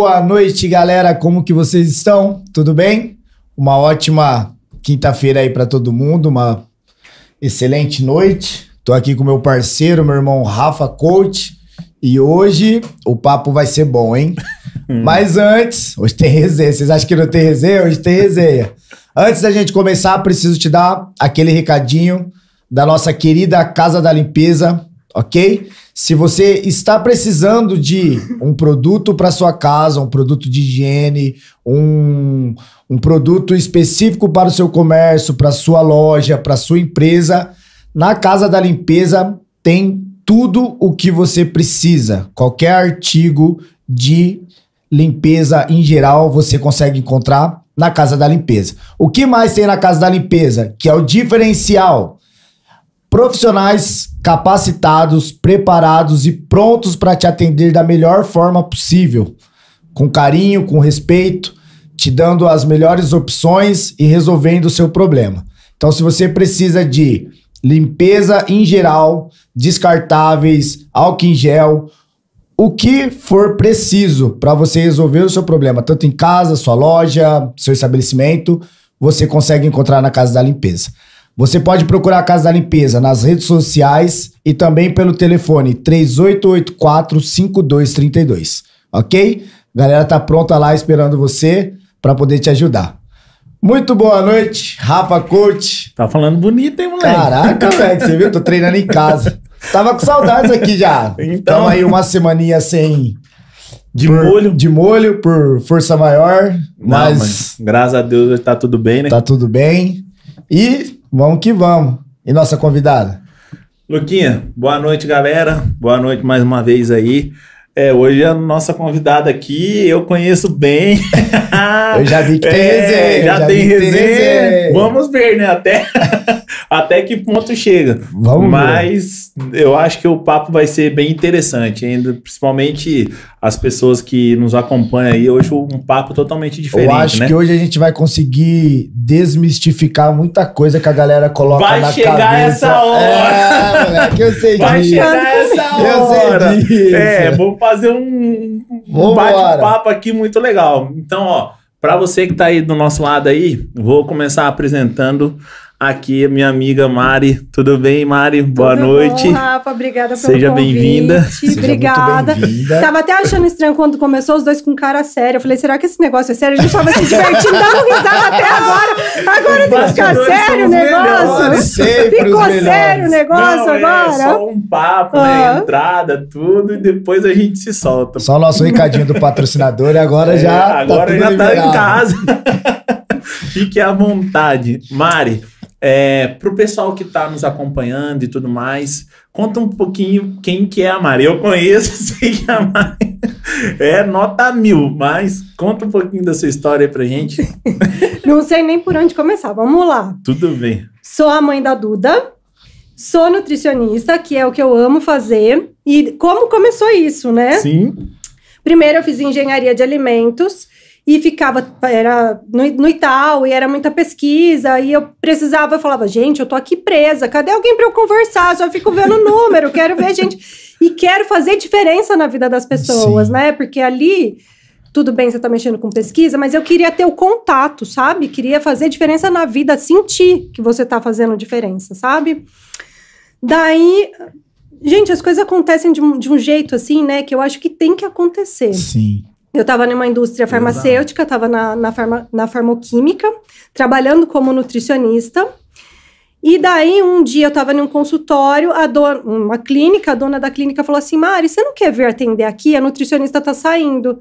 Boa noite, galera. Como que vocês estão? Tudo bem? Uma ótima quinta-feira aí pra todo mundo, uma excelente noite. Tô aqui com meu parceiro, meu irmão Rafa Coach, e hoje o papo vai ser bom, hein? Mas antes, hoje tem resenha. Vocês acham que não tem resenha? Hoje tem resenha. Antes da gente começar, preciso te dar aquele recadinho da nossa querida Casa da Limpeza, ok? Se você está precisando de um produto para sua casa, um produto de higiene, um produto específico para o seu comércio, para sua loja, para sua empresa, na Casa da Limpeza tem tudo o que você precisa. Qualquer artigo de limpeza em geral você consegue encontrar na Casa da Limpeza. O que mais tem na Casa da Limpeza? Que é o diferencial. Profissionais capacitados, preparados e prontos para te atender da melhor forma possível. Com carinho, com respeito, te dando as melhores opções e resolvendo o seu problema. Então, se você precisa de limpeza em geral, descartáveis, álcool em gel, o que for preciso para você resolver o seu problema, tanto em casa, sua loja, seu estabelecimento, você consegue encontrar na Casa da Limpeza. Você pode procurar a Casa da Limpeza nas redes sociais e também pelo telefone 3884-5232, ok? A galera tá pronta lá esperando você para poder te ajudar. Muito boa noite, Rafa Coach. Tá falando bonito, hein, moleque? Caraca, velho, você viu? Tô treinando em casa. Tava com saudades aqui já. Então tamo aí uma semaninha sem... De molho, por força maior. Mas graças a Deus tá tudo bem, né? Tá tudo bem. E... vamos que vamos. E nossa convidada? Luquinha, boa noite, galera. Boa noite mais uma vez aí. Hoje a nossa convidada aqui, eu conheço bem. Eu já vi que tem resenha. Já tem resenha. Vamos ver, né? Até que ponto chega. Vamos ver. Eu acho que o papo vai ser bem interessante, ainda, principalmente as pessoas que nos acompanham aí. Hoje um papo totalmente diferente, né? Eu acho que hoje a gente vai conseguir desmistificar muita coisa que a galera coloca na cabeça. Vai chegar essa hora! Moleque, eu sei disso. Vai chegar essa hora! Eu sei disso. Vamos fazer um bate-papo aqui muito legal. Então, ó, pra você que tá aí do nosso lado aí, vou começar apresentando aqui a minha amiga Mari. Tudo bem, Mari? Boa noite. Bom, Rafa, obrigada pelo convite. Seja bem-vinda. Obrigada. Tava até achando estranho quando começou os dois com cara séria. Eu falei, será que esse negócio é sério? A gente tava se divertindo, dando risada até agora. Agora tem que ficar sério o negócio. Ficou sério o negócio agora? É só um papo, né? Entrada, tudo, e depois a gente se solta. Só o nosso recadinho do patrocinador e agora já tá em casa. Fique à vontade. Mari, pro pessoal que tá nos acompanhando e tudo mais, conta um pouquinho quem que é a Mari. Eu conheço, sei que a Mari é nota 1000, mas conta um pouquinho da sua história aí pra gente. Não sei nem por onde começar, vamos lá. Tudo bem. Sou a mãe da Duda, sou nutricionista, que é o que eu amo fazer. E como começou isso, né? Sim. Primeiro eu fiz engenharia de alimentos. E era no Itaú, e era muita pesquisa, e eu precisava, eu falava, gente, eu tô aqui presa, cadê alguém pra eu conversar? Só fico vendo o número, quero ver gente. E quero fazer diferença na vida das pessoas, Sim. né? Porque ali, tudo bem, você tá mexendo com pesquisa, mas eu queria ter o contato, sabe? Queria fazer diferença na vida, sentir que você tá fazendo diferença, sabe? Daí, gente, as coisas acontecem de um jeito assim, né? Que eu acho que tem que acontecer. Sim. Eu estava numa indústria farmacêutica, estava na farmoquímica, trabalhando como nutricionista. E daí, um dia eu estava em um consultório, a dona da clínica falou assim, Mari, você não quer vir atender aqui? A nutricionista está saindo,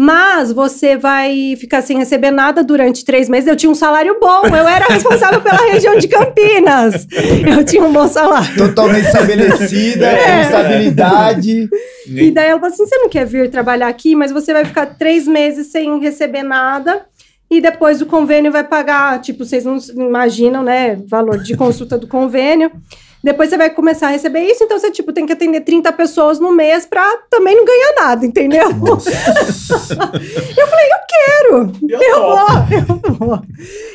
mas você vai ficar sem receber nada durante 3 meses. Eu tinha um salário bom, eu era responsável pela região de Campinas. Eu tinha um bom salário. Totalmente estabelecida, estabilidade. E daí ela falou assim, você não quer vir trabalhar aqui, mas você vai ficar 3 meses sem receber nada e depois o convênio vai pagar, tipo, vocês não imaginam, né, valor de consulta do convênio. Depois você vai começar a receber isso, então você, tipo, tem que atender 30 pessoas no mês pra também não ganhar nada, entendeu? Eu falei, eu vou.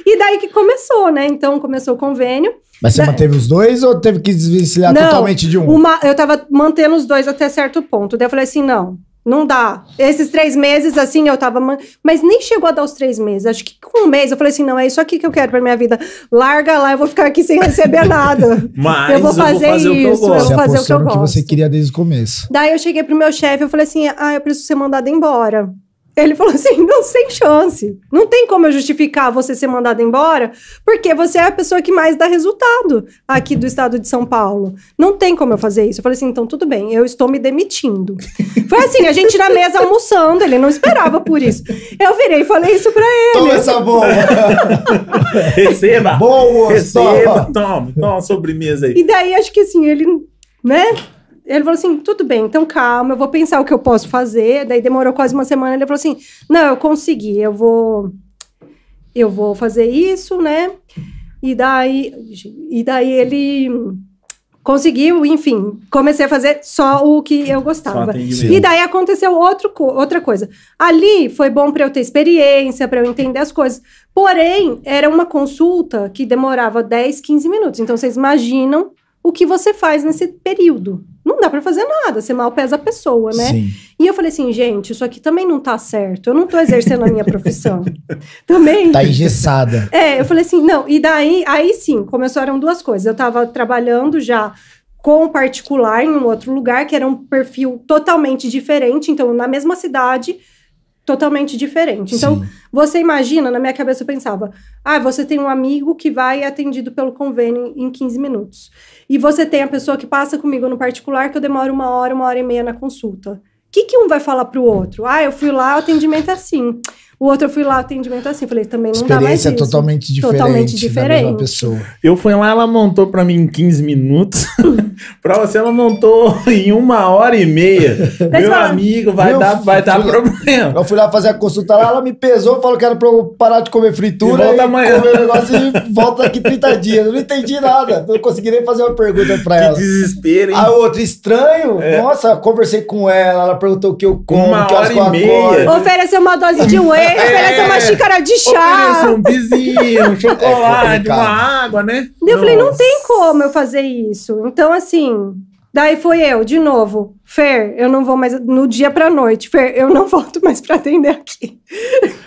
E daí que começou, né? Então, começou o convênio. Mas você manteve os dois ou teve que desvencilhar totalmente de um? Eu tava mantendo os dois até certo ponto. Daí eu falei assim, não, Não dá. Esses 3 meses, assim, eu tava... Mas nem chegou a dar os 3 meses. Acho que com 1 mês eu falei assim, não, é isso aqui que eu quero pra minha vida. Larga lá, eu vou ficar aqui sem receber nada. Mas eu vou fazer isso. Eu vou fazer o que eu gosto. Que você queria desde o começo. Daí eu cheguei pro meu chefe, eu falei assim, ah, eu preciso ser mandada embora. Ele falou assim, não, sem chance. Não tem como eu justificar você ser mandada embora, porque você é a pessoa que mais dá resultado aqui do estado de São Paulo. Não tem como eu fazer isso. Eu falei assim, então tudo bem, eu estou me demitindo. Foi assim, a gente na mesa almoçando, ele não esperava por isso. Eu virei e falei isso pra ele. Toma essa bomba. Receba. Boa, receba. Toma uma sobremesa aí. E daí, acho que assim, ele, né... Ele falou assim, tudo bem, então calma, eu vou pensar o que eu posso fazer. Daí demorou quase 1 semana, ele falou assim, não, eu consegui, eu vou fazer isso, né? E daí ele conseguiu, enfim, comecei a fazer só o que eu gostava. E daí aconteceu outra coisa. Ali foi bom para eu ter experiência, para eu entender as coisas. Porém, era uma consulta que demorava 10, 15 minutos. Então, vocês imaginam o que você faz nesse período. Não dá pra fazer nada, você mal pesa a pessoa, né? Sim. E eu falei assim, gente, isso aqui também não tá certo, eu não tô exercendo a minha profissão. Também... Tá engessada. É, eu falei assim, não, e daí, aí sim, começaram 2 coisas. Eu tava trabalhando já com o particular em um outro lugar, que era um perfil totalmente diferente, então na mesma cidade... Totalmente diferente. Então, sim, você imagina, na minha cabeça eu pensava, ah, você tem um amigo que vai atendido pelo convênio em 15 minutos. E você tem a pessoa que passa comigo no particular, que eu demoro 1 hora, 1 hora e meia na consulta. O que um vai falar pro outro? Ah, eu fui lá, o atendimento é assim. O outro, eu fui lá, o atendimento é assim. Falei, também não dá mais isso. Experiência totalmente diferente. Totalmente diferente. Da mesma pessoa. Eu fui lá, ela montou pra mim em 15 minutos. Pra você, ela montou em 1 hora e meia. Meu amigo, vai dar problema. Eu fui lá fazer a consulta lá, ela me pesou, falou que era pra eu parar de comer fritura. E volta amanhã. Comer o negócio e volta daqui 30 dias. Eu não entendi nada. Não consegui nem fazer uma pergunta pra ela. Que desespero, hein? A outra, estranho. É. Nossa, conversei com ela, ela perguntou o que eu como, o que eu faço. Ofereceu uma dose de whey. Oferece uma xícara de chá. Oferece um vizinho, um chocolate, uma água, né? Eu falei, não tem como eu fazer isso. Então, assim, daí foi eu, de novo. Fer, eu não vou mais, no dia pra noite. Fer, eu não volto mais pra atender aqui.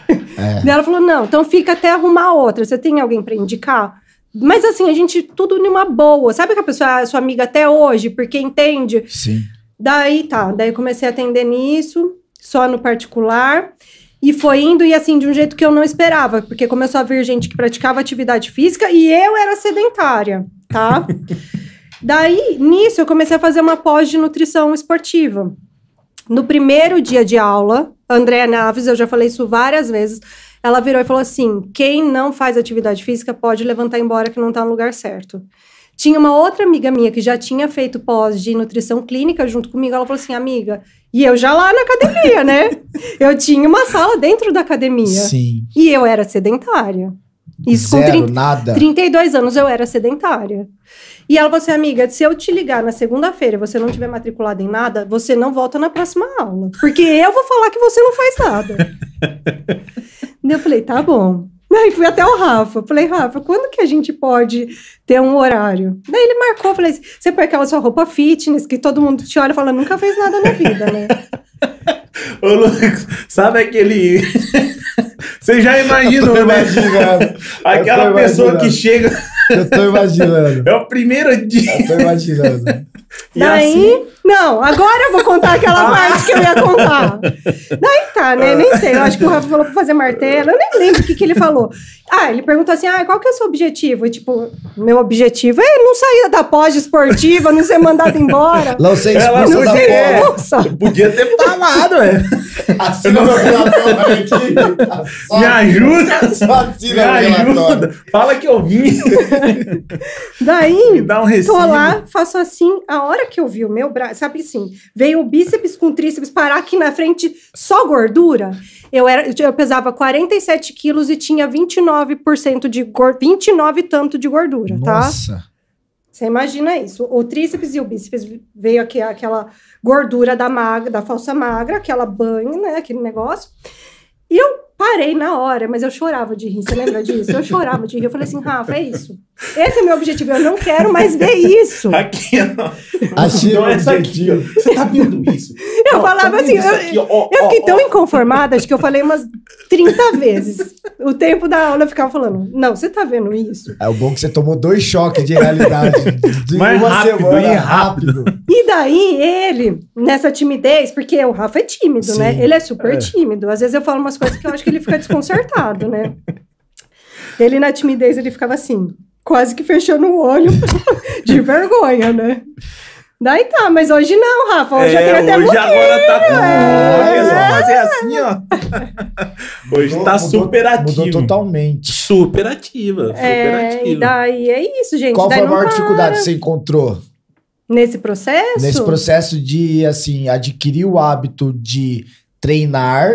É. Daí ela falou, não, então fica até arrumar outra. Você tem alguém pra indicar? Mas assim, a gente, tudo numa boa. Sabe que a pessoa é sua amiga até hoje, porque entende? Sim. Daí tá, daí comecei a atender nisso, só no particular. E foi indo, e assim, de um jeito que eu não esperava, porque começou a vir gente que praticava atividade física e eu era sedentária, tá? Daí, nisso, eu comecei a fazer uma pós de nutrição esportiva. No primeiro dia de aula, a Andréia Naves, eu já falei isso várias vezes, ela virou e falou assim, quem não faz atividade física pode levantar e ir embora que não tá no lugar certo. Tinha uma outra amiga minha que já tinha feito pós de nutrição clínica junto comigo. Ela falou assim, amiga, e eu já lá na academia, né? Eu tinha uma sala dentro da academia. Sim. E eu era sedentária. Isso com 32 anos eu era sedentária. E ela falou assim, amiga, se eu te ligar na segunda-feira e você não tiver matriculada em nada, você não volta na próxima aula. Porque eu vou falar que você não faz nada. Eu falei, tá bom. Daí fui até o Rafa, falei, Rafa, quando que a gente pode ter um horário? Daí ele marcou, falei assim, você põe aquela sua roupa fitness, que todo mundo te olha e fala, nunca fez nada na vida, né? Ô, Lucas, sabe aquele... Você já imaginou, né? Imaginando. Aquela pessoa imaginando. Que chega... Eu tô imaginando. É o primeiro dia. Eu tô imaginando. E daí... Assim... Não, agora eu vou contar aquela parte que eu ia contar. Daí tá, né? Nem sei, eu acho que o Rafa falou pra fazer martelo, eu nem lembro o que ele falou. Ah, ele perguntou assim, ah, qual que é o seu objetivo? E tipo, meu objetivo é não sair da pós esportiva, não ser mandado embora. Não ser expulso da pós. Eu podia ter falado, é. Assina o meu relatório aqui. Me ajuda. Só assina o meu relatório. Fala que eu vim. Daí, me dá um recibo. Tô lá, faço assim, a hora que eu vi o meu braço, sabe assim, veio o bíceps com tríceps parar aqui na frente, só gordura. Eu pesava 47 quilos e tinha 29% de gordura, 29 tanto de gordura, tá? Nossa! Você imagina isso. O tríceps e o bíceps veio aqui, aquela gordura da falsa magra, aquela banho, né, aquele negócio. E eu parei na hora, mas eu chorava de rir, você lembra disso? Eu chorava de rir, eu falei assim, Rafa, é isso. Esse é o meu objetivo, eu não quero mais ver isso. Aqui, ó. Achei o objetivo. Aqui, você tá vendo isso? Eu falava tá assim, aqui, eu fiquei tão inconformada, acho que eu falei umas 30 vezes. O tempo da aula eu ficava falando, não, você tá vendo isso? É o bom que você tomou 2 choques de realidade. De mais uma rápido, semana, e rápido. E daí ele, nessa timidez, porque o Rafa é tímido, sim, né? Ele é super tímido. Às vezes eu falo umas coisas que eu acho que ele fica desconcertado, né? Ele na timidez, ele ficava assim... Quase que fechou no olho de vergonha, né? Daí tá, mas hoje não, Rafa. Hoje eu tenho até hoje bloqueio. Agora tá com fazer assim, ó. Hoje mudou, tá super ativa. Mudou totalmente. Super ativa. Super ativa. E daí é isso, gente. Qual daí foi a maior dificuldade que você encontrou? Nesse processo? Nesse processo de, assim, adquirir o hábito de... treinar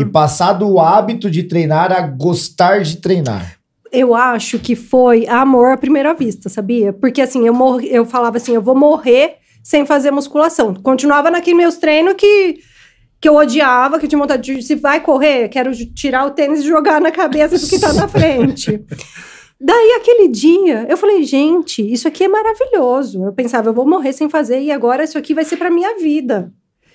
e passar do hábito de treinar a gostar de treinar. Eu acho que foi amor à primeira vista, sabia? Porque assim, eu falava assim, eu vou morrer sem fazer musculação. Continuava naqueles meus treinos que eu odiava, que eu tinha vontade de... Se vai correr, quero tirar o tênis e jogar na cabeça do que tá na frente. Daí, aquele dia, eu falei, gente, isso aqui é maravilhoso. Eu pensava, eu vou morrer sem fazer e agora isso aqui vai ser pra minha vida.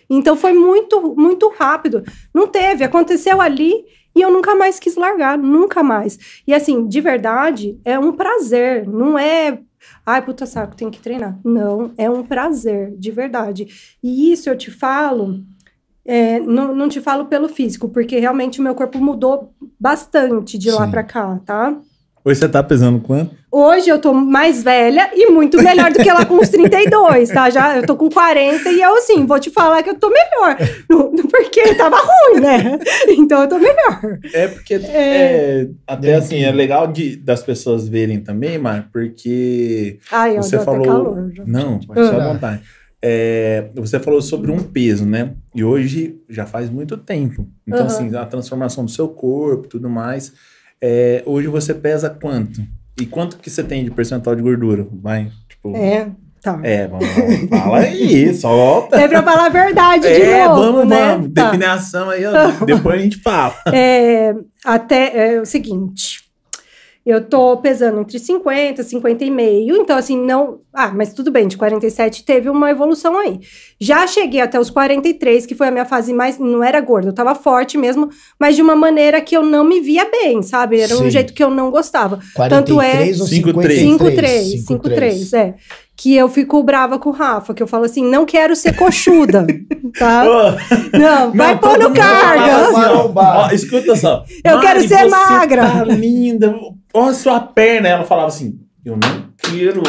Então, foi muito, muito rápido. Não teve, aconteceu ali e eu nunca mais quis largar, nunca mais. E assim, de verdade, é um prazer, não é... Ai, puta saco, tenho que treinar. Não, é um prazer, de verdade. E isso eu te falo, não te falo pelo físico, porque realmente o meu corpo mudou bastante de lá pra cá, tá? Hoje você tá pesando quanto? Hoje eu tô mais velha e muito melhor do que lá com os 32, tá? Já, eu tô com 40 e eu, assim, vou te falar que eu tô melhor. Porque tava ruim, né? Então eu tô melhor. É porque, até assim, é legal das pessoas verem também, Mar, porque... Ai, eu já falou... calor. Já. Não, pode ser à vontade. Você falou sobre um peso, né? E hoje já faz muito tempo. Então, assim, a transformação do seu corpo e tudo mais... hoje você pesa quanto? E quanto que você tem de percentual de gordura? Vai, tipo... tá. Vamos, fala aí, solta. É pra falar a verdade de novo, vamos. Tá. Definir a ação aí, ó, depois a gente fala. É o seguinte, eu tô pesando entre 50, 50 e meio, então assim, não... Ah, mas tudo bem, de 47 teve uma evolução aí. Já cheguei até os 43, que foi a minha fase mais... Não era gorda, eu tava forte mesmo, mas de uma maneira que eu não me via bem, sabe? Era um jeito que eu não gostava. 43 ou 53? 53, que eu fico brava com o Rafa, que eu falo assim, não quero ser coxuda, tá? Não, vai pôr no carga. Ó, escuta só. Eu quero ser magra. Tá linda. Olha a sua perna. Ela falava assim, eu não quero,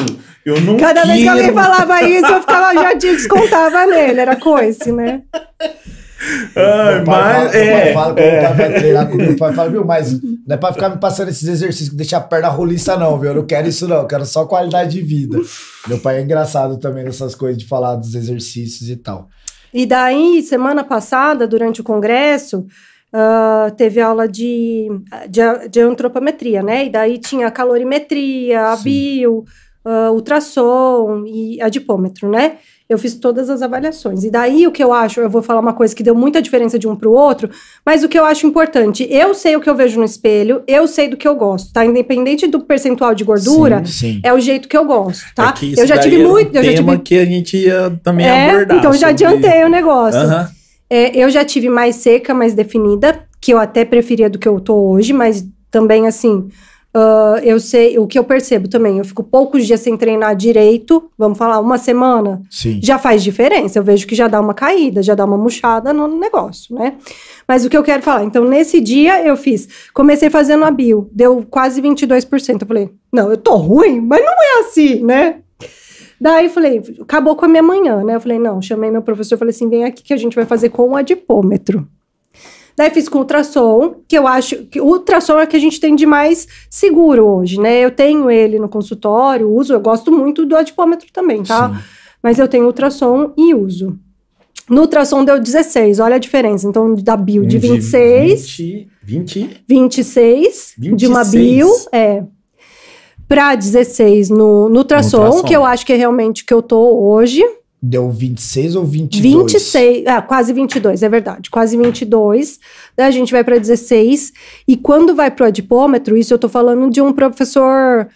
eu não Cada quero. Vez que alguém falava isso, eu ficava, já descontava nele. Era coice, né? Ai, mas meu pai fala vai treinar comigo, pai fala, viu, mas não é pra ficar me passando esses exercícios que deixar a perna roliça não, viu, eu não quero isso não, eu quero só qualidade de vida. Meu pai é engraçado também nessas coisas de falar dos exercícios e tal. E daí, semana passada, durante o congresso, teve aula de antropometria, né, e daí tinha a calorimetria, a bio, ultrassom e adipômetro, né. Eu fiz todas as avaliações. E daí o que eu acho, eu vou falar uma coisa que deu muita diferença de um pro outro, mas o que eu acho importante, eu sei o que eu vejo no espelho, eu sei do que eu gosto, tá? Independente do percentual de gordura, sim. É o jeito que eu gosto, tá? Eu já tive muito... É um tema que a gente ia também abordar. Então já adiantei o negócio. Eu já tive mais seca, mais definida, que eu até preferia do que eu tô hoje, mas também assim... eu sei, o que eu percebo também, eu fico poucos dias sem treinar direito, vamos falar, uma semana, sim, já faz diferença, eu vejo que já dá uma caída, já dá uma murchada no negócio, né? Mas o que eu quero falar, então nesse dia eu comecei fazendo a bio, deu quase 22%, eu falei, não, eu tô ruim, mas não é assim, né? Daí eu falei, acabou com a minha manhã, né? Eu falei, não, chamei meu professor, falei assim, vem aqui que a gente vai fazer com o adipômetro. Daí fiz com ultrassom, que eu acho que o ultrassom é o que a gente tem de mais seguro hoje, né? Eu tenho ele no consultório, uso, eu gosto muito do adipômetro também, tá? Sim. Mas eu tenho ultrassom e uso. No ultrassom deu 16, olha a diferença. Então, da bio de 26... 26 de uma bio, pra 16 no ultrassom, que eu acho que é realmente que eu tô hoje... Deu 26 ou 22? 26, quase 22, é verdade, quase 22, daí a gente vai para 16, e quando vai pro adipômetro, isso eu tô falando de um professor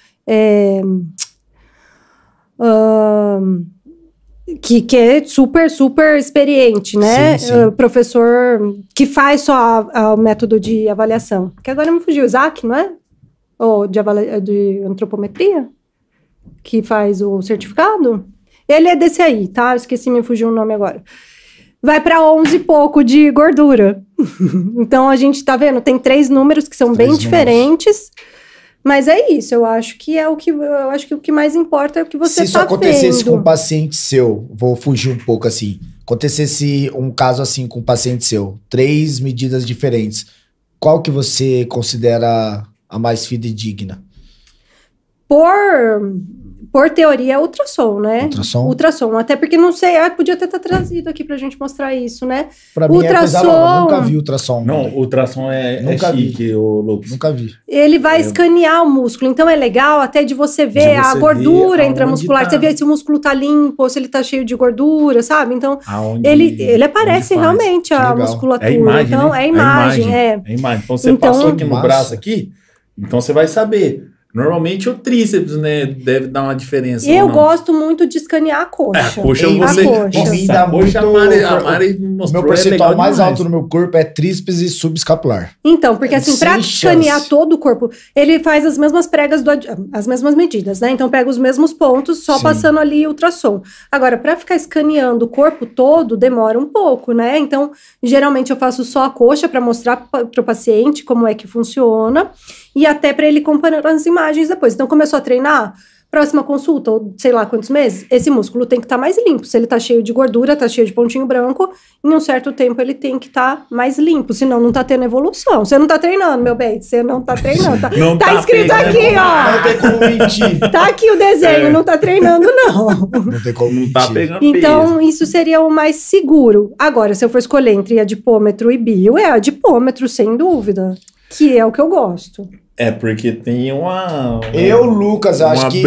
que é super, super experiente, né? Sim, sim. Professor que faz só o método de avaliação. Que agora me fugiu, o Isaac, não é? Ou de antropometria? Que faz o certificado? Ele é desse aí, tá? Esqueci, me fugiu o nome agora. Vai para 11 e pouco de gordura. Então, a gente tá vendo, tem três números que são bem diferentes. Mas é isso, eu acho que é o que eu acho que o que mais importa é o que você tá vendo. Se isso acontecesse com um paciente seu, vou fugir um pouco assim, acontecesse um caso assim com um paciente seu, três medidas diferentes, qual que você considera a mais fidedigna? Por teoria é ultrassom, né? Ultrassom? Ultrassom, até porque não sei, podia até ter trazido aqui pra gente mostrar isso, né? Pra mim ultrassom... é coisa nova, nunca vi ultrassom. Não, ultrassom é chique, o Lucas. Nunca vi. Ele vai escanear o músculo, então é legal até de você ver a gordura intramuscular, você vê se o músculo tá limpo, se ele tá cheio de gordura, sabe? Então, ele aparece realmente a musculatura. É imagem, então, né? É imagem. Então, você passou aqui no braço, aqui, então você vai saber... Normalmente o tríceps, né, deve dar uma diferença. Eu gosto muito de escanear a coxa. É, a coxa você... A coxa a Mari mostrou. Meu percentual mais alto no meu corpo é tríceps e subescapular. Então, porque assim, pra escanear todo o corpo, ele faz as mesmas pregas, as mesmas medidas, né? Então pega os mesmos pontos, só passando ali ultrassom. Agora, pra ficar escaneando o corpo todo, demora um pouco, né? Então, geralmente eu faço só a coxa pra mostrar pro paciente como é que funciona. E até pra ele comparar as imagens depois. Então, começou a treinar, próxima consulta, ou sei lá quantos meses, esse músculo tem que estar mais limpo. Se ele tá cheio de gordura, tá cheio de pontinho branco, em um certo tempo ele tem que estar mais limpo, senão não tá tendo evolução. Você não tá treinando, meu bem, você não tá treinando. Tá escrito aqui, ó. Não tem como mentir. Tá aqui o desenho, não tá treinando, não. Não tem como mentir. Tá pegando peso. Então, isso seria o mais seguro. Agora, se eu for escolher entre adipômetro e bio, é adipômetro, sem dúvida, que é o que eu gosto. É, porque tem uma... Lucas, acho que...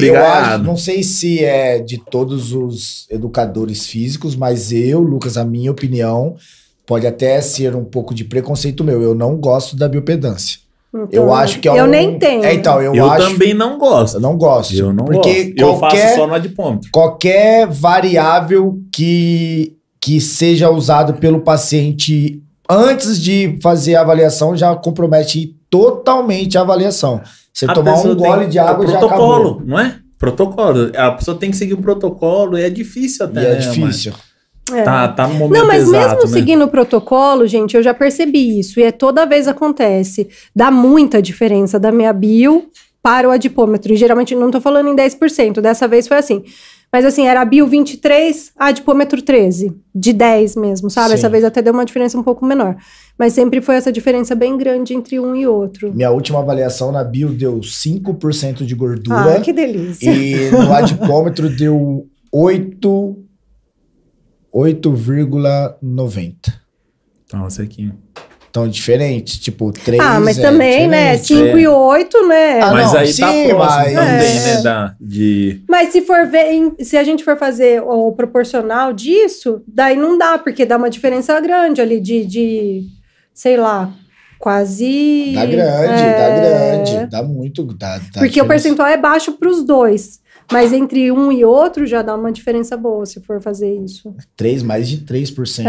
não sei se é de todos os educadores físicos, mas Lucas, a minha opinião, pode até ser um pouco de preconceito meu. Eu não gosto da biopedância. Então, eu acho que... Eu nem tenho. Então, eu também não gosto. Eu não gosto. Eu não gosto. Eu faço só no adipômetro. Qualquer variável que seja usado pelo paciente antes de fazer a avaliação já compromete totalmente a avaliação. Você tomar um gole de água já acabou. Protocolo, não é? Protocolo. A pessoa tem que seguir o protocolo e é difícil até. É difícil. É. Tá no momento exato. Não, mas exato, mesmo seguindo o protocolo, gente, eu já percebi isso. E toda vez acontece. Dá muita diferença da minha bio para o adipômetro. E geralmente, não tô falando em 10%. Dessa vez foi assim. Mas assim, era a bio 23, adipômetro 13. De 10 mesmo, sabe? Sim. Essa vez até deu uma diferença um pouco menor. Mas sempre foi essa diferença bem grande entre um e outro. Minha última avaliação na bio deu 5% de gordura. Ah, que delícia. E no adipômetro deu 8,90. Então, esse aqui... Então, diferente, tipo, 3... Ah, mas também, né, 5 e 8, né? Ah, mas não, aí sim, tá próximo também, né, Mas se for ver, se a gente for fazer o proporcional disso, daí não dá, porque dá uma diferença grande ali de sei lá, quase... Dá grande, dá muito. Porque o percentual é baixo pros dois. Mas entre um e outro já dá uma diferença boa, se for fazer isso. Mais de 3%.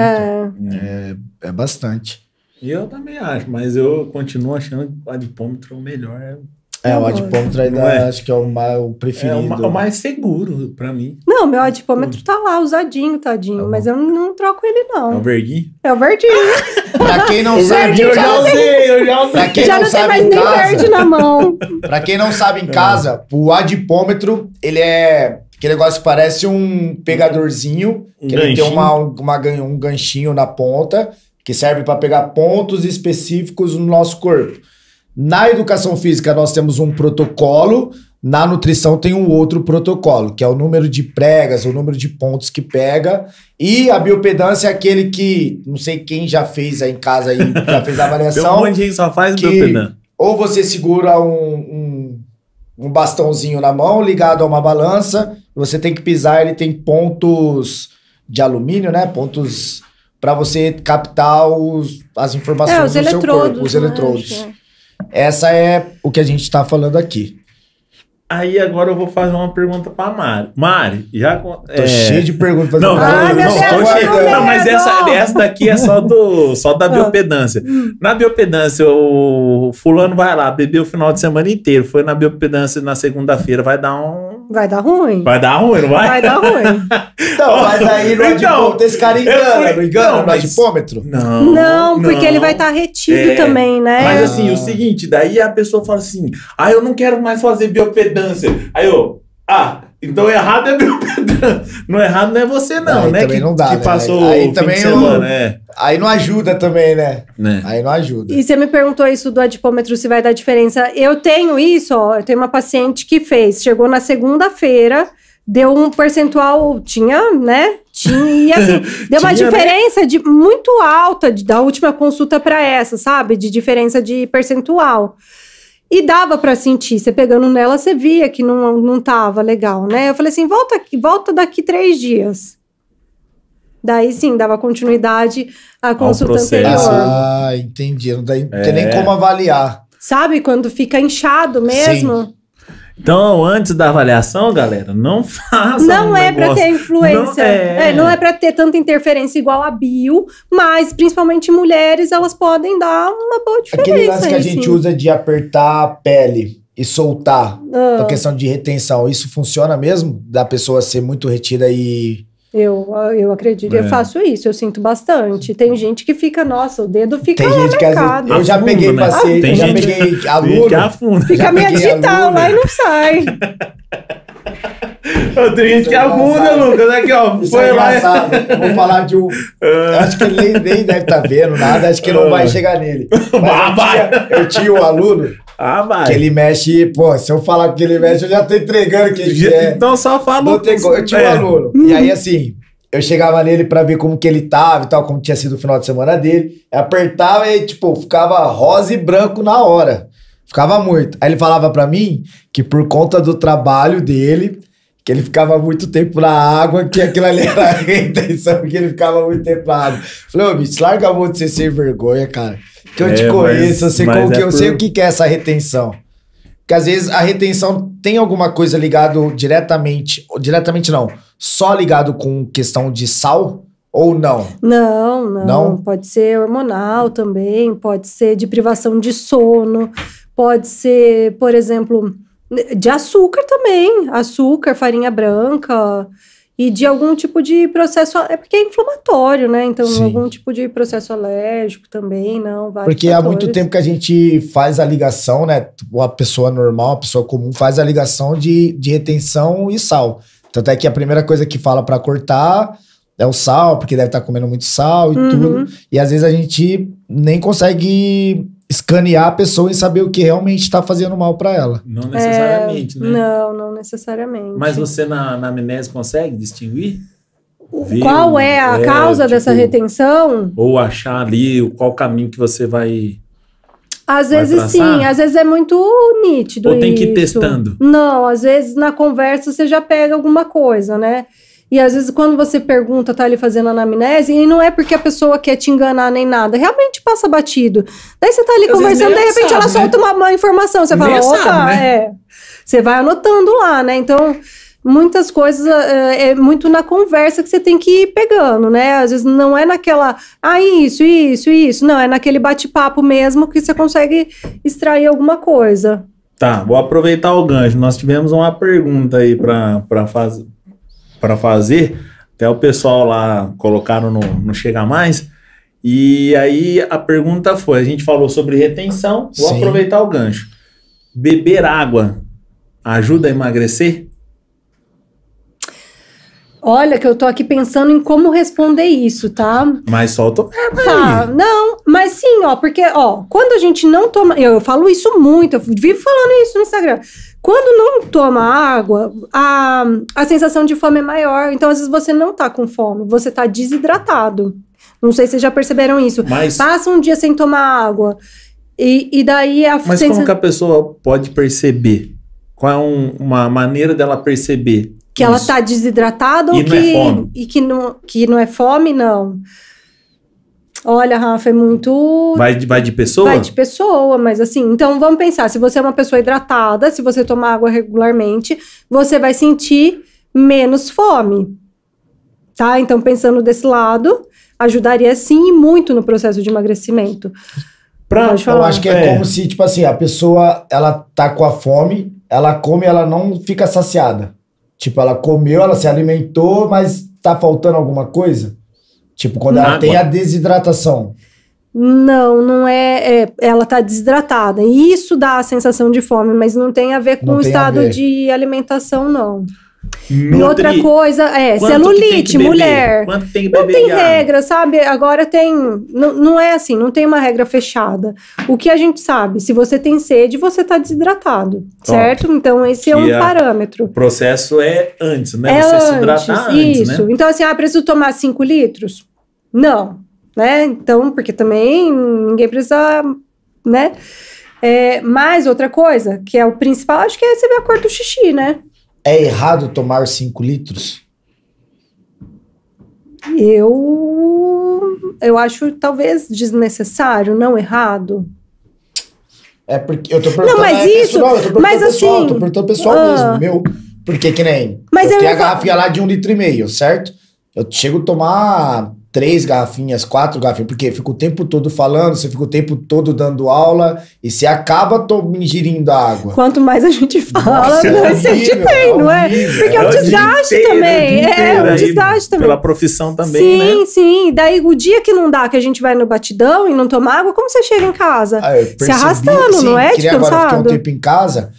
É bastante. Eu também acho, mas eu continuo achando que o adipômetro é o melhor. O adipômetro ainda acho que é o preferido. É o mais seguro pra mim. Não, meu adipômetro tá lá, usadinho, tadinho. Mas eu não troco ele, não. É o verdinho? É o verdinho. Pra quem não sabe, eu já usei. Já não tem mais nem verde na mão. Pra quem não sabe em casa, o adipômetro, ele é... Aquele negócio parece um pegadorzinho. Que ele tem um ganchinho na ponta. Que serve para pegar pontos específicos no nosso corpo. Na educação física, nós temos um protocolo. Na nutrição, tem um outro protocolo, que é o número de pregas, o número de pontos que pega. E a biopedância é aquele que... Não sei quem já fez aí em casa, aí, já fez a avaliação. Tem um monte de gente só faz biopedância. Ou você segura um bastãozinho na mão, ligado a uma balança. Você tem que pisar, ele tem pontos de alumínio, né? Pontos... para você captar as informações do seu corpo, os eletrodos. Essa é o que a gente está falando aqui. Aí agora eu vou fazer uma pergunta pra Mari. Mari, já... Tô cheio de perguntas. Não, não, mas essa daqui é só da biopedância. Na biopedância, o fulano vai lá, bebeu o final de semana inteiro, foi na biopedância na segunda-feira, vai dar um... Vai dar ruim. Vai dar ruim, não vai? Vai dar ruim. Então, mas aí não é de esse cara engana, não engana, não é dipômetro? Não. Não, porque ele vai estar retido também, né? Mas assim, o seguinte, daí a pessoa fala assim, ah, eu não quero mais fazer biopedância. Aí eu, então errado é meu pedão. Não errado não é você não, aí né? Também que, não dá, que né? Passou aí também de semana, né? Aí não ajuda também, né? Aí não ajuda. E você me perguntou isso do adipômetro, se vai dar diferença. Eu tenho isso, ó. Eu tenho uma paciente que fez, chegou na segunda-feira, deu um percentual, tinha, né? E assim, deu uma diferença de, muito alta da última consulta para essa, sabe? De diferença de percentual. E dava pra sentir, você pegando nela, você via que não tava legal, né? Eu falei assim, volta daqui 3 dias. Daí sim, dava continuidade à consulta anterior. Ah, entendi, não tem nem como avaliar. Sabe quando fica inchado mesmo? Sim. Então, antes da avaliação, galera, não faça. Não é para ter influência. Não é para ter tanta interferência igual a bio, mas principalmente mulheres, elas podem dar uma boa diferença. Aquele lance que a gente usa de apertar a pele e soltar, a questão de retenção, isso funciona mesmo? Da pessoa ser muito retida e... Eu acredito, eu faço isso, eu sinto bastante. Tem gente que fica, nossa, o dedo fica lá marcado. Eu já peguei paciente, já peguei aluno. Fica a minha digital lá e não sai. Eu tenho gente que afunda, Lucas. Aqui, ó, foi lá. Vou falar de um... Acho que ele nem deve estar vendo nada, acho que não vai chegar nele. Eu tinha um aluno... que ele mexe, pô, se eu falar que ele mexe, eu já tô entregando que ele quer. Então só fala o que eu tinha um aluno. E aí, assim, eu chegava nele pra ver como que ele tava e tal, como tinha sido o final de semana dele. Eu apertava e, tipo, ficava rosa e branco na hora. Ficava muito. Aí ele falava pra mim que por conta do trabalho dele, que ele ficava muito tempo na água, que aquilo ali era a retenção, que ele ficava muito tempo na água. Falei, ô, bicho, larga a mão de ser sem vergonha, cara. Que eu te conheço, eu sei o que é essa retenção. Porque às vezes a retenção tem alguma coisa ligada diretamente não, só ligado com questão de sal ou não? Não, pode ser hormonal também, pode ser de privação de sono, pode ser, por exemplo, de açúcar também, farinha branca... E de algum tipo de processo... É porque é inflamatório, né? Então, sim. Algum tipo de processo alérgico também, não. Porque há muito tempo que a gente faz a ligação, né? A pessoa normal, a pessoa comum, faz a ligação de retenção e sal. Tanto é que a primeira coisa que fala pra cortar é o sal, porque deve estar comendo muito sal e tudo. E às vezes a gente nem consegue... escanear a pessoa e saber o que realmente está fazendo mal para ela. Não necessariamente, né? Não necessariamente. Mas você na amnésia consegue distinguir? Qual é a causa dessa retenção? Ou achar ali qual caminho que você vai... Às vezes sim, às vezes é muito nítido. Ou tem que ir testando? Não, às vezes na conversa você já pega alguma coisa, né? E às vezes quando você pergunta, tá ali fazendo anamnese, e não é porque a pessoa quer te enganar nem nada, realmente passa batido. Daí você tá ali conversando, de repente ela solta uma má informação, você fala, opa, é. Você vai anotando lá, né? Então, muitas coisas, é muito na conversa que você tem que ir pegando, né? Às vezes não é naquela, isso, não, é naquele bate-papo mesmo que você consegue extrair alguma coisa. Tá, vou aproveitar o gancho, nós tivemos uma pergunta aí pra fazer... até o pessoal lá colocaram no Chega Mais, e aí a pergunta foi, a gente falou sobre retenção, vou aproveitar o gancho. Beber água ajuda a emagrecer? Olha que eu tô aqui pensando em como responder isso, tá? Mas solta o verbo aí. Tá, não, mas sim, ó, porque, ó, quando a gente não toma... Eu falo isso muito, eu vivo falando isso no Instagram... Quando não toma água, a sensação de fome é maior. Então, às vezes, você não tá com fome, você tá desidratado. Não sei se vocês já perceberam isso. Mas passa um dia sem tomar água. E daí... Mas como que a pessoa pode perceber? Qual é uma maneira dela perceber? Que isso? Ela tá desidratada ou que não é fome? E que não é fome, não. Olha, Rafa, é muito... Vai de pessoa? Vai de pessoa, mas assim... Então, vamos pensar. Se você é uma pessoa hidratada, se você tomar água regularmente, você vai sentir menos fome. Tá? Então, pensando desse lado, ajudaria sim muito no processo de emagrecimento. Eu acho que é como se, tipo assim, a pessoa, ela tá com a fome, ela come, ela não fica saciada. Tipo, ela comeu, ela se alimentou, mas tá faltando alguma coisa? Tipo, quando ela tem a desidratação. Não, ela tá desidratada. E isso dá a sensação de fome, mas não tem a ver com o estado de alimentação, não. E outra coisa é celulite, mulher. Quanto tem que beber? Não tem regra, sabe? Agora tem... Não é assim, não tem uma regra fechada. O que a gente sabe, se você tem sede, você tá desidratado, certo? Então esse é um parâmetro. O processo é antes, né? Você se hidratar antes, isso. Então assim, preciso tomar 5 litros? Não, né? Então, porque também ninguém precisa, né? Mas outra coisa, que é o principal, acho que é você ver a cor do xixi, né? É errado tomar 5 litros? Eu acho talvez desnecessário, não errado. É porque eu tô perguntando. Não, mas isso. Pessoal, eu tô perguntando mas pessoal, assim, tô perguntando pessoal mesmo, meu. Porque que nem. Mas eu tenho a garrafinha lá de 1,5 litro, certo? Eu chego a tomar 3 garrafinhas, 4 garrafinhas, porque fica o tempo todo falando, você fica o tempo todo dando aula e você acaba ingerindo a água. Quanto mais a gente fala, mais a gente tem, não é? Porque é um desgaste também. É um desgaste também. Pela profissão também, né? Sim, sim. Daí o dia que não dá, que a gente vai no batidão e não toma água, como você chega em casa? Se arrastando, não é? Descansado. Agora eu fiquei um tempo em casa,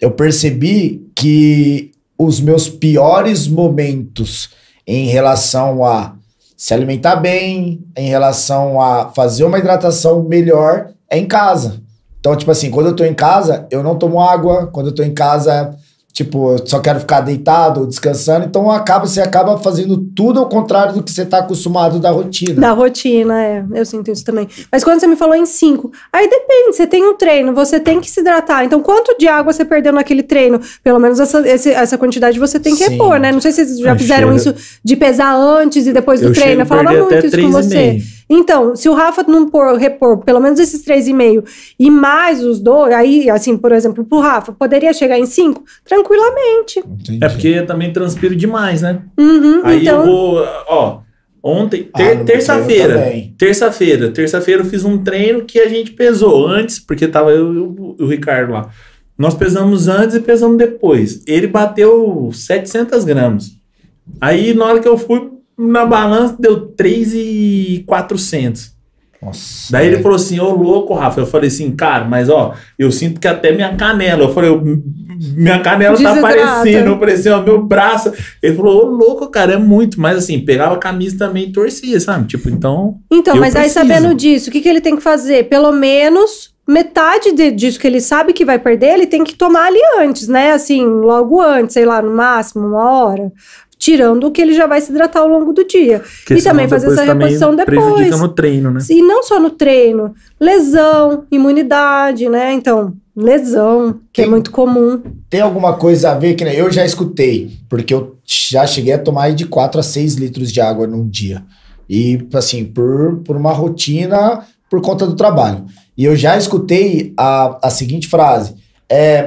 eu percebi que os meus piores momentos em relação a se alimentar bem, em relação a fazer uma hidratação melhor, é em casa. Então, tipo assim, quando eu tô em casa, eu não tomo água. Quando eu tô em casa, tipo, eu só quero ficar deitado ou descansando. Então, você acaba fazendo tudo ao contrário do que você tá acostumado da rotina. Da rotina, eu sinto isso também. Mas quando você me falou em 5, aí depende, você tem um treino, você tem que se hidratar. Então, quanto de água você perdeu naquele treino? Pelo menos essa quantidade você tem que repor, né? Não sei se vocês já fizeram isso de pesar antes e depois do treino. Eu falava muito isso com você. Então, se o Rafa não repor pelo menos esses 3,5 e mais os 2, aí, assim, por exemplo, pro Rafa, poderia chegar em 5 tranquilamente. Entendi. É porque eu também transpiro demais, né? Uhum, aí então... eu vou, ontem, terça-feira eu fiz um treino que a gente pesou antes, porque tava eu e o Ricardo lá. Nós pesamos antes e pesamos depois. Ele bateu 700 gramas. Aí, na hora que eu fui na balança deu 3,400. Nossa. Daí ele falou assim, louco, Rafa. Eu falei assim, cara, mas eu sinto que até minha canela. Eu falei, minha canela tá aparecendo. Eu falei assim, meu braço. Ele falou, louco, cara, é muito. Mas assim, pegava a camisa também e torcia, sabe? Tipo, então... Então, mas preciso. Aí sabendo disso, o que ele tem que fazer? Pelo menos... Metade disso que ele sabe que vai perder, ele tem que tomar ali antes, né? Assim, logo antes, sei lá, no máximo 1 hora. Tirando o que ele já vai se hidratar ao longo do dia. E também fazer essa reposição depois. Prejudica no treino, né? E não só no treino. Lesão, imunidade, né? Então, lesão, que é muito comum. Tem alguma coisa a ver que eu já escutei. Porque eu já cheguei a tomar de 4 a 6 litros de água num dia. E, assim, por uma rotina, por conta do trabalho. E eu já escutei a seguinte frase,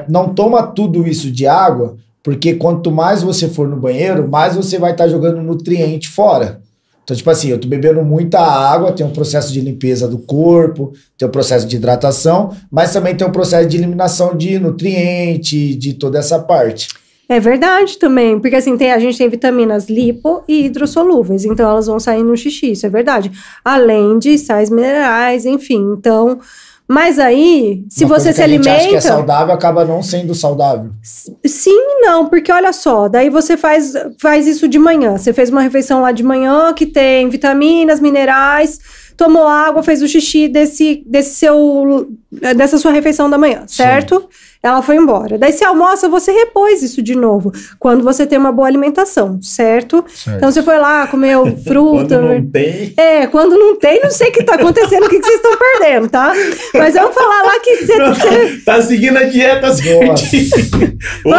não toma tudo isso de água, porque quanto mais você for no banheiro, mais você vai estar jogando nutriente fora. Então, tipo assim, eu tô bebendo muita água, tem um processo de limpeza do corpo, tem um processo de hidratação, mas também tem um processo de eliminação de nutriente, de toda essa parte. É verdade também, porque assim, a gente tem vitaminas lipo e hidrossolúveis, então elas vão sair no xixi, isso é verdade. Além de sais minerais, enfim, então... Mas aí, se você se alimenta... Uma coisa que a gente acha que é saudável, acaba não sendo saudável. Sim e não, porque olha só, daí você faz isso de manhã, você fez uma refeição lá de manhã que tem vitaminas, minerais, tomou água, fez o xixi dessa sua refeição da manhã, certo? Sim. Ela foi embora. Daí você almoça, você repôs isso de novo. Quando você tem uma boa alimentação, certo? Então você foi lá, comeu fruta... Quando não tem... Quando não tem, não sei o que tá acontecendo, o que vocês estão perdendo, tá? Mas vamos falar lá que você... Tá seguindo a dieta, vamos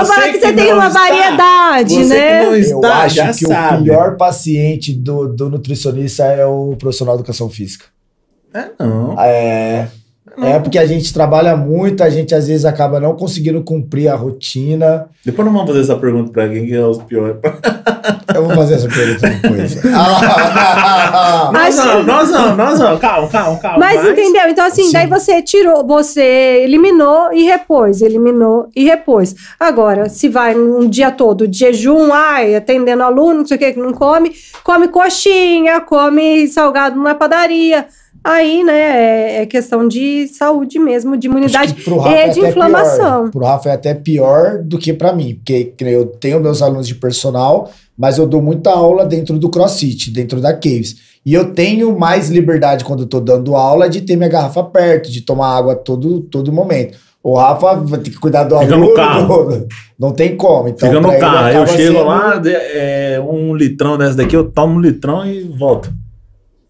falar que você tem uma variedade, né? Eu acho que o pior paciente do nutricionista é o profissional de educação física. É, não. É, não. É porque a gente trabalha muito, a gente às vezes acaba não conseguindo cumprir a rotina. Depois não vamos fazer essa pergunta pra quem que é os piores. Eu vou fazer essa pergunta depois. Nós não. Calma. Mas entendeu? Então assim, sim. Daí você tirou, você eliminou e repôs, Agora, se vai um dia todo de jejum, atendendo aluno, não sei o que, que não come, come coxinha, come salgado numa padaria. Aí, né, é questão de saúde mesmo, de imunidade e de inflamação. Pro Rafa é até pior do que pra mim, porque eu tenho meus alunos de personal, mas eu dou muita aula dentro do CrossFit, dentro da Caves. E eu tenho mais liberdade quando eu tô dando aula de ter minha garrafa perto, de tomar água todo momento. O Rafa vai ter que cuidar do aluno. Fica no carro. Não tem como. Então, fica no carro, eu chego lá, um litrão dessa daqui, eu tomo um litrão e volto.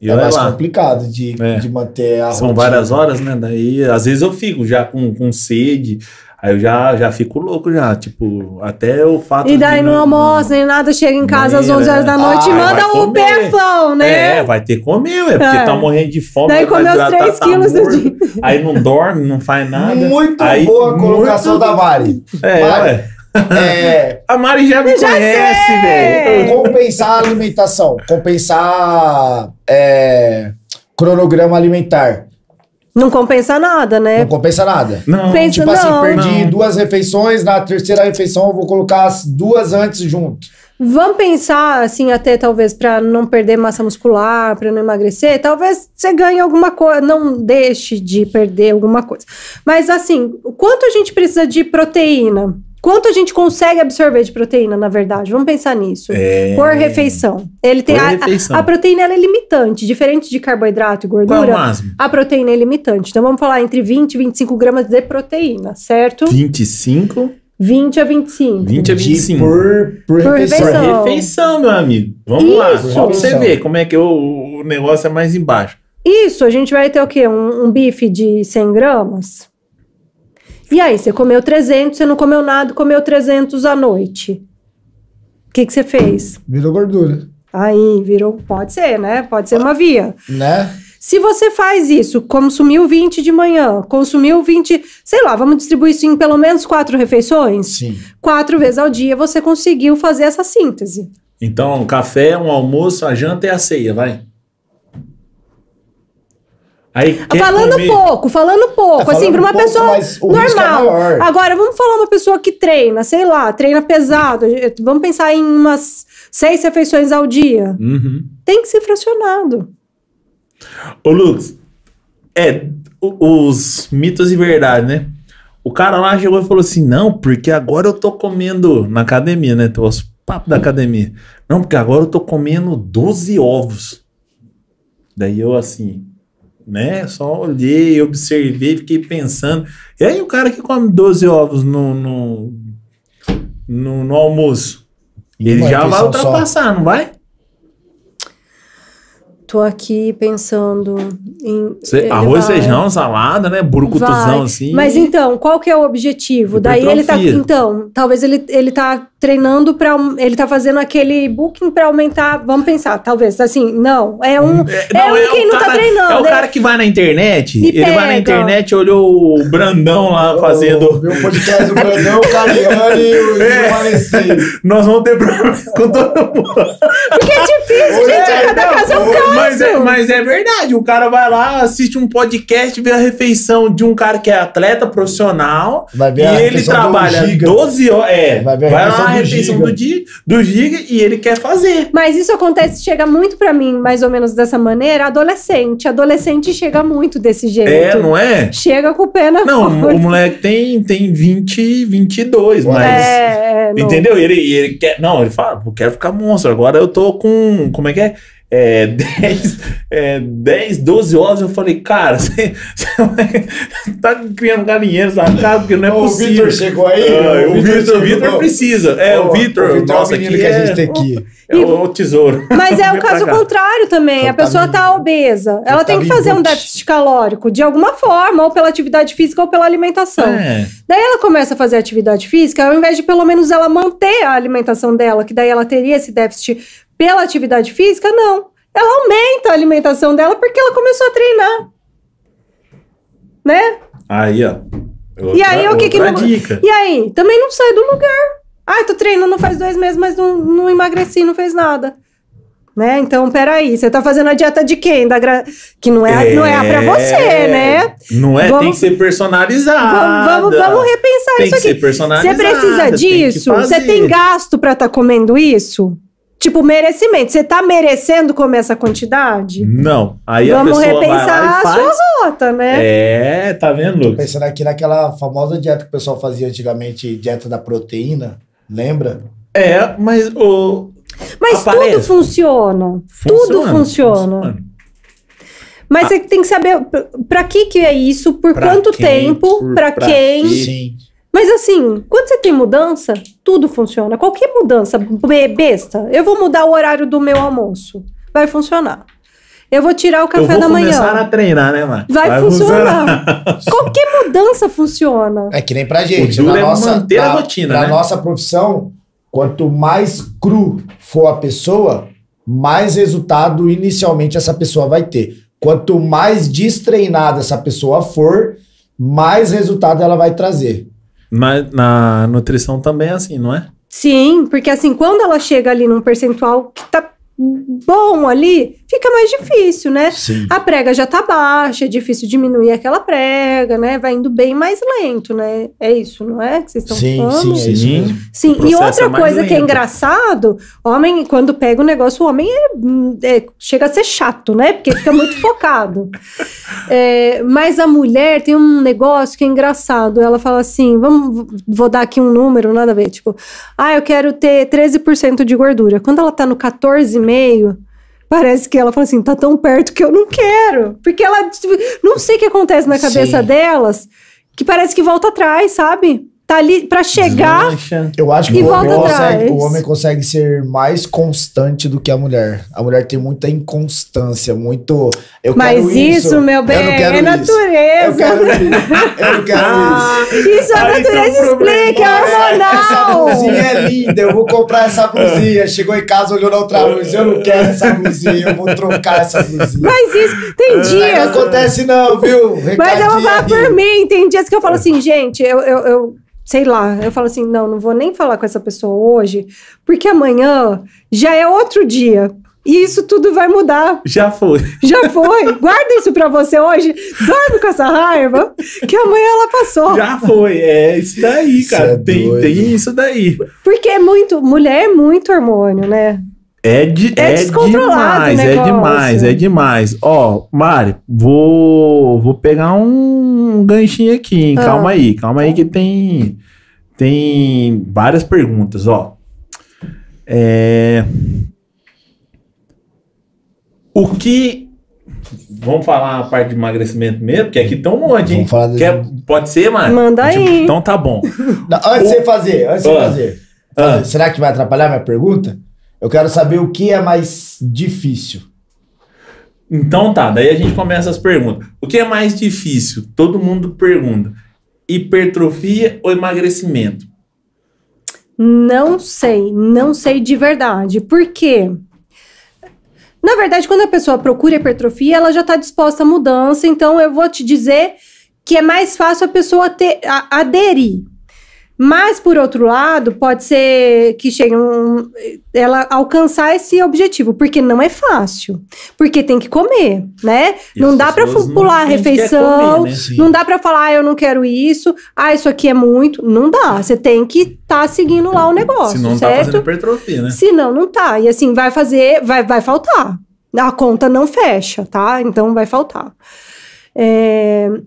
É mais complicado de manter a rotina. São várias horas, né? Daí, às vezes eu fico já com sede, aí eu já fico louco já, tipo, até o fato... E daí não almoça nem nada, chega em casa às 11 horas da noite e manda o pefão, né? É, vai ter que comer, porque tá morrendo de fome. Daí comeu os 3 quilos do dia. Aí não dorme, não faz nada. Muito boa a colocação da Mari. A Mari já me conhece, velho. Compensar a alimentação, compensar cronograma alimentar. Não compensa nada, né? Não compensa nada. Não. Perdi 2 refeições, na terceira refeição eu vou colocar as 2 antes junto. Vamos pensar, assim, até talvez para não perder massa muscular, para não emagrecer, talvez você ganhe alguma coisa, não deixe de perder alguma coisa. Mas, assim, quanto a gente precisa de proteína? Quanto a gente consegue absorver de proteína, na verdade? Vamos pensar nisso. Por refeição. A proteína ela é limitante. Diferente de carboidrato e gordura, a proteína é limitante. Então, vamos falar entre 20 e 25 gramas de proteína, certo? 25? 20 a 25. 20 a 25. Por refeição. Por refeição, meu amigo. Vamos lá. Só pra você ver como é que o negócio é mais embaixo. Isso, a gente vai ter o quê? Um bife de 100 gramas? E aí, você comeu 300, você não comeu nada, comeu 300 à noite. O que você fez? Virou gordura. Aí, virou... Pode ser, né? Pode ser uma via. Né? Se você faz isso, consumiu 20 de manhã, consumiu 20... Sei lá, vamos distribuir isso em pelo menos 4 refeições? Sim. 4 vezes ao dia você conseguiu fazer essa síntese. Então, um café, um almoço, a janta e a ceia, vai. Falando pouco, assim, para uma pessoa normal. Agora, vamos falar uma pessoa que treina, sei lá, treina pesado. Vamos pensar em umas 6 refeições ao dia. Uhum. Tem que ser fracionado. Ô, Lucas, os mitos e verdade, né? O cara lá chegou e falou assim, não, porque agora eu tô comendo na academia, né? Os papos da academia. Não, porque agora eu tô comendo 12 ovos. Daí eu, assim... Né? Só olhei, observei, fiquei pensando. E aí o cara que come 12 ovos no almoço, ele já vai ultrapassar, não vai? Tô aqui pensando em... Arroz, feijão, salada, né? Burcutuzão, assim. Mas então, qual que é o objetivo? Daí ele tá... Então, talvez ele tá treinando pra... Ele tá fazendo aquele booking pra aumentar... Vamos pensar, talvez, assim, não. Não tá treinando. É o cara que vai na internet. Vai na internet, olhou o Brandão lá fazendo... Meu podcast do Brandão, o Caliani e o Valecido. Nós vamos ter problema com todo mundo. Porque é difícil, gente. A cada caso é um caso. Mas é verdade, o cara vai lá, assiste um podcast, vê a refeição de um cara que é atleta profissional e ele trabalha 12 horas. Vai lá a refeição do Giga e ele quer fazer. Mas isso acontece, chega muito pra mim, mais ou menos dessa maneira, adolescente. Adolescente chega muito desse jeito. É, não é? Chega com o pé na mão. Não, o moleque tem 20, 22, mas... Entendeu? Ele quer... Não, ele fala, eu quero ficar monstro, agora eu tô com... Como é que é? 10, 12 ovos, eu falei, cara, você tá criando galinheiro na casa, porque não é possível. O Vitor chegou aí? O Vitor precisa. O Vitor, nossa, aqui que a gente tem aqui. O tesouro. Mas é o caso contrário também. A pessoa tá obesa. Ela tem que fazer um déficit calórico de alguma forma, ou pela atividade física ou pela alimentação. Daí ela começa a fazer atividade física, ao invés de pelo menos ela manter a alimentação dela, que daí ela teria esse déficit pela atividade física, não. ela aumenta a alimentação dela porque ela começou a treinar, né? Aí, ó. E aí, o que que não... E aí, também não sai do lugar. Ah, tô treinando faz 2 meses, mas não emagreci, não fez nada. Né? Então, peraí, você tá fazendo a dieta de quem? Que não é a pra você, né? Não é, vamos, tem que ser personalizada. Vamos repensar tem isso aqui. Tem que ser personalizada. Você precisa disso? Você tem gasto pra tá comendo isso? Tipo, merecimento. Você tá merecendo comer essa quantidade? Não. Aí vamos a pessoa repensar vai lá e faz. A sua rota, né? É, tá vendo, Lucas? Pensando aqui naquela famosa dieta que o pessoal fazia antigamente, dieta da proteína, lembra? É, mas o... Mas aparece. Tudo funciona. Tudo funciona. Mas você tem que saber pra que é isso, por pra quanto quem, tempo, pra quem. Sim. Mas assim, quando você tem mudança, tudo funciona. Qualquer mudança besta, eu vou mudar o horário do meu almoço, vai funcionar. Eu vou tirar o café da manhã. Eu vou começar a treinar, né, Marcos? Vai funcionar. Qualquer mudança funciona. É que nem pra gente. O duro é manter a rotina, né? Na nossa profissão, quanto mais cru for a pessoa, mais resultado inicialmente essa pessoa vai ter. Quanto mais destreinada essa pessoa for, mais resultado ela vai trazer. Mas na nutrição também é assim, não é? Sim, porque assim, quando ela chega ali num percentual que tá bom ali, fica mais difícil, né? Sim. A prega já tá baixa, é difícil diminuir aquela prega, né? Vai indo bem mais lento, né? É isso, não é? Que vocês estão falando? Sim, sim. Sim. E outra coisa que é engraçado, homem, quando pega o negócio, o homem chega a ser chato, né? Porque fica muito focado. Mas a mulher tem um negócio que é engraçado. Ela fala assim, vou dar aqui um número, nada a ver, tipo, eu quero ter 13% de gordura. Quando ela tá no 14,5%, parece que ela fala assim, tá tão perto que eu não quero, porque ela, não sei o que acontece na cabeça delas, que parece que volta atrás, sabe? Tá ali pra chegar. Eu acho que o homem consegue ser mais constante do que a mulher. A mulher tem muita inconstância, muito... Mas isso, meu bem, é natureza. Eu quero isso. Isso a natureza explica, é hormonal. Essa blusinha é linda, eu vou comprar essa blusinha. Chegou em casa, olhou na outra luz, eu não quero essa blusinha, eu vou trocar essa blusinha. Mas isso, tem dias... Não acontece não, viu? Recadinho. Mas eu vou falar por mim, tem dias que eu falo assim, gente, sei lá, eu falo assim, não vou nem falar com essa pessoa hoje, porque amanhã já é outro dia. E isso tudo vai mudar. Já foi. Guarda isso pra você hoje. Dorme com essa raiva, que amanhã ela passou. Já foi. É isso daí, cara. Tem isso daí. Porque mulher é muito hormônio, né? É descontrolado, demais, né? É demais. Ó, Mari, vou pegar um ganchinho aqui, hein? Calma aí que tem várias perguntas, ó. O que... Vamos falar a parte de emagrecimento mesmo? Porque aqui tem um monte, hein? Pode ser, Mari? Manda aí. Então tá bom. Antes de você fazer. Será que vai atrapalhar minha pergunta? Eu quero saber o que é mais difícil. Então tá, daí a gente começa as perguntas. O que é mais difícil? Todo mundo pergunta. Hipertrofia ou emagrecimento? Não sei de verdade. Por quê? Na verdade, quando a pessoa procura hipertrofia, ela já está disposta à mudança. Então eu vou te dizer que é mais fácil a pessoa aderir. Mas, por outro lado, pode ser que chegue ela alcançar esse objetivo, porque não é fácil, porque tem que comer, né? Não dá pra pular a refeição, comer, né? Não dá pra falar, eu não quero isso, isso aqui é muito, não dá, você tem que estar seguindo lá o negócio, senão não certo? Tá fazendo hipertrofia, né? Senão não tá, e assim, vai faltar, a conta não fecha, tá? Então vai faltar.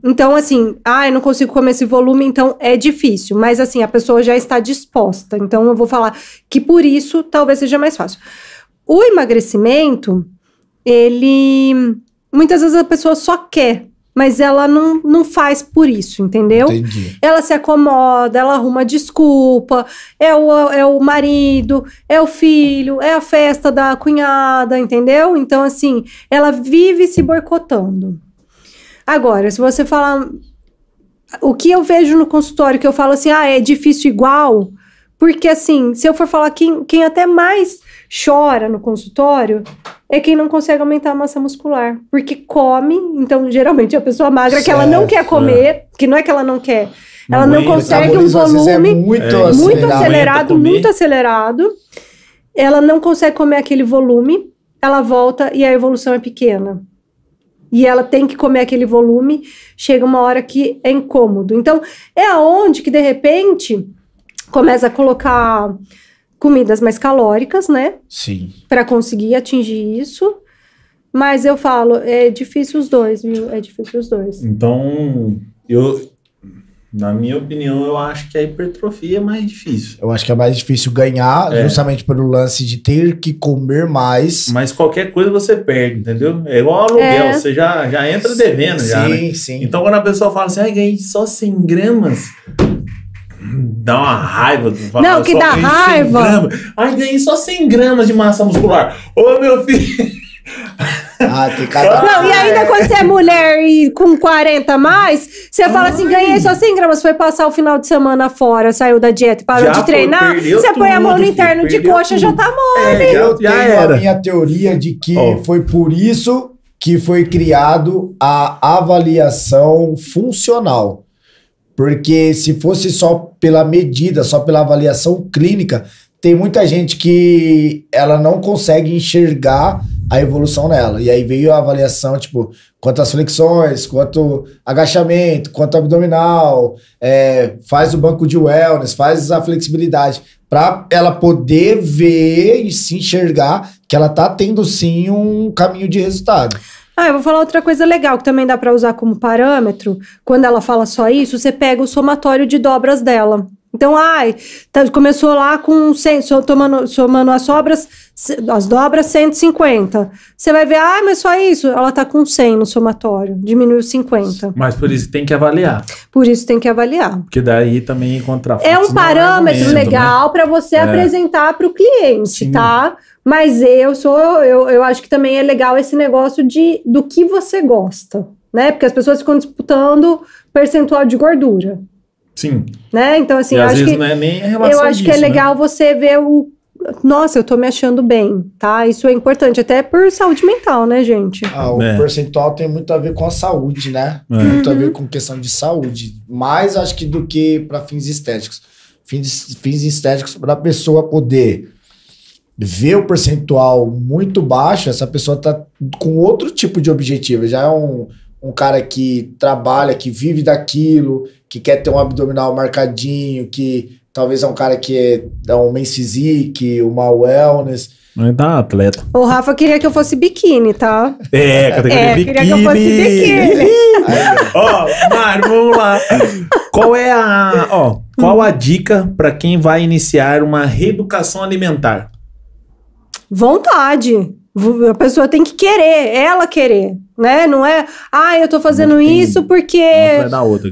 Então assim, eu não consigo comer esse volume, então é difícil, mas assim, a pessoa já está disposta, então eu vou falar que por isso talvez seja mais fácil. O emagrecimento, ele muitas vezes a pessoa só quer, mas ela não faz por isso, entendeu? Entendi. Ela se acomoda, ela arruma desculpa, é o marido, é o filho, é a festa da cunhada, entendeu? Então assim, ela vive se boicotando. Agora, se você falar... O que eu vejo no consultório, que eu falo assim, é difícil igual, porque assim, se eu for falar quem até mais chora no consultório é quem não consegue aumentar a massa muscular. Porque come, então geralmente é a pessoa magra que ela não quer comer, que não é que ela não quer, ela não consegue um volume muito acelerado, ela não consegue comer aquele volume, ela volta e a evolução é pequena. E ela tem que comer aquele volume, chega uma hora que é incômodo. Então, é aonde que, de repente, começa a colocar comidas mais calóricas, né? Sim. Para conseguir atingir isso. Mas eu falo, é difícil os dois, viu? É difícil os dois. Então, na minha opinião, eu acho que a hipertrofia é mais difícil. Eu acho que é mais difícil ganhar, justamente pelo lance de ter que comer mais. Mas qualquer coisa você perde, entendeu? É igual aluguel, você já entra devendo. Sim, né? Então, quando a pessoa fala assim, ai, ganhei só 100 gramas, dá uma raiva. Não, que dá raiva. Ai, ganhei só 100 gramas de massa muscular. Ô, meu filho... Não, e ainda quando você é mulher e com 40 a mais, você fala assim, ganhei só 100 gramas, foi passar o final de semana fora, saiu da dieta e parou de treinar, você põe a mão no interno de coxa, já tá mole. Eu tenho a minha teoria de que foi por isso que foi criado a avaliação funcional. Porque se fosse só pela medida, só pela avaliação clínica, tem muita gente que ela não consegue enxergar a evolução nela. E aí veio a avaliação, tipo, quantas flexões, quanto agachamento, quanto abdominal, faz o banco de wellness, faz a flexibilidade, para ela poder ver e se enxergar que ela tá tendo, sim, um caminho de resultado. Ah, eu vou falar outra coisa legal, que também dá para usar como parâmetro. Quando ela fala só isso, você pega o somatório de dobras dela. Então, começou lá com 100, somando as dobras, 150. Você vai ver, mas só isso. Ela tá com 100 no somatório, diminuiu 50. Mas por isso tem que avaliar. Por isso tem que avaliar. Porque daí também encontrar fatos. É um parâmetro legal, né? Para você apresentar para o cliente, sim, tá? Mas eu acho que também é legal esse negócio do que você gosta, né? Porque as pessoas ficam disputando percentual de gordura. Sim. Né? Então, assim, eu acho que não é nem a relação eu acho disso, que é legal, né? Você ver nossa, eu tô me achando bem, tá? Isso é importante, até por saúde mental, né, gente? O percentual tem muito a ver com a saúde, né? É. Muito a ver com questão de saúde. Mais, acho que, do que para fins estéticos. Fins estéticos, para a pessoa poder ver o percentual muito baixo, essa pessoa tá com outro tipo de objetivo. Já é um cara que trabalha, que vive daquilo, que quer ter um abdominal marcadinho, que talvez é um cara que é um men's physique, uma wellness. Não é da atleta. O Rafa queria que eu fosse biquíni, tá? Categoria biquíni. Queria que eu fosse biquíni. Ó, Mário, vamos lá. Qual a dica para quem vai iniciar uma reeducação alimentar? Vontade. A pessoa tem que querer, ela querer, né? Não é, eu tô fazendo isso porque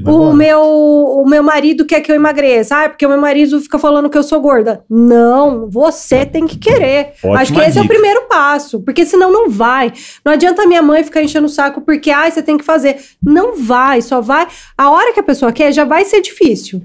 o meu marido quer que eu emagreça. Porque o meu marido fica falando que eu sou gorda. Não, você tem que querer. Ótima Acho que esse dica. É o primeiro passo, porque senão não vai. Não adianta a minha mãe ficar enchendo o saco porque, você tem que fazer. Não vai, só vai. A hora que a pessoa quer, já vai ser difícil.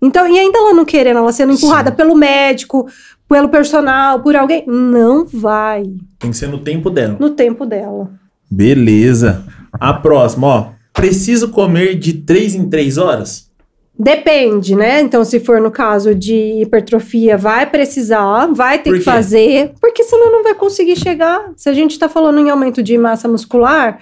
Então, e ainda ela não querendo, ela sendo empurrada pelo médico, pelo personal, por alguém, não vai. Tem que ser no tempo dela. No tempo dela. Beleza. A próxima, preciso comer de 3 em 3 horas? Depende, né? Então, se for no caso de hipertrofia, vai precisar, vai ter que fazer, porque senão não vai conseguir chegar. Se a gente tá falando em aumento de massa muscular,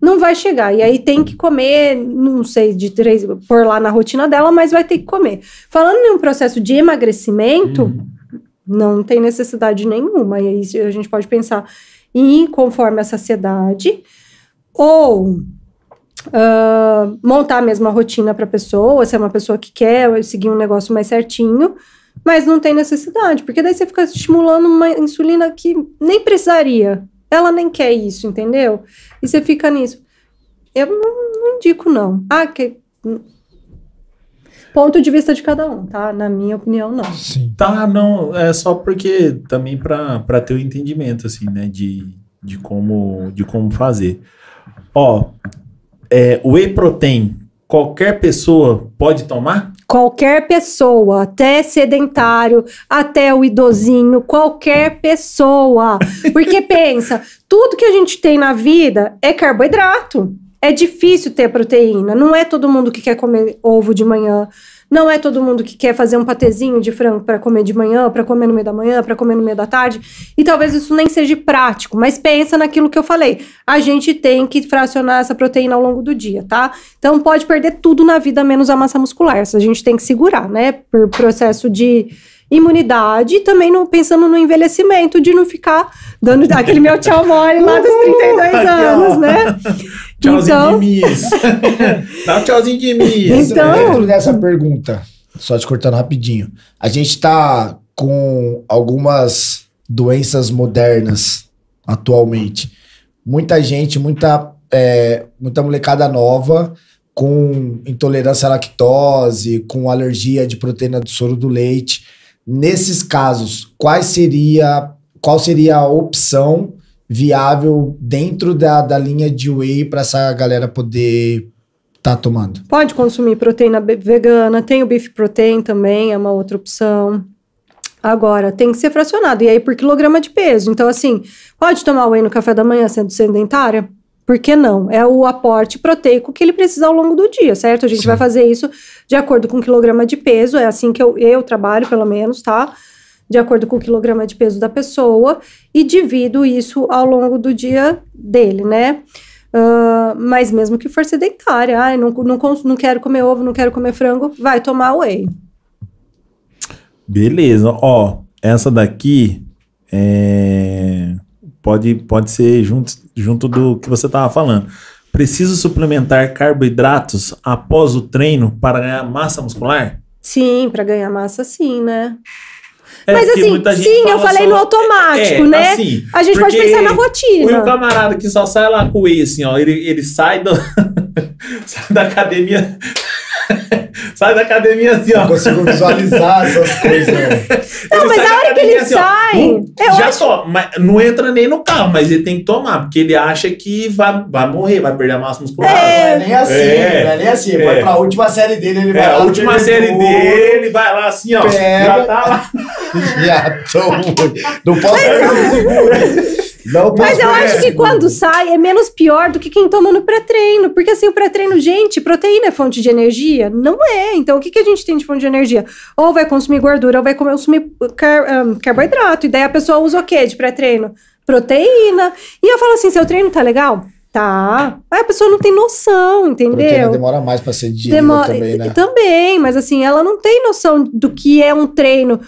não vai chegar. E aí tem que comer, não sei, de 3, por lá na rotina dela, mas vai ter que comer. Falando em um processo de emagrecimento... Não tem necessidade nenhuma. E aí a gente pode pensar em conforme a saciedade ou montar a mesma rotina para a pessoa, se é uma pessoa que quer seguir um negócio mais certinho, mas não tem necessidade, porque daí você fica estimulando uma insulina que nem precisaria. Ela nem quer isso, entendeu? E você fica nisso. Eu não indico, não. Ponto de vista de cada um, tá? Na minha opinião, não. Sim. Tá, não, é só porque também para ter o entendimento, assim, né? De como fazer. O whey protein, qualquer pessoa pode tomar? Qualquer pessoa, até sedentário, até o idosinho, qualquer pessoa. Porque pensa, tudo que a gente tem na vida é carboidrato. É difícil ter proteína. Não é todo mundo que quer comer ovo de manhã. Não é todo mundo que quer fazer um patezinho de frango para comer de manhã, para comer no meio da manhã, para comer no meio da tarde. E talvez isso nem seja prático, mas pensa naquilo que eu falei. A gente tem que fracionar essa proteína ao longo do dia, tá? Então pode perder tudo na vida, menos a massa muscular. Isso a gente tem que segurar, né? Por processo de imunidade e também no, pensando no envelhecimento, de não ficar dando aquele meu tchau mole lá dos 32 anos, né? Tchauzinho então... de Mias. Dá um tchauzinho de Mias. Então... Dentro dessa pergunta, só te cortando rapidinho, a gente tá com algumas doenças modernas atualmente. Muita gente, muita molecada nova com intolerância à lactose, com alergia de proteína do soro do leite. Nesses casos, qual seria a opção viável dentro da linha de whey para essa galera poder estar tomando? Pode consumir proteína vegana, tem o beef protein também, é uma outra opção. Agora, tem que ser fracionado, e aí por quilograma de peso. Então, assim, pode tomar whey no café da manhã sendo sedentária? Por que não? É o aporte proteico que ele precisa ao longo do dia, certo? A gente vai fazer isso de acordo com o quilograma de peso, é assim que eu trabalho, pelo menos, tá? De acordo com o quilograma de peso da pessoa e divido isso ao longo do dia dele, né? Mas mesmo que for sedentária, não quero comer ovo, não quero comer frango, vai tomar whey. Beleza, ó, essa daqui é... Pode ser junto do que você estava falando. Preciso suplementar carboidratos após o treino para ganhar massa muscular? Sim, para ganhar massa sim, né? É, mas assim, sim, eu falei só, no automático, né? Assim, a gente pode pensar na rotina. O camarada que só sai lá com ele, assim, ó, ele sai da academia... Sai da academia assim, ó. Não consigo visualizar essas coisas. Não, mas a hora que ele assim, sai... Mas não entra nem no carro, mas ele tem que tomar, porque ele acha que vai morrer, vai perder a massa muscular. É, não é nem assim, não é nem assim. É. Vai pra última série dele, ele vai lá. A última série dele, vai lá assim, ó. Pega. Já tá lá. Já tô... Não posso perder. Mas eu acho que quando sai é menos pior do que quem toma no pré-treino. Porque assim, o pré-treino, gente, proteína é fonte de energia? Não é. Então, o que a gente tem de fonte de energia? Ou vai consumir gordura, ou vai consumir carboidrato. E daí a pessoa usa o quê de pré-treino? Proteína. E eu falo assim, seu treino tá legal? Tá. Aí a pessoa não tem noção, entendeu? Proteína demora mais pra ser digerida também, né? Também, mas assim, ela não tem noção do que é um treino...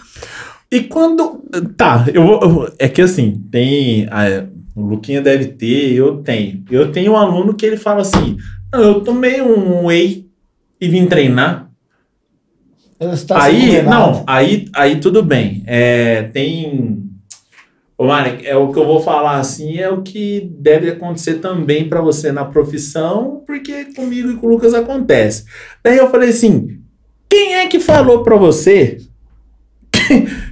E quando... Tá, é que assim, tem... O Luquinha deve ter, eu tenho. Eu tenho um aluno que ele fala assim, eu tomei um whey e vim treinar. Aí, não, aí tudo bem. É, tem... Mari, é o que eu vou falar assim, é o que deve acontecer também pra você na profissão, porque comigo e com o Lucas acontece. Daí eu falei assim, quem é que falou pra você...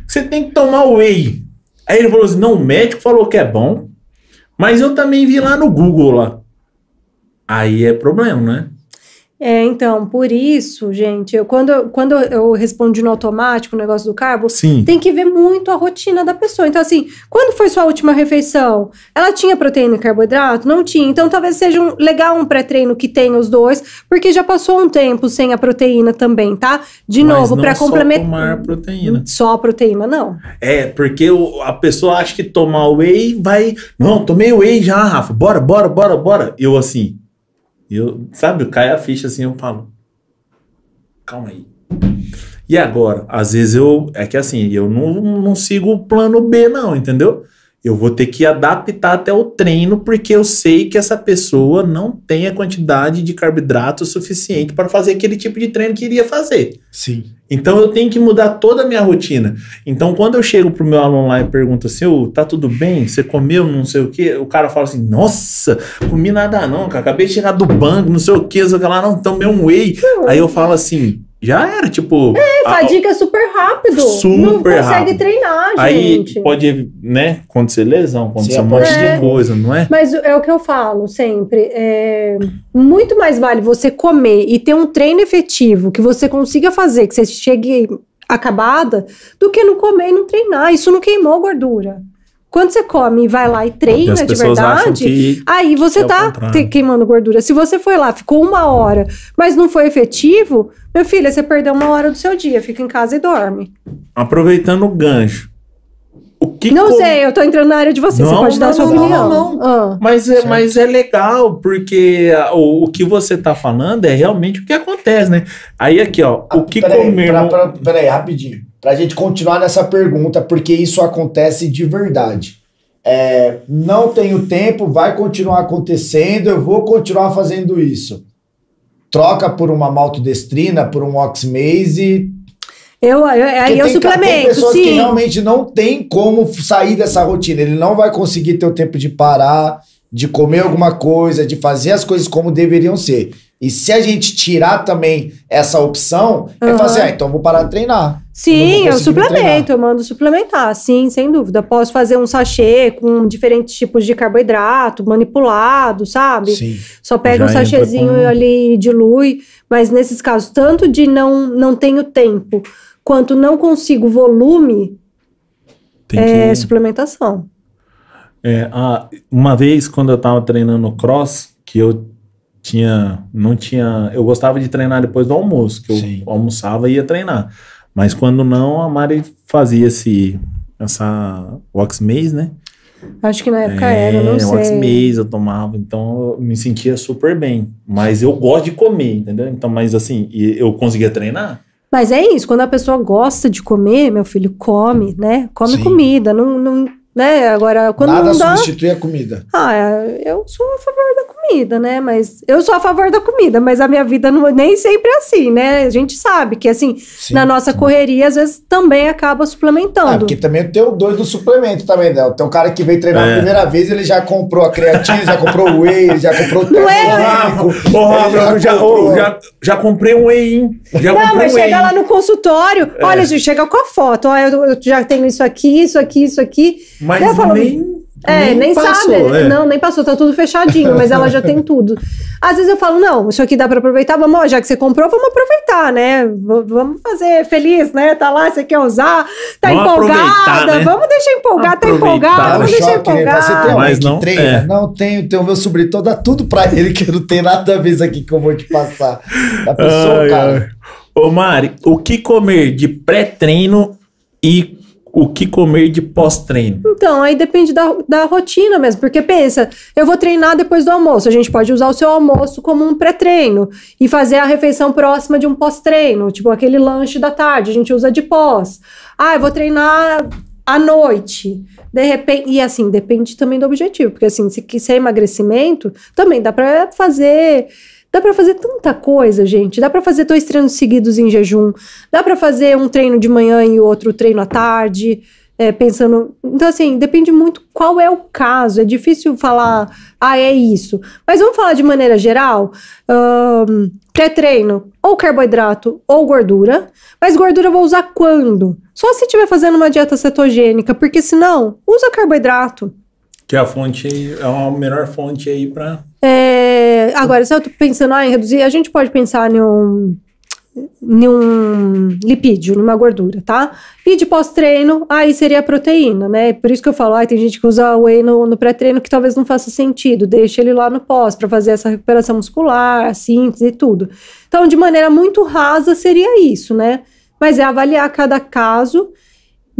Você tem que tomar whey. Aí ele falou assim, não, o médico falou que é bom, mas eu também vi lá no Google lá. Aí é problema, né? É, então, por isso, gente, quando eu respondi no automático o negócio do carbo, sim, tem que ver muito a rotina da pessoa. Então, assim, quando foi sua última refeição? Ela tinha proteína e carboidrato? Não tinha. Então, talvez seja legal um pré-treino que tenha os dois, porque já passou um tempo sem a proteína também, tá? De mas novo, para complementar... Só tomar proteína. Só a proteína, não. É, porque a pessoa acha que tomar whey vai... Não, tomei whey já, Rafa. Bora. Eu, assim... sabe, cai a ficha assim, eu falo, calma aí. E agora? Às vezes eu não sigo o plano B não, entendeu? Eu vou ter que adaptar até o treino, porque eu sei que essa pessoa não tem a quantidade de carboidrato suficiente para fazer aquele tipo de treino que iria fazer. Sim. Então eu tenho que mudar toda a minha rotina. Então quando eu chego pro meu aluno lá e pergunto assim, tá tudo bem? Você comeu não sei o quê? O cara fala assim, nossa, comi nada não, cara. Acabei de chegar do banco, não sei o quê, sei lá, não, tomei um whey. Aí eu falo assim, já era, tipo... Fadiga super rápido. Não consegue treinar, gente. Aí pode, né, acontecer lesão, acontecer um monte de coisa, não é? Mas é o que eu falo sempre. É, muito mais vale você comer e ter um treino efetivo que você consiga fazer, que você chegue acabada, do que não comer e não treinar. Isso não queimou gordura. Quando você come e vai lá e treina de verdade, aí você tá queimando gordura. Se você foi lá, ficou 1 hora, mas não foi efetivo, meu filho, você perdeu 1 hora do seu dia, fica em casa e dorme. Aproveitando o gancho. Não sei, eu tô entrando na área de vocês, você pode dar a sua opinião. Não. Mas é legal, porque o que você tá falando é realmente o que acontece, né? Aí aqui, ó, Peraí, rapidinho. Pra gente continuar nessa pergunta, porque isso acontece de verdade. É, não tenho tempo, vai continuar acontecendo, eu vou continuar fazendo isso. Troca por uma maltodestrina, por um oxymase. Eu suplemento, tem pessoas que realmente não tem como sair dessa rotina. Ele não vai conseguir ter o tempo de parar, de comer alguma coisa, de fazer as coisas como deveriam ser. E se a gente tirar também essa opção, é fazer, então vou parar de treinar. Sim, eu suplemento, eu mando suplementar, sim, sem dúvida. Posso fazer um sachê com diferentes tipos de carboidrato, manipulado, sabe? Sim. Só pega um sachêzinho ali e dilui. Mas nesses casos, tanto de não tenho tempo, quanto não consigo volume, é suplementação. Uma vez, quando eu tava treinando cross, que eu eu gostava de treinar depois do almoço, que eu almoçava e ia treinar. Mas quando não, a Mari fazia essa oxymase, né? Acho que na época era, não sei. Oxymase eu tomava, então eu me sentia super bem. Mas eu gosto de comer, entendeu? Então, mas assim, eu conseguia treinar. Mas é isso, quando a pessoa gosta de comer, meu filho, come, né? Come comida, né? Agora, quando nada não dá, substitui a comida. Eu sou a favor da comida, né? Mas eu sou a favor da comida, mas a minha vida nem sempre é assim, né? A gente sabe que, assim, na nossa correria, às vezes também acaba suplementando. Porque também tem o doido do suplemento também, né? Tem um cara que veio treinar a primeira vez, ele já comprou a creatina, já comprou o whey, já comprou o já comprei um whey, hein? Mas chega lá no consultório, olha, gente, chega com a foto, olha, eu já tenho isso aqui, isso aqui, isso aqui. Mas eu falo, nem passou, sabe. Não, nem passou, tá tudo fechadinho, mas ela já tem tudo. Às vezes eu falo, não, isso aqui dá pra aproveitar, vamos, já que você comprou, vamos aproveitar, né? Vamos fazer feliz, né? Tá lá, você quer usar, tá empolgada, né? Vamos deixar empolgada, tá empolgada, vamos deixar empolgada. Você tem mas não, treina? Não tenho, o meu sobrinho, dá tudo pra ele, que eu não tenho nada a ver isso aqui que eu vou te passar. A pessoa, cara. Ô Mari, o que comer de pré-treino e o que comer de pós-treino? Então, aí depende da rotina mesmo, porque pensa, eu vou treinar depois do almoço, a gente pode usar o seu almoço como um pré-treino e fazer a refeição próxima de um pós-treino, tipo aquele lanche da tarde, a gente usa de pós. Eu vou treinar à noite, de repente, e assim, depende também do objetivo, porque assim, se é emagrecimento, também dá pra fazer tanta coisa, gente. Dá pra fazer 2 treinos seguidos em jejum. Dá pra fazer um treino de manhã e outro treino à tarde. Pensando... Então, assim, depende muito qual é o caso. É difícil falar, é isso. Mas vamos falar de maneira geral. Pré-treino, ou carboidrato, ou gordura. Mas gordura eu vou usar quando? Só se estiver fazendo uma dieta cetogênica. Porque senão, usa carboidrato. Que é a fonte, é a melhor fonte aí pra... Agora, se eu tô pensando em reduzir, a gente pode pensar em um lipídio, numa gordura, tá? E de pós-treino, aí seria a proteína, né? Por isso que eu falo, tem gente que usa whey no pré-treino que talvez não faça sentido, deixa ele lá no pós para fazer essa recuperação muscular, a síntese e tudo. Então, de maneira muito rasa, seria isso, né? Mas é avaliar cada caso,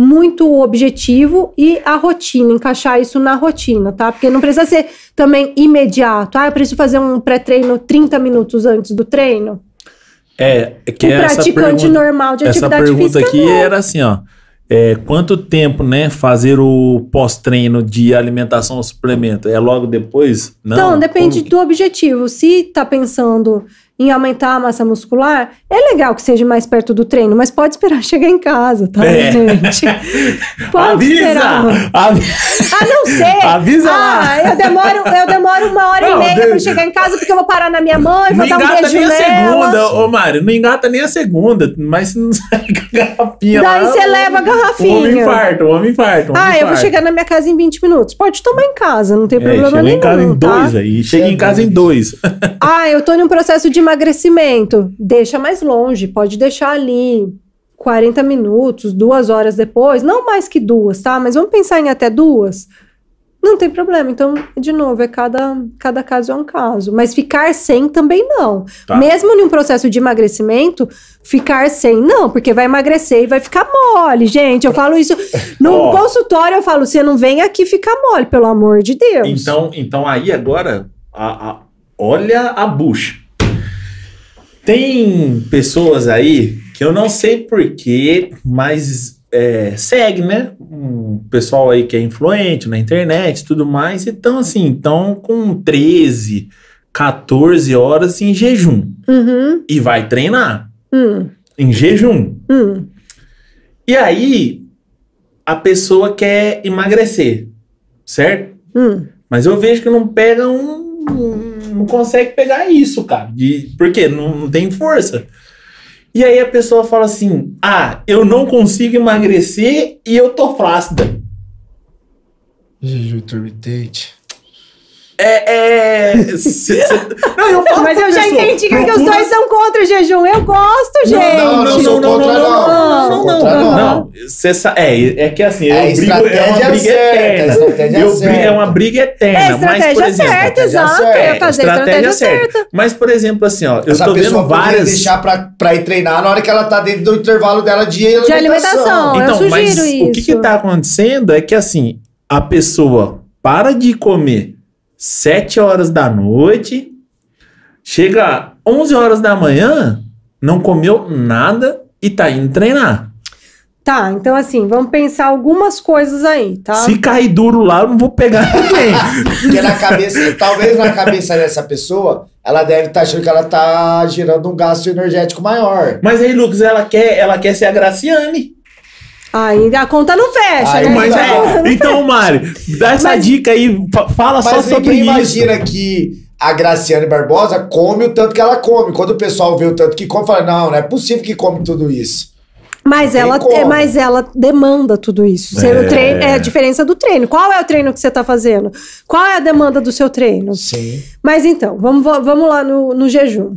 muito objetivo e a rotina, encaixar isso na rotina, tá? Porque não precisa ser também imediato. Eu preciso fazer um pré-treino 30 minutos antes do treino. Que é essa pergunta. Um praticante normal de atividade física. Essa pergunta aqui era assim, ó. Quanto tempo, né, fazer o pós-treino de alimentação ou suplemento? É logo depois? Não, depende do objetivo. Se tá pensando em aumentar a massa muscular, é legal que seja mais perto do treino, mas pode esperar chegar em casa, tá, gente? Pode esperar. A não ser. Avisa lá. Eu demoro 1h30 pra chegar em casa, porque eu vou parar na minha mãe, vou dar um beijo nela. Não engata nem a segunda, ô Mário, não engata nem a segunda, mas não sai com a garrafinha. Daí você leva a garrafinha. O homem infarta. Eu vou chegar na minha casa em 20 minutos. Pode tomar em casa, não tem problema nenhum, tá? Chega em casa em dois. Eu tô num processo de emagrecimento, deixa mais longe, pode deixar ali 40 minutos, 2 horas depois, não mais que 2, tá? Mas vamos pensar em até 2, não tem problema. Então, de novo, cada caso é um caso, mas ficar sem também não, tá. Mesmo num processo de emagrecimento, ficar sem não, porque vai emagrecer e vai ficar mole, gente, eu falo isso no consultório, eu falo, você não vem aqui ficar mole, pelo amor de Deus. Então aí agora, olha a bucha. Tem pessoas aí que eu não sei porquê, mas segue, né? Um pessoal aí que é influente na internet e tudo mais. Então, assim, com 13, 14 horas em jejum. Uhum. E vai treinar. Em jejum. E aí, a pessoa quer emagrecer, certo? Mas eu vejo que não pega não consegue pegar isso, cara. Porque não tem força. E aí a pessoa fala assim, eu não consigo emagrecer e eu tô flácida. Jejum intermitente. Mas eu já entendi que os dois são contra o jejum. Eu gosto, gente. Não. Que assim, é uma briga eterna. É estratégia certa, exato. Estratégia certa. Mas, por exemplo, assim, eu tô vendo várias... deixar pra ir treinar na hora que ela tá dentro do intervalo dela de alimentação. Então, mas o que tá acontecendo é que, assim, a pessoa para de comer 7 horas da noite, chega 11 horas da manhã, não comeu nada e tá indo treinar. Tá, então assim, vamos pensar algumas coisas aí, tá? Se cair duro lá, eu não vou pegar ninguém. Porque talvez na cabeça dessa pessoa, ela deve estar achando que ela tá gerando um gasto energético maior. Mas aí, Lucas, ela quer ser a Gracyanne. Aí a conta não fecha, né? Mas então, Mário, dá essa dica aí, fala só sobre isso. Mas imagina que a Gracyanne Barbosa come o tanto que ela come. Quando o pessoal vê o tanto que come, fala, não é possível que come tudo isso. Mas ela demanda tudo isso. É a diferença do treino. Qual é o treino que você está fazendo? Qual é a demanda do seu treino? Sim. Mas então, vamos lá no jejum.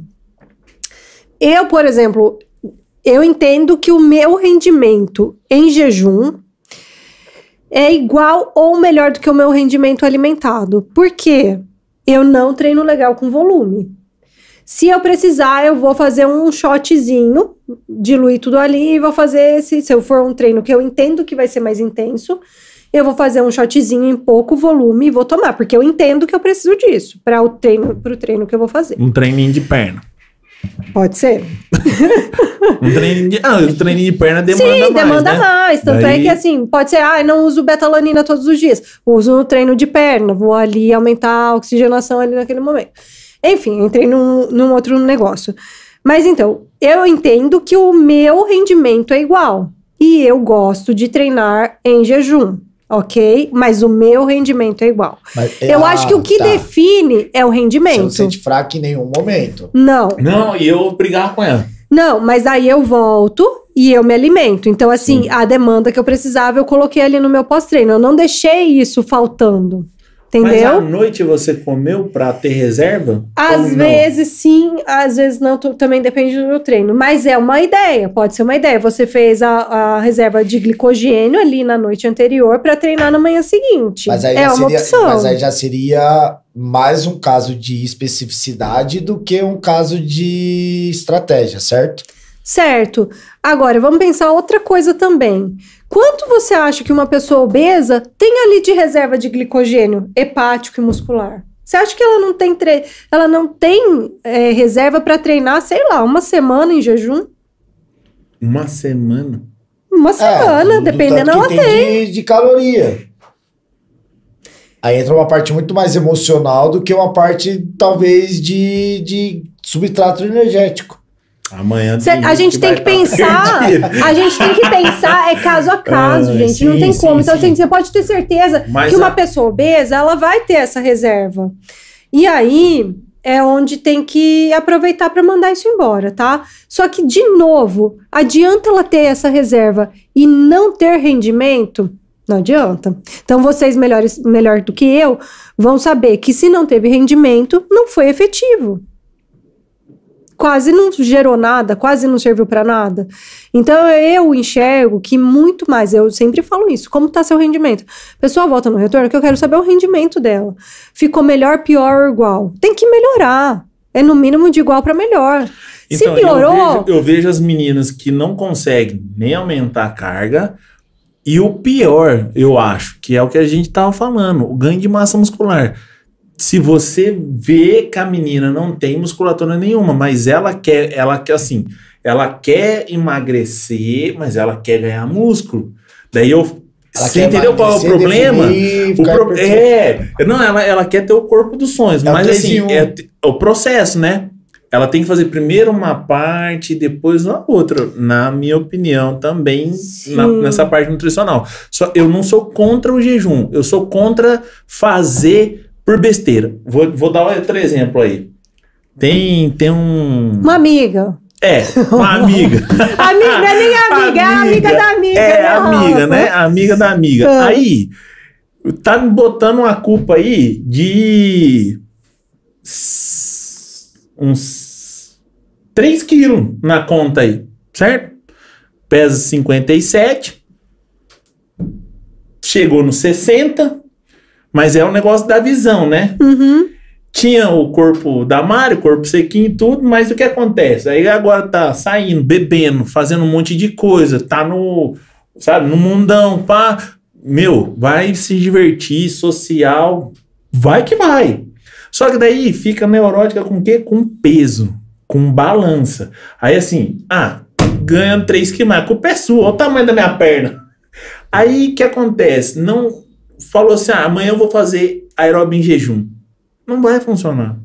Eu, por exemplo... eu entendo que o meu rendimento em jejum é igual ou melhor do que o meu rendimento alimentado. Por quê? Eu não treino legal com volume. Se eu precisar, eu vou fazer um shotzinho, diluir tudo ali e vou fazer esse... se eu for um treino que eu entendo que vai ser mais intenso, eu vou fazer um shotzinho em pouco volume e vou tomar, porque eu entendo que eu preciso disso para pro treino que eu vou fazer. Um treininho de perna. Pode ser. O treininho de perna demanda mais. Sim, demanda mais. Tanto é que assim, pode ser, eu não uso betalanina todos os dias. Uso no treino de perna, vou ali aumentar a oxigenação ali naquele momento. Enfim, entrei num outro negócio. Mas então, eu entendo que o meu rendimento é igual. E eu gosto de treinar em jejum, ok? Mas o meu rendimento é igual. Eu acho que o que define é o rendimento. Você não se sente fraco em nenhum momento. Não, e eu brigar com ela. Não, mas aí eu volto e eu me alimento. Então, assim, a demanda que eu precisava, eu coloquei ali no meu pós-treino. Eu não deixei isso faltando. Entendeu? Mas à noite você comeu pra ter reserva? Às vezes sim, às vezes não, também depende do meu treino. Mas é uma ideia, pode ser uma ideia. Você fez a reserva de glicogênio ali na noite anterior pra treinar na manhã seguinte. Mas aí uma opção. Mas aí já seria mais um caso de especificidade do que um caso de estratégia, certo? Certo. Agora, vamos pensar outra coisa também. Quanto você acha que uma pessoa obesa tem ali de reserva de glicogênio hepático e muscular? Você acha que ela não tem, reserva para treinar, sei lá, uma semana em jejum? Uma semana? Uma semana, dependendo da que ela tem. De caloria. Aí entra uma parte muito mais emocional do que uma parte, talvez, de substrato energético. Amanhã a gente tem que pensar, é caso a caso, gente, sim, não tem como. Então assim, você pode ter certeza que uma pessoa obesa, ela vai ter essa reserva. E aí é onde tem que aproveitar para mandar isso embora, tá? Só que, de novo, adianta ela ter essa reserva e não ter rendimento? Não adianta. Então, vocês melhor do que eu vão saber que se não teve rendimento, não foi efetivo. Quase não gerou nada, quase não serviu para nada. Então, eu enxergo que muito mais, eu sempre falo isso, como tá seu rendimento? A pessoa volta no retorno, que eu quero saber o rendimento dela. Ficou melhor, pior ou igual? Tem que melhorar. É no mínimo de igual para melhor. Então, se piorou... Eu vejo as meninas que não conseguem nem aumentar a carga e o pior, eu acho, que é o que a gente tava falando, o ganho de massa muscular. Se você vê que a menina não tem musculatura nenhuma, mas ela quer emagrecer, mas ela quer ganhar músculo. Daí você entendeu qual é o problema? Ela quer ter o corpo dos sonhos, mas assim, é o processo, né? Ela tem que fazer primeiro uma parte, depois a outra. Na minha opinião, também nessa parte nutricional. Só eu não sou contra o jejum, eu sou contra fazer por besteira. Vou dar outro exemplo aí. Tem uma amiga. É, uma amiga. Amiga, é nem amiga, é amiga da amiga. É, amiga, né? Amiga da amiga. É. Aí, tá me botando uma culpa aí de uns 3 quilos na conta aí, certo? Pesa 57. Chegou no 60. Mas é um negócio da visão, né? Uhum. Tinha o corpo da Mari, o corpo sequinho e tudo, mas o que acontece? Aí agora tá saindo, bebendo, fazendo um monte de coisa, tá no mundão, pá. Meu, vai se divertir, social, vai que vai. Só que daí fica neurótica com o quê? Com peso, com balança. Aí assim, ganhando 3 quilos, a culpa é sua, olha o tamanho da minha perna. Aí o que acontece? Não... Falou assim, amanhã eu vou fazer aeróbio em jejum. Não vai funcionar.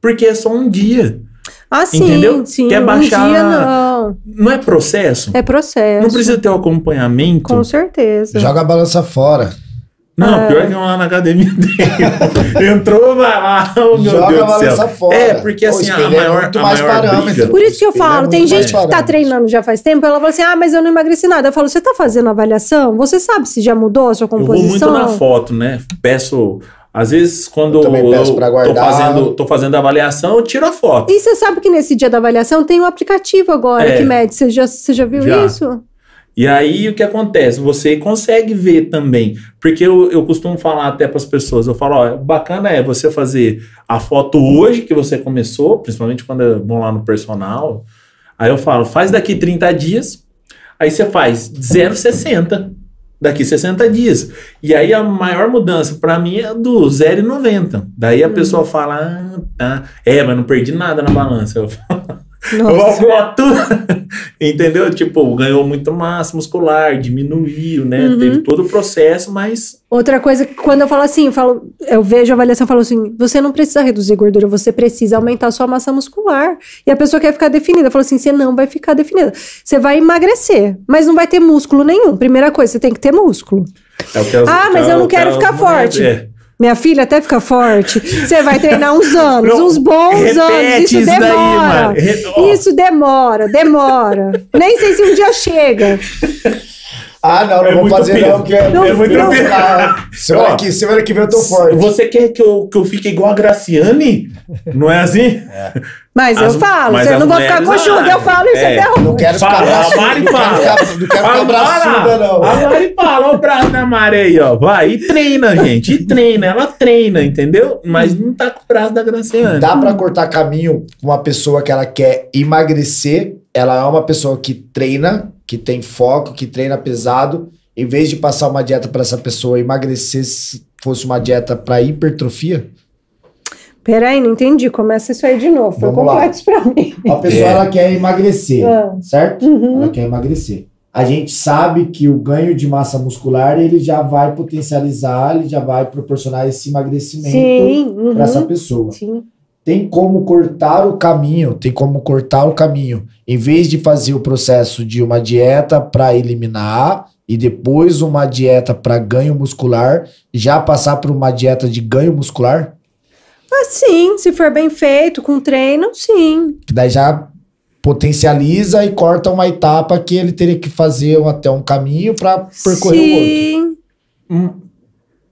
Porque é só um dia. Sim, entendeu? Sim, quer baixar... Um dia não. Não é processo? É processo. Não precisa ter o acompanhamento? Com certeza. Joga a balança fora. Não, pior que eu lá na academia dele. Entrou, vai lá, meu Joga Deus a balança do céu. Fora. É, porque assim, a maior briga... Por isso que eu falo, tem gente que tá treinando já faz tempo, ela fala assim, mas eu não emagreci nada. Eu falo, você tá fazendo avaliação? Você sabe se já mudou a sua composição? Eu vou muito na foto, né? Peço... Às vezes, quando eu pra guardar, tô fazendo a avaliação, eu tiro a foto. E você sabe que nesse dia da avaliação tem um aplicativo agora que mede. Você já viu isso? E aí, o que acontece? Você consegue ver também. Porque eu costumo falar até para as pessoas. Eu falo, o bacana é você fazer a foto hoje que você começou, principalmente quando vão lá no personal. Aí eu falo, faz daqui 30 dias. Aí você faz 0,60 daqui 60 dias. E aí, a maior mudança para mim é do 0,90. Daí a pessoa fala, mas não perdi nada na balança. Eu falo... Entendeu? Tipo, ganhou muito massa muscular, diminuiu, né? Uhum. Teve todo o processo, mas... Outra coisa, quando eu falo assim, eu vejo a avaliação e falo assim, você não precisa reduzir gordura, você precisa aumentar a sua massa muscular. E a pessoa quer ficar definida. Eu falo assim, você não vai ficar definida. Você vai emagrecer, mas não vai ter músculo nenhum. Primeira coisa, você tem que ter músculo. Mas eu não quero ficar forte. Minha filha até fica forte. Você vai treinar uns anos, uns bons anos. Isso demora. Isso demora. Nem sei se um dia chega. Não vou fazer. Semana que vem eu tô forte. Você quer que eu fique igual a Gracyanne? Não é assim? Mas eu não vou ficar coxuda, eu falo isso até hoje. Não quero ficar braçuda. Não quero ficar braçuda, não. A Mari fala, olha o braço da Mari aí, ó. Vai, e treina, gente. Ela treina, entendeu? Mas não tá com o braço da Gracyanne. Dá pra cortar caminho com uma pessoa que ela quer emagrecer. Ela é uma pessoa que treina, que tem foco, que treina pesado. Em vez de passar uma dieta pra essa pessoa emagrecer, se fosse uma dieta pra hipertrofia... Peraí, não entendi. Começa isso aí de novo. Foi complexo pra mim. A pessoa, ela quer emagrecer, certo? Uhum. Ela quer emagrecer. A gente sabe que o ganho de massa muscular, ele já vai potencializar, ele já vai proporcionar esse emagrecimento para essa pessoa. Sim. tem como cortar o caminho, em vez de fazer o processo de uma dieta para eliminar e depois uma dieta para ganho muscular, já passar por uma dieta de ganho muscular? Ah, sim, se for bem feito, com treino, sim. Que daí já potencializa e corta uma etapa que ele teria que fazer até um caminho para percorrer o outro.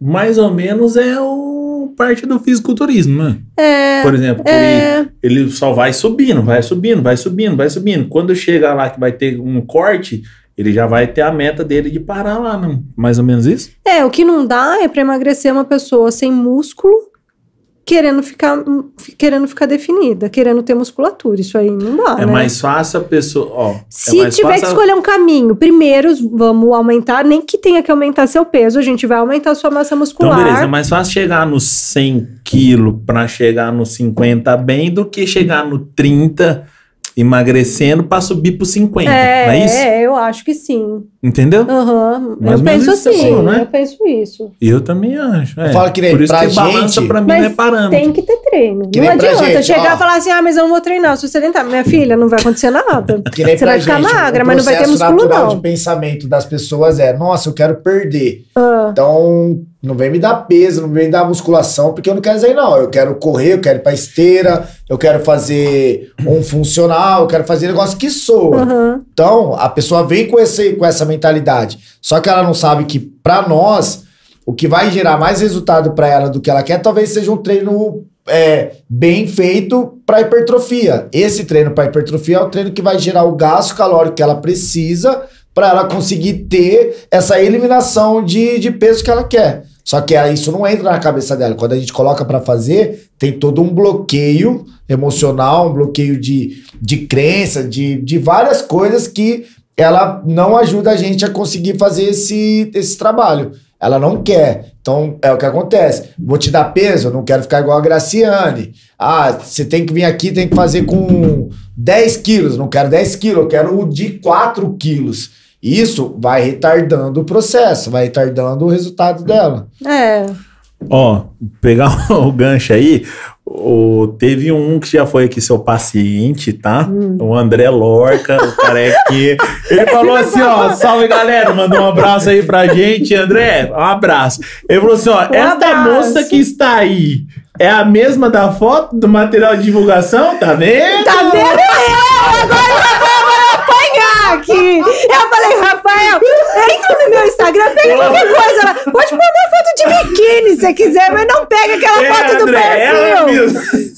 Mais ou menos é parte do fisiculturismo, né? É, por exemplo, é... ele só vai subindo, Quando chega lá que vai ter um corte, ele já vai ter a meta dele de parar lá, não? Mais ou menos isso? É, o que não dá é para emagrecer uma pessoa sem músculo, querendo ficar definida, querendo ter musculatura. Isso aí não dá, né? É mais fácil a pessoa... Ó, se tiver que escolher um caminho, primeiro vamos aumentar, nem que tenha que aumentar seu peso, a gente vai aumentar a sua massa muscular. Então, beleza, é mais fácil chegar nos 100 quilos pra chegar nos 50 bem do que chegar no 30 emagrecendo pra subir pro 50, não é isso? É, eu acho que sim. Entendeu? Uhum. Eu penso assim, né? Eu penso isso. Eu também acho. É. Eu falo que nem pra gente... Por isso que balança pra mim não é parâmetro. Tem que ter treino. Que não adianta chegar e falar assim, ah, mas eu não vou treinar, se você tentar. Minha filha, não vai acontecer nada. Que nem você vai ficar magra, mas não vai ter músculo, não. O processo natural de pensamento das pessoas é, nossa, eu quero perder. Então... Não vem me dar peso, não vem me dar musculação, porque eu não quero sair, não. Eu quero correr, eu quero ir pra esteira, eu quero fazer um funcional, eu quero fazer negócio que soa. Uhum. Então, a pessoa vem com essa mentalidade. Só que ela não sabe que, pra nós, o que vai gerar mais resultado pra ela do que ela quer, talvez seja um treino bem feito pra hipertrofia. Esse treino pra hipertrofia é o treino que vai gerar o gasto calórico que ela precisa pra ela conseguir ter essa eliminação de peso que ela quer. Só que isso não entra na cabeça dela. Quando a gente coloca para fazer, tem todo um bloqueio emocional, um bloqueio de crença, de várias coisas que ela não ajuda a gente a conseguir fazer esse trabalho. Ela não quer. Então, é o que acontece. Vou te dar peso, eu não quero ficar igual a Gracyanne. Ah, você tem que vir aqui, tem que fazer com 10 quilos. Não quero 10 quilos, eu quero o de 4 quilos. Isso vai retardando o processo, vai retardando o resultado dela. É. Ó, pegar o gancho aí, teve um que já foi aqui seu paciente, tá? O André Lorca, o carequinha. Ele falou assim, ó, salve galera, mandou um abraço aí pra gente. André, um abraço. Ele falou assim, ó, esta moça que está aí é a mesma da foto do material de divulgação? Tá vendo? Tá vendo? Aqui. Eu falei, Rafael, entra no meu Instagram, pega qualquer coisa. Ela, pode pôr uma foto de biquíni se quiser, mas não pega aquela foto do perfil.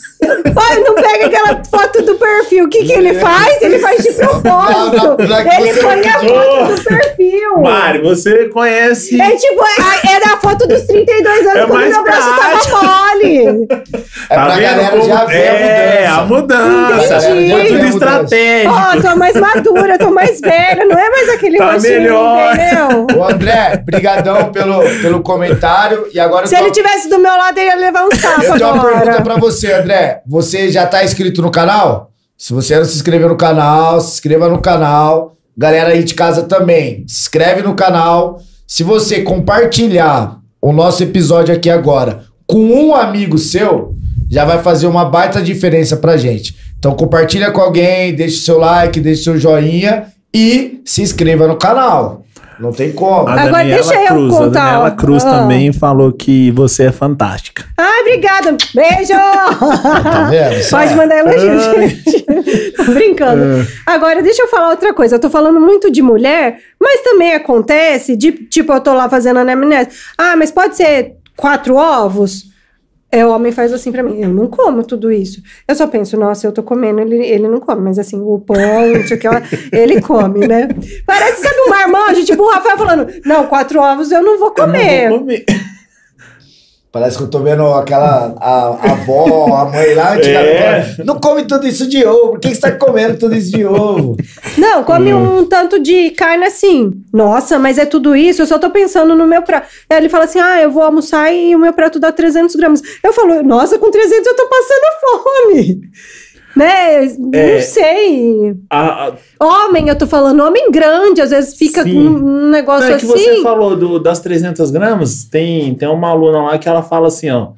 Não pega aquela foto do perfil. O que ele faz? Ele faz de propósito. Ele põe a foto do perfil. Mari, você conhece... É tipo, é da foto dos 32 anos, quando meu braço tava mole. É pra galera já ver a mudança. Entendi. É tudo estratégico. Ó, tô mais madura, tô mais velha, não é mais aquele rostinho, melhor. Entendeu? Ô André, brigadão pelo comentário. E agora se ele tivesse do meu lado, ele ia levar um tapa agora. Eu tenho uma pergunta pra você, André. Você já tá inscrito no canal? Se você não se inscreveu no canal, se inscreva no canal. Galera aí de casa também, se inscreve no canal. Se você compartilhar o nosso episódio aqui agora com um amigo seu, já vai fazer uma baita diferença pra gente. Então compartilha com alguém, deixa o seu like, deixa o seu joinha e se inscreva no canal. Não tem como. Agora deixa eu contar. A Daniela Cruz também falou que você é fantástica. Ai, obrigada. Beijo! Tá vendo? Pode mandar elogio, gente. Tô brincando. Agora, deixa eu falar outra coisa. Eu tô falando muito de mulher, mas também acontece de, tipo, eu tô lá fazendo anamnese. Ah, mas pode ser 4 ovos? O homem faz assim pra mim, eu não como tudo isso. Eu só penso, nossa, eu tô comendo, ele não come, mas assim, o pão, ele come, né? Parece, sabe, um marmanjo, tipo o Rafael falando, não, 4 ovos eu não vou comer. Eu não vou comer. Parece que eu tô vendo aquela a avó, a mãe lá, não come tudo isso de ovo, por que você tá comendo tudo isso de ovo? Não, come um tanto de carne assim. Nossa, mas é tudo isso, eu só tô pensando no meu prato. Aí ele fala assim, ah, eu vou almoçar e o meu prato dá 300 gramas. Eu falo, nossa, com 300 eu tô passando fome. Né? Não sei. Homem, eu tô falando, homem grande, às vezes fica com um negócio assim. É que você falou das 300 gramas, tem uma aluna lá que ela fala assim, ó,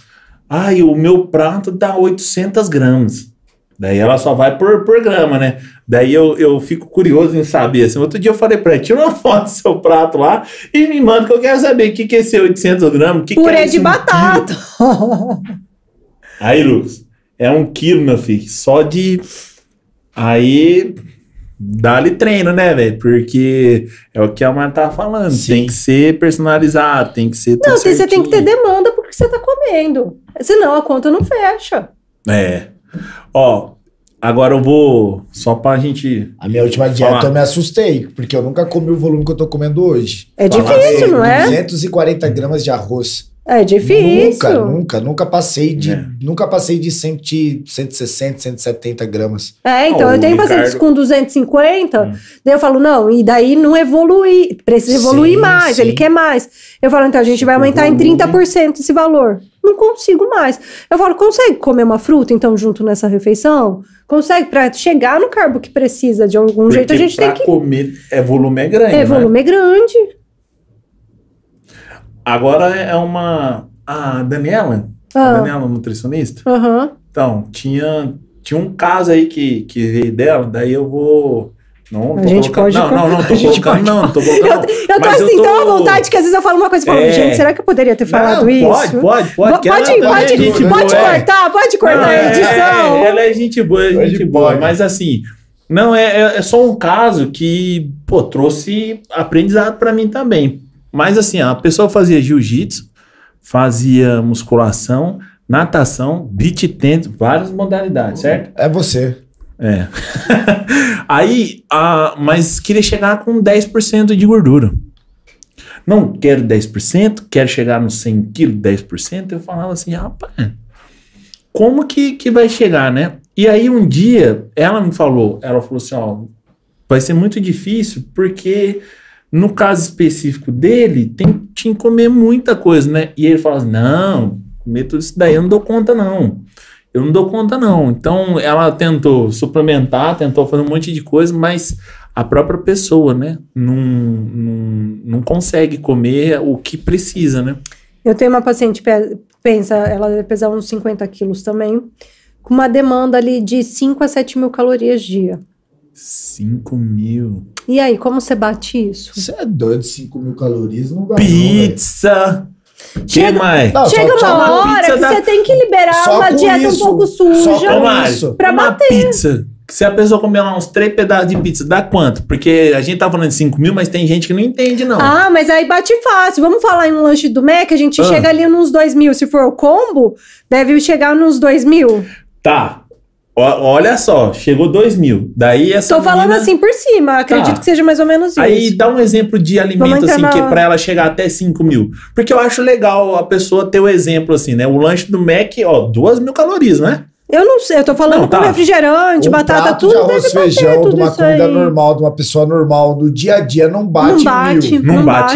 Ai, o meu prato dá 800 gramas. Daí ela só vai por grama, né? Daí eu fico curioso em saber. Assim, outro dia eu falei pra ela, tira uma foto do seu prato lá e me manda que eu quero saber o que é esse 800 gramas. Purê de batata. Aí, Lucas, é 1 quilo, meu filho, só de... Aí... Dá-lhe treino, né, velho? Porque é o que a Marta tá falando. Sim. Tem que ser personalizado, tem que ser tudo certinho. Não, você tem que ter demanda porque você tá comendo. Senão a conta não fecha. É. Ó, agora eu vou... Só pra gente... A minha última dieta eu me assustei, porque eu nunca comi o volume que eu tô comendo hoje. É difícil, não é? 240 gramas de arroz. É difícil. Nunca passei de, é. Nunca passei de 100, 160, 170 gramas. É, então, eu tenho pacientes com 250, daí eu falo, não, e daí não evoluir, precisa evoluir mais, ele quer mais. Eu falo, então, a gente vai aumentar em 30% esse valor. Não consigo mais. Eu falo, consegue comer uma fruta, então, junto nessa refeição? Consegue, pra chegar no carbo que precisa, de algum Porque jeito a gente tem que... comer, volume é grande, volume é grande. Agora é uma... A Daniela, nutricionista. Uhum. Então, tinha um caso aí que veio dela, daí eu vou... Não, a gente pode... Não tô colocando. Eu tô assim, tão à vontade que às vezes eu falo uma coisa e falo, gente, será que eu poderia ter falado isso? Pode. Pode cortar a edição. Ela é gente boa. Mas assim... Não, é só um caso que, pô, trouxe aprendizado pra mim também. Mas assim, a pessoa fazia jiu-jitsu, fazia musculação, natação, beach tennis, várias modalidades, certo? É você. É. Aí, mas queria chegar com 10% de gordura. Não quero 10%, quero chegar nos 100 quilos, 10%. Eu falava assim, rapaz, como que vai chegar, né? E aí um dia, ela falou assim, ó, vai ser muito difícil porque... No caso específico dele, tinha que comer muita coisa, né? E ele fala assim, não, comer tudo isso daí eu não dou conta não. Então, ela tentou suplementar, tentou fazer um monte de coisa, mas a própria pessoa, né? Não consegue comer o que precisa, né? Eu tenho uma paciente, pensa, ela deve pesar uns 50 quilos também, com uma demanda ali de 5 a 7 mil calorias dia. 5 mil. E aí, como você bate isso? Você é doido, 5 mil calorias não dá. Pizza! Chega uma hora que você tem que liberar uma dieta um pouco suja pra bater. Pizza. Se a pessoa comer lá uns 3 pedaços de pizza, dá quanto? Porque a gente tá falando de 5 mil, mas tem gente que não entende, não. Ah, mas aí bate fácil. Vamos falar em um lanche do Mac, a gente chega ali nos 2 mil. Se for o combo, deve chegar nos 2 mil. Tá. Olha só, chegou 2 mil. Daí essa Tô menina... falando assim por cima, acredito que seja mais ou menos isso. Aí dá um exemplo de alimento assim, que é pra ela chegar até 5 mil. Porque eu acho legal a pessoa ter o exemplo assim, né? O lanche do Mac, ó, 2 mil calorias, né? Eu não sei, eu tô falando com refrigerante, batata, tudo de arroz, feijão, de uma comida normal, de uma pessoa normal, do dia a dia, não bate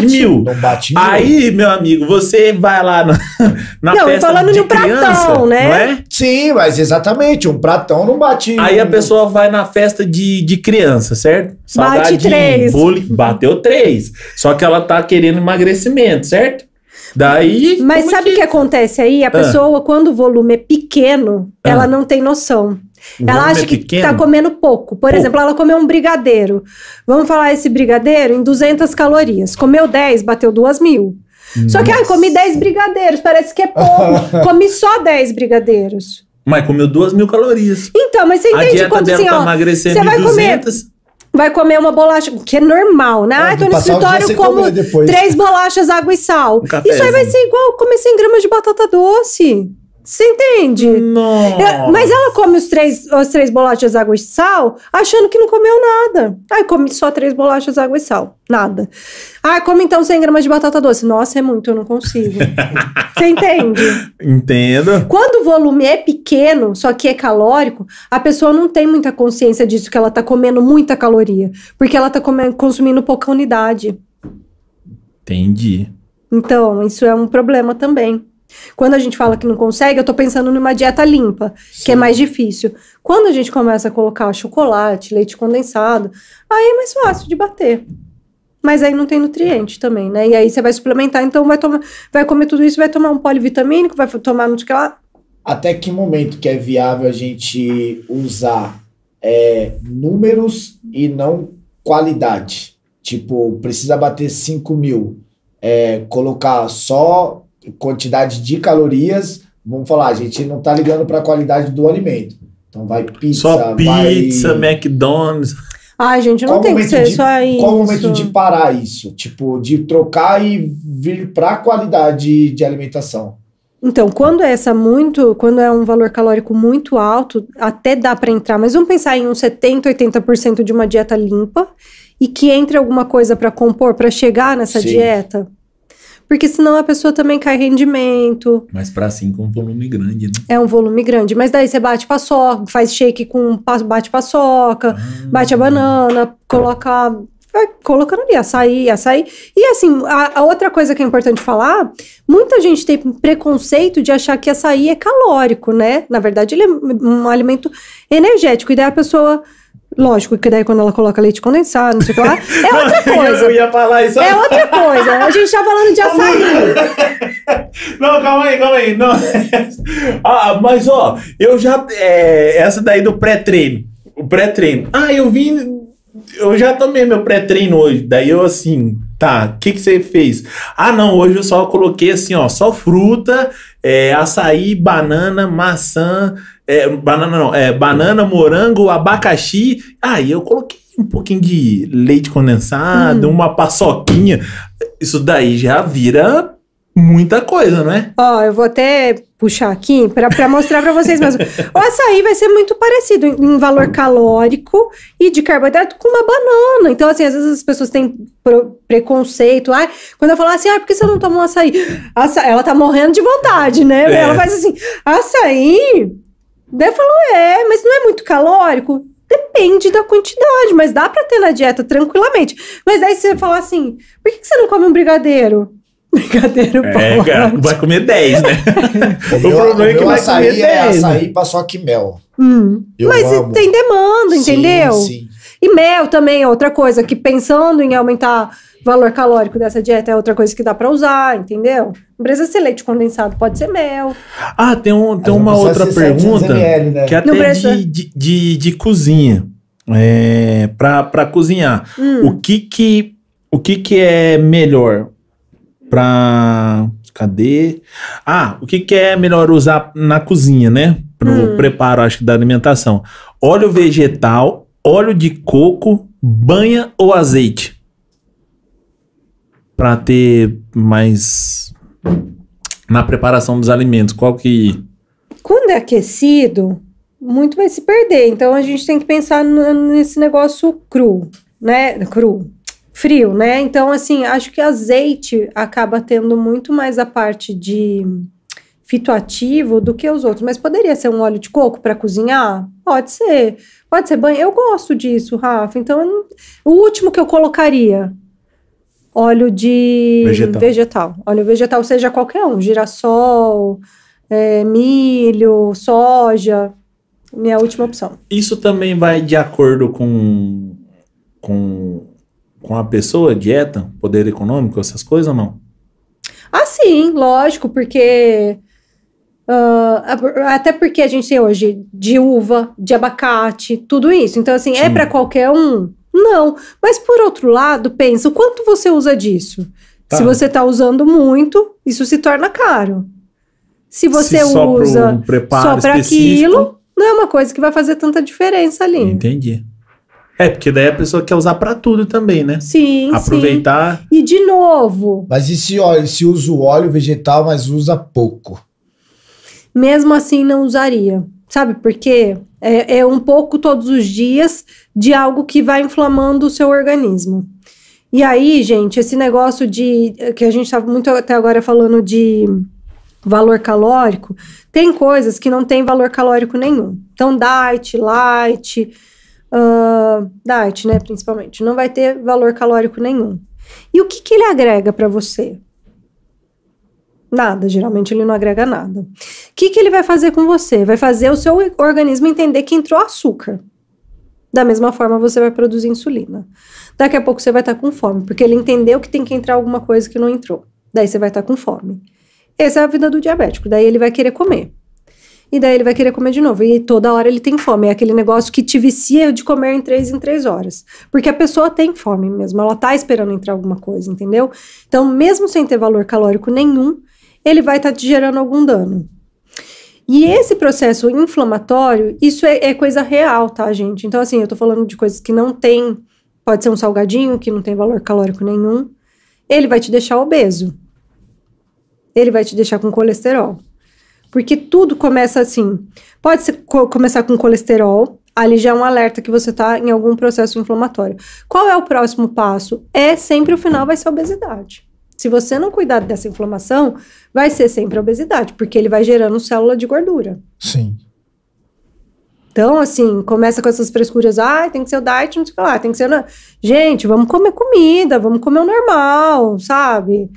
mil. Aí, meu amigo, você vai lá na festa de criança... Não, falando de um pratão, né? Não é? Sim, mas exatamente, um pratão não bate mil. Aí a pessoa vai na festa de criança, certo? Bate 3. Bateu 3. Só que ela tá querendo emagrecimento, certo? Daí, mas sabe o que acontece aí? A pessoa, quando o volume é pequeno, ela não tem noção. Ela acha que tá comendo pouco. Por exemplo, ela comeu um brigadeiro. Vamos falar esse brigadeiro em 200 calorias. Comeu 10, bateu 2 mil. Nossa. Só que, comi 10 brigadeiros, parece que é pouco. Comi só 10 brigadeiros. Mas comeu 2 mil calorias. Então, mas você entende quando assim, ó... A dieta dela tá emagrecendo em 200... Vai comer uma bolacha, que é normal, né? Ah, tô no escritório, eu como 3 bolachas, água e sal. Isso aí vai ser igual comer 100 gramas de batata doce. Você entende? Não. Mas ela come as três bolachas, água e sal, achando que não comeu nada. Aí come só 3 bolachas, água e sal. Nada. Ah, come então 100 gramas de batata doce. Nossa, é muito, eu não consigo. Você entende? Entendo. Quando o volume é pequeno, só que é calórico, a pessoa não tem muita consciência disso, que ela tá comendo muita caloria. Porque ela tá consumindo pouca unidade. Entendi. Então, isso é um problema também. Quando a gente fala que não consegue, eu tô pensando numa dieta limpa, Sim. que é mais difícil. Quando a gente começa a colocar chocolate, leite condensado, aí é mais fácil de bater. Mas aí não tem nutriente também, né? E aí você vai suplementar, então vai comer tudo isso, vai tomar um polivitamínico, vai tomar não sei o que lá. até que momento que é viável a gente usar números e não qualidade? Tipo, precisa bater 5 mil, colocar só quantidade de calorias. Vamos falar, a gente não tá ligando para a qualidade do alimento. Então vai pizza, só pizza, vai... McDonald's. Ai, gente, não tem que ser só isso. Qual o momento de parar isso? Tipo, de trocar e vir para a qualidade de alimentação? Então, quando é um valor calórico muito alto, até dá para entrar. Mas vamos pensar em uns 70, 80% de uma dieta limpa e que entre alguma coisa para compor, para chegar nessa dieta. Porque senão a pessoa também cai rendimento. Mas pra assim, com um volume grande, né? É um volume grande. Mas daí você bate paçoca, faz shake com... Bate paçoca, bate a banana, coloca... Vai colocando ali açaí. E assim, a outra coisa que é importante falar, muita gente tem preconceito de achar que açaí é calórico, né? Na verdade, ele é um alimento energético. E daí a pessoa... Lógico, que daí quando ela coloca leite condensado, não sei o que lá, é outra coisa. Eu ia falar isso. É outra coisa. A gente tá falando de açaí. Não, calma aí. Não. Ah, mas ó, eu já... essa daí do pré-treino. O pré-treino. Ah, eu vim... Eu já tomei meu pré-treino hoje. Daí eu assim, tá, o que você fez? Ah, não, hoje eu só coloquei assim, ó, só fruta, açaí, banana, maçã... banana, morango, abacaxi. Aí eu coloquei um pouquinho de leite condensado, uma paçoquinha. Isso daí já vira muita coisa, né? Ó, eu vou até puxar aqui pra mostrar pra vocês mesmo. O açaí vai ser muito parecido em valor calórico e de carboidrato com uma banana. Então, assim, às vezes as pessoas têm preconceito. Ai, quando eu falo assim, por que você não toma um açaí? Ela tá morrendo de vontade, né? Ela faz assim, açaí... Daí eu falo, mas não é muito calórico? Depende da quantidade, mas dá pra ter na dieta tranquilamente. Mas daí você fala assim, por que você não come um brigadeiro? Brigadeiro, pode. Vai comer 10, né? O problema é que vai comer 10. Açaí, paçoca e mel. Mas amo. Tem demanda, entendeu? Sim. E mel também é outra coisa, que pensando em aumentar o valor calórico dessa dieta é outra coisa que dá pra usar, entendeu? Não precisa ser leite condensado, pode ser mel. Ah, tem uma outra pergunta, né? Que até de cozinha, pra cozinhar. O que que é melhor pra... Cadê? Ah, o que que é melhor usar na cozinha, né? Pro preparo, acho que da alimentação. Óleo vegetal, óleo de coco, banha ou azeite? Pra ter mais... Na preparação dos alimentos, qual que... Quando é aquecido, muito vai se perder. Então, a gente tem que pensar nesse negócio cru, né? Frio, né? Então, assim, acho que azeite acaba tendo muito mais a parte de fitoativo do que os outros. Mas poderia ser um óleo de coco para cozinhar? Pode ser. Pode ser banho. Eu gosto disso, Rafa. Então, o último que eu colocaria... Óleo de vegetal. Óleo vegetal, seja qualquer um. Girassol, milho, soja. Minha última opção. Isso também vai de acordo com a pessoa, dieta, poder econômico, essas coisas ou não? Ah, sim, lógico, porque... até porque a gente tem hoje de uva, de abacate, tudo isso. Então, assim, sim. É para qualquer um... Não, mas por outro lado, pensa, o quanto você usa disso? Tá. Se você está usando muito, isso se torna caro. Se você usa só para aquilo, não é uma coisa que vai fazer tanta diferença ali. Entendi. É, porque daí a pessoa quer usar para tudo também, né? Sim, aproveitar. Sim. E de novo... Mas e se usa o óleo vegetal, mas usa pouco? Mesmo assim, não usaria. Sabe por quê? É um pouco todos os dias de algo que vai inflamando o seu organismo. E aí, gente, esse negócio de... Que a gente estava muito até agora falando de valor calórico. Tem coisas que não tem valor calórico nenhum. Então, diet, light... diet, né, principalmente. Não vai ter valor calórico nenhum. E o que ele agrega para você? Nada, geralmente ele não agrega nada. O que ele vai fazer com você? Vai fazer o seu organismo entender que entrou açúcar. Da mesma forma, você vai produzir insulina. Daqui a pouco você vai estar com fome, porque ele entendeu que tem que entrar alguma coisa que não entrou. Daí você vai estar com fome. Essa é a vida do diabético, daí ele vai querer comer. e daí ele vai querer comer de novo. E toda hora ele tem fome. É aquele negócio que te vicia de comer em 3 horas. Porque a pessoa tem fome mesmo. Ela tá esperando entrar alguma coisa, entendeu? Então, mesmo sem ter valor calórico nenhum, ele vai estar te gerando algum dano. E esse processo inflamatório, isso é coisa real, tá, gente? Então, assim, eu tô falando de coisas que não tem... Pode ser um salgadinho que não tem valor calórico nenhum. Ele vai te deixar obeso. Ele vai te deixar com colesterol. Porque tudo começa assim. Pode ser começar com colesterol. Ali já é um alerta que você tá em algum processo inflamatório. Qual é o próximo passo? É sempre o final, vai ser a obesidade. Se você não cuidar dessa inflamação, vai ser sempre a obesidade. Porque ele vai gerando célula de gordura. Sim. Então, assim, começa com essas frescuras. Ah, tem que ser o diet, não sei o que lá. Tem que ser... Gente, vamos comer comida. Vamos comer o normal, sabe?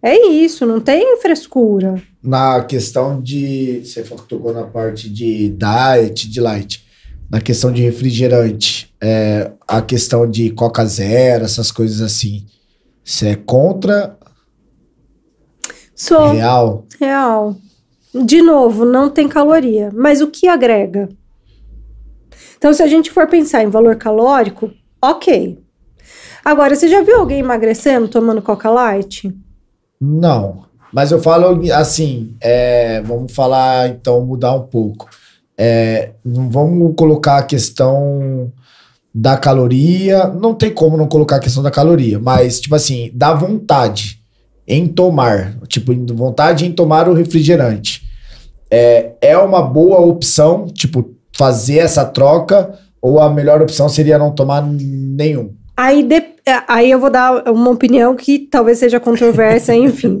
É isso, não tem frescura. Na questão de... Você falou que tocou na parte de diet, de light. Na questão de refrigerante. É, a questão de Coca Zero, essas coisas assim. Você é contra? Sou. Real? Real. De novo, não tem caloria. Mas o que agrega? Então, se a gente for pensar em valor calórico, ok. Agora, você já viu alguém emagrecendo tomando Coca Light? Não. Mas eu falo assim, vamos falar, então, mudar um pouco. Não vamos colocar a questão da caloria. Não tem como não colocar a questão da caloria. Mas, tipo assim, dá vontade em tomar. Tipo, vontade em tomar o refrigerante. É uma boa opção, tipo... Fazer essa troca, ou a melhor opção seria não tomar nenhum? Aí eu vou dar uma opinião que talvez seja controversa, enfim.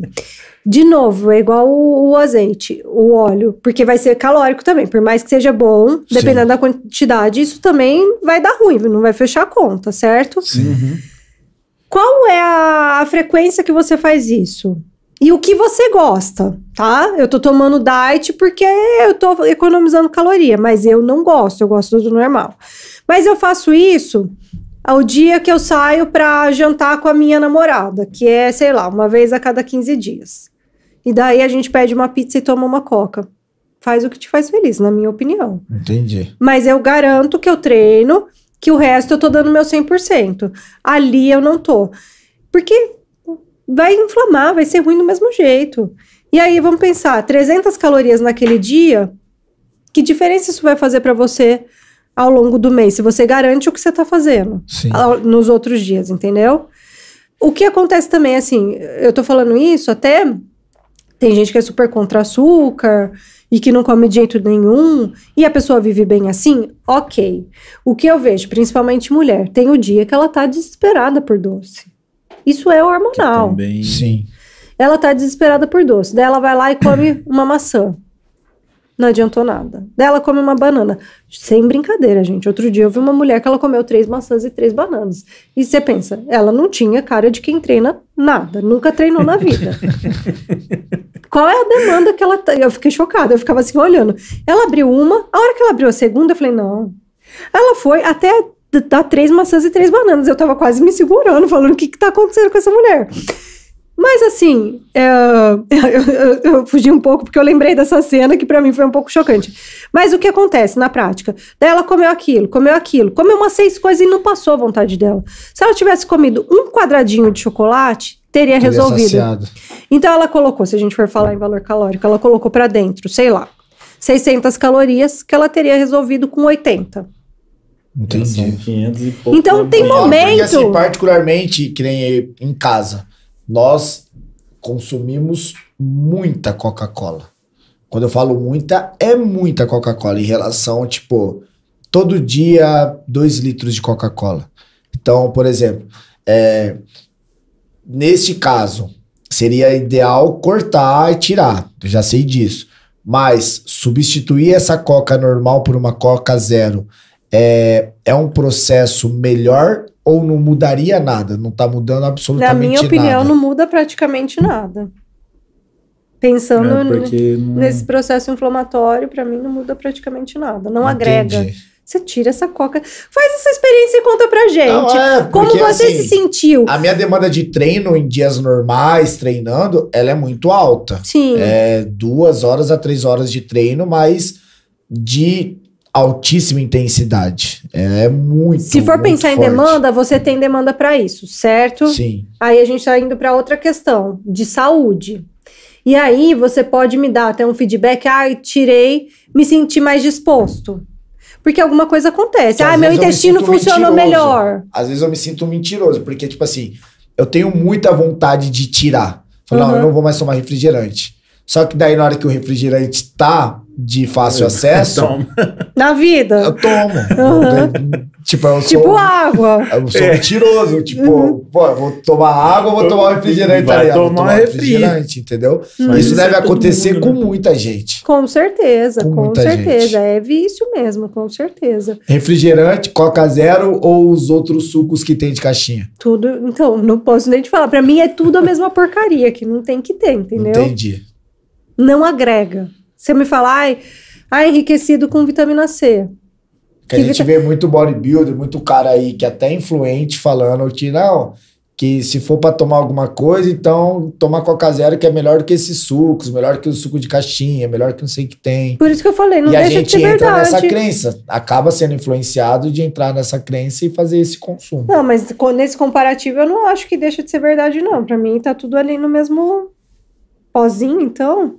De novo, é igual o azeite, o óleo, porque vai ser calórico também, por mais que seja bom, dependendo Sim. da quantidade, isso também vai dar ruim, não vai fechar a conta, certo? Sim. Uhum. Qual é a frequência que você faz isso? E o que você gosta, tá? Eu tô tomando diet porque eu tô economizando caloria, mas eu não gosto, eu gosto do normal. Mas eu faço isso ao dia que eu saio pra jantar com a minha namorada, que é, sei lá, uma vez a cada 15 dias. E daí a gente pede uma pizza e toma uma Coca. Faz o que te faz feliz, na minha opinião. Entendi. Mas eu garanto que eu treino, que o resto eu tô dando meu 100%. Ali eu não tô. Porque... vai inflamar, vai ser ruim do mesmo jeito. E aí, vamos pensar, 300 calorias naquele dia, que diferença isso vai fazer para você ao longo do mês? Se você garante o que você está fazendo Sim. nos outros dias, entendeu? O que acontece também, assim, eu tô falando isso até... Tem gente que é super contra açúcar e que não come de jeito nenhum. E a pessoa vive bem assim? Ok. O que eu vejo, principalmente mulher, tem o dia que ela tá desesperada por doce. Isso é hormonal. Também... Sim. Ela tá desesperada por doce. Daí ela vai lá e come uma maçã. Não adiantou nada. Daí ela come uma banana. Sem brincadeira, gente. Outro dia eu vi uma mulher que ela comeu 3 maçãs e 3 bananas. E você pensa, ela não tinha cara de quem treina nada. Nunca treinou na vida. Qual é a demanda que ela... Eu fiquei chocada. Eu ficava assim, olhando. Ela abriu uma. A hora que ela abriu a segunda, eu falei, não. Ela foi até... Dá 3 maçãs e 3 bananas. Eu tava quase me segurando, falando o que tá acontecendo com essa mulher. Mas assim, eu fugi um pouco, porque eu lembrei dessa cena que pra mim foi um pouco chocante. Mas o que acontece na prática? Daí ela comeu aquilo, comeu umas 6 coisas e não passou a vontade dela. Se ela tivesse comido um quadradinho de chocolate, teria resolvido. Saciado. Então ela colocou, se a gente for falar em valor calórico, ela colocou pra dentro, sei lá, 600 calorias que ela teria resolvido com 80. Entendi. 500 e pouco. Então tem momento... Porque, assim, particularmente, que nem em casa, nós consumimos muita Coca-Cola. Quando eu falo muita, é muita Coca-Cola. Em relação, tipo, todo dia, 2 litros de Coca-Cola. Então, por exemplo, neste caso, seria ideal cortar e tirar. Eu já sei disso. Mas substituir essa Coca normal por uma Coca Zero... É um processo melhor ou não mudaria nada? Não tá mudando absolutamente nada? Na minha opinião, não muda praticamente nada. Pensando nesse processo inflamatório, pra mim não muda praticamente nada. Não agrega. Você tira essa coca, faz essa experiência e conta pra gente. Não, é, como você assim, se sentiu? A minha demanda de treino em dias normais, treinando, ela é muito alta. Sim. É 2 horas a 3 horas de treino, mas de altíssima intensidade. É muito, se for muito pensar forte. Em demanda, você tem demanda pra isso, certo? Sim. Aí a gente tá indo pra outra questão, de saúde. E aí você pode me dar até um feedback, tirei, me senti mais disposto. Porque alguma coisa acontece. Então, meu intestino funcionou melhor. Às vezes eu me sinto mentiroso, porque, tipo assim, eu tenho muita vontade de tirar. Falar, não, eu não vou mais tomar refrigerante. Só que daí, na hora que o refrigerante tá de fácil acesso... Na vida. Eu tomo. Tipo, eu sou... Tipo água. Eu sou mentiroso. Tipo, pô, vou tomar água, vou tomar refrigerante. Vou tomar refrigerante, entendeu? Isso deve acontecer com muita gente. Com certeza, com certeza. Gente. É vício mesmo, com certeza. Refrigerante, Coca Zero ou os outros sucos que tem de caixinha? Tudo, então, não posso nem te falar. Pra mim é tudo a mesma porcaria, que não tem que ter, entendeu? Entendi. Não agrega. Você me fala, ai, enriquecido com vitamina C. Que a gente vê muito bodybuilder, muito cara aí que até influente falando que se for pra tomar alguma coisa, então toma Coca Zero, que é melhor do que esses sucos, melhor que o suco de caixinha, melhor que não sei o que tem. Por isso que eu falei, não deixa de ser verdade. E a gente entra nessa crença, acaba sendo influenciado de entrar nessa crença e fazer esse consumo. Não, mas nesse comparativo eu não acho que deixa de ser verdade, não. Pra mim tá tudo ali no mesmo pozinho, então...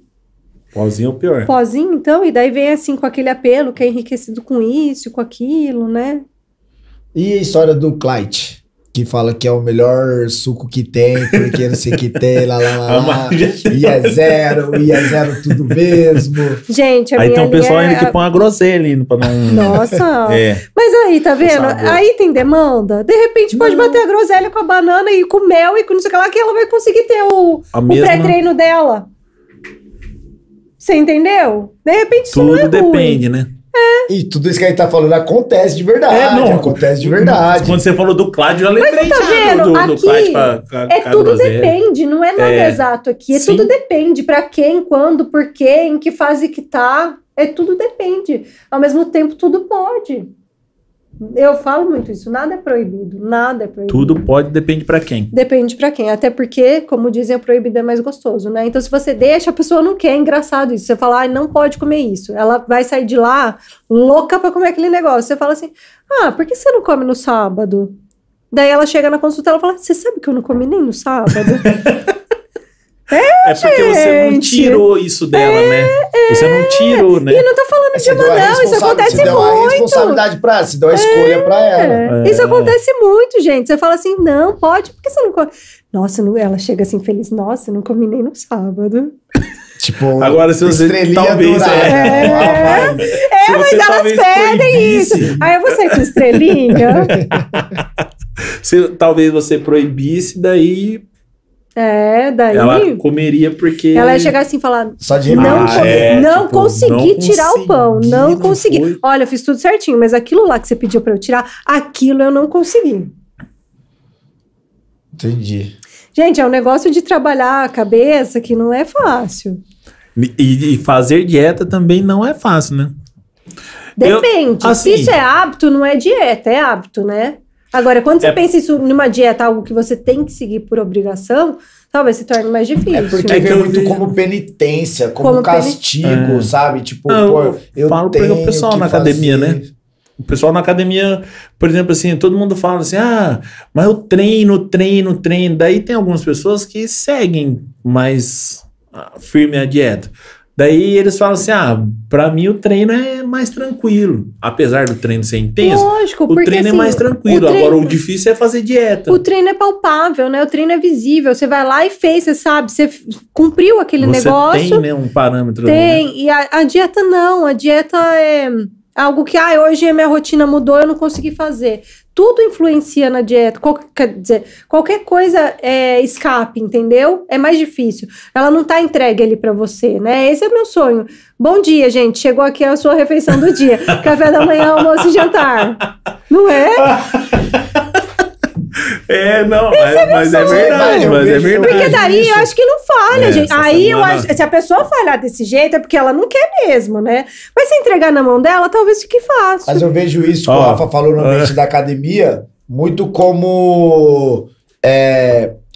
Pozinho é o pior. Pozinho, então, e daí vem assim com aquele apelo que é enriquecido com isso, com aquilo, né? E a história do Clyde, que fala que é o melhor suco que tem, porque não sei o que tem, lá. E é zero tudo mesmo. Gente, aí tem um pessoal ainda que põe uma groselha ali pra não... Nossa! Mas aí, tá vendo? Aí tem demanda. De repente pode bater a groselha com a banana e com mel e com não sei o que lá, que ela vai conseguir ter o pré-treino dela. Você entendeu? De repente isso não é ruim. Tudo depende, né? É. E tudo isso que a gente tá falando acontece de verdade. Acontece de verdade. Quando você falou do Cláudio, eu lembrei do Cláudio. É tudo depende, não é nada exato aqui. Tudo depende pra quem, quando, por quê, em que fase que tá. É tudo depende. Ao mesmo tempo, tudo pode. Eu falo muito isso, nada é proibido. Tudo pode, depende pra quem. Depende pra quem, até porque, como dizem, o proibido é mais gostoso, né? Então, se você deixa, a pessoa não quer, é engraçado isso. Você fala, não pode comer isso. Ela vai sair de lá louca pra comer aquele negócio. Você fala assim, por que você não come no sábado? Daí ela chega na consulta, ela fala, você sabe que eu não comi nem no sábado? É porque você não tirou isso dela, né? Você não tirou, né? E eu não tô falando de uma, não. Isso acontece muito. Você deu uma responsabilidade pra ela, você deu uma escolha pra ela. Isso acontece muito, gente. Você fala assim, não, pode, porque você não come. Nossa, ela chega assim feliz. Nossa, eu não comi nem no sábado. Tipo, agora se você talvez mas elas pedem isso. Aí você com estrelinha. Se talvez você proibisse, daí... daí... Ela comeria porque... Ela ia chegar assim e falar... Só de não consegui tirar o pão, não consegui. Foi. Olha, eu fiz tudo certinho, mas aquilo lá que você pediu pra eu tirar, aquilo eu não consegui. Entendi. Gente, é um negócio de trabalhar a cabeça que não é fácil. E fazer dieta também não é fácil, né? Depende. Se isso é hábito, não é dieta, é hábito, né? Agora, quando você pensa isso numa dieta, algo que você tem que seguir por obrigação, talvez se torne mais difícil. É porque vem muito como penitência, como castigo, sabe? Tipo, eu falo para o pessoal na academia, né? O pessoal na academia, por exemplo, assim, todo mundo fala assim, mas eu treino. Daí tem algumas pessoas que seguem mais firme a dieta. Daí eles falam assim, pra mim o treino é mais tranquilo. Apesar do treino ser intenso, lógico, o treino é mais tranquilo. Agora o difícil é fazer dieta. O treino é palpável, né? O treino é visível. Você vai lá e fez, você sabe. Você cumpriu aquele negócio. Você tem, né, um parâmetro. Tem, né? E a dieta não. A dieta é algo que, hoje a minha rotina mudou, eu não consegui fazer. Tudo influencia na dieta. Qualquer coisa escape, entendeu? É mais difícil. Ela não tá entregue ali pra você, né? Esse é meu sonho. Bom dia, gente. Chegou aqui a sua refeição do dia. Café da manhã, almoço e jantar. Não é? É, não, mas é verdade, mas é verdade. Porque daí isso. Eu acho que não falha, gente. Aí eu acho, se a pessoa falhar desse jeito é porque ela não quer mesmo, né? Mas se entregar na mão dela, talvez fique fácil. Mas eu vejo isso, que o Rafa falou no ambiente da academia, muito como...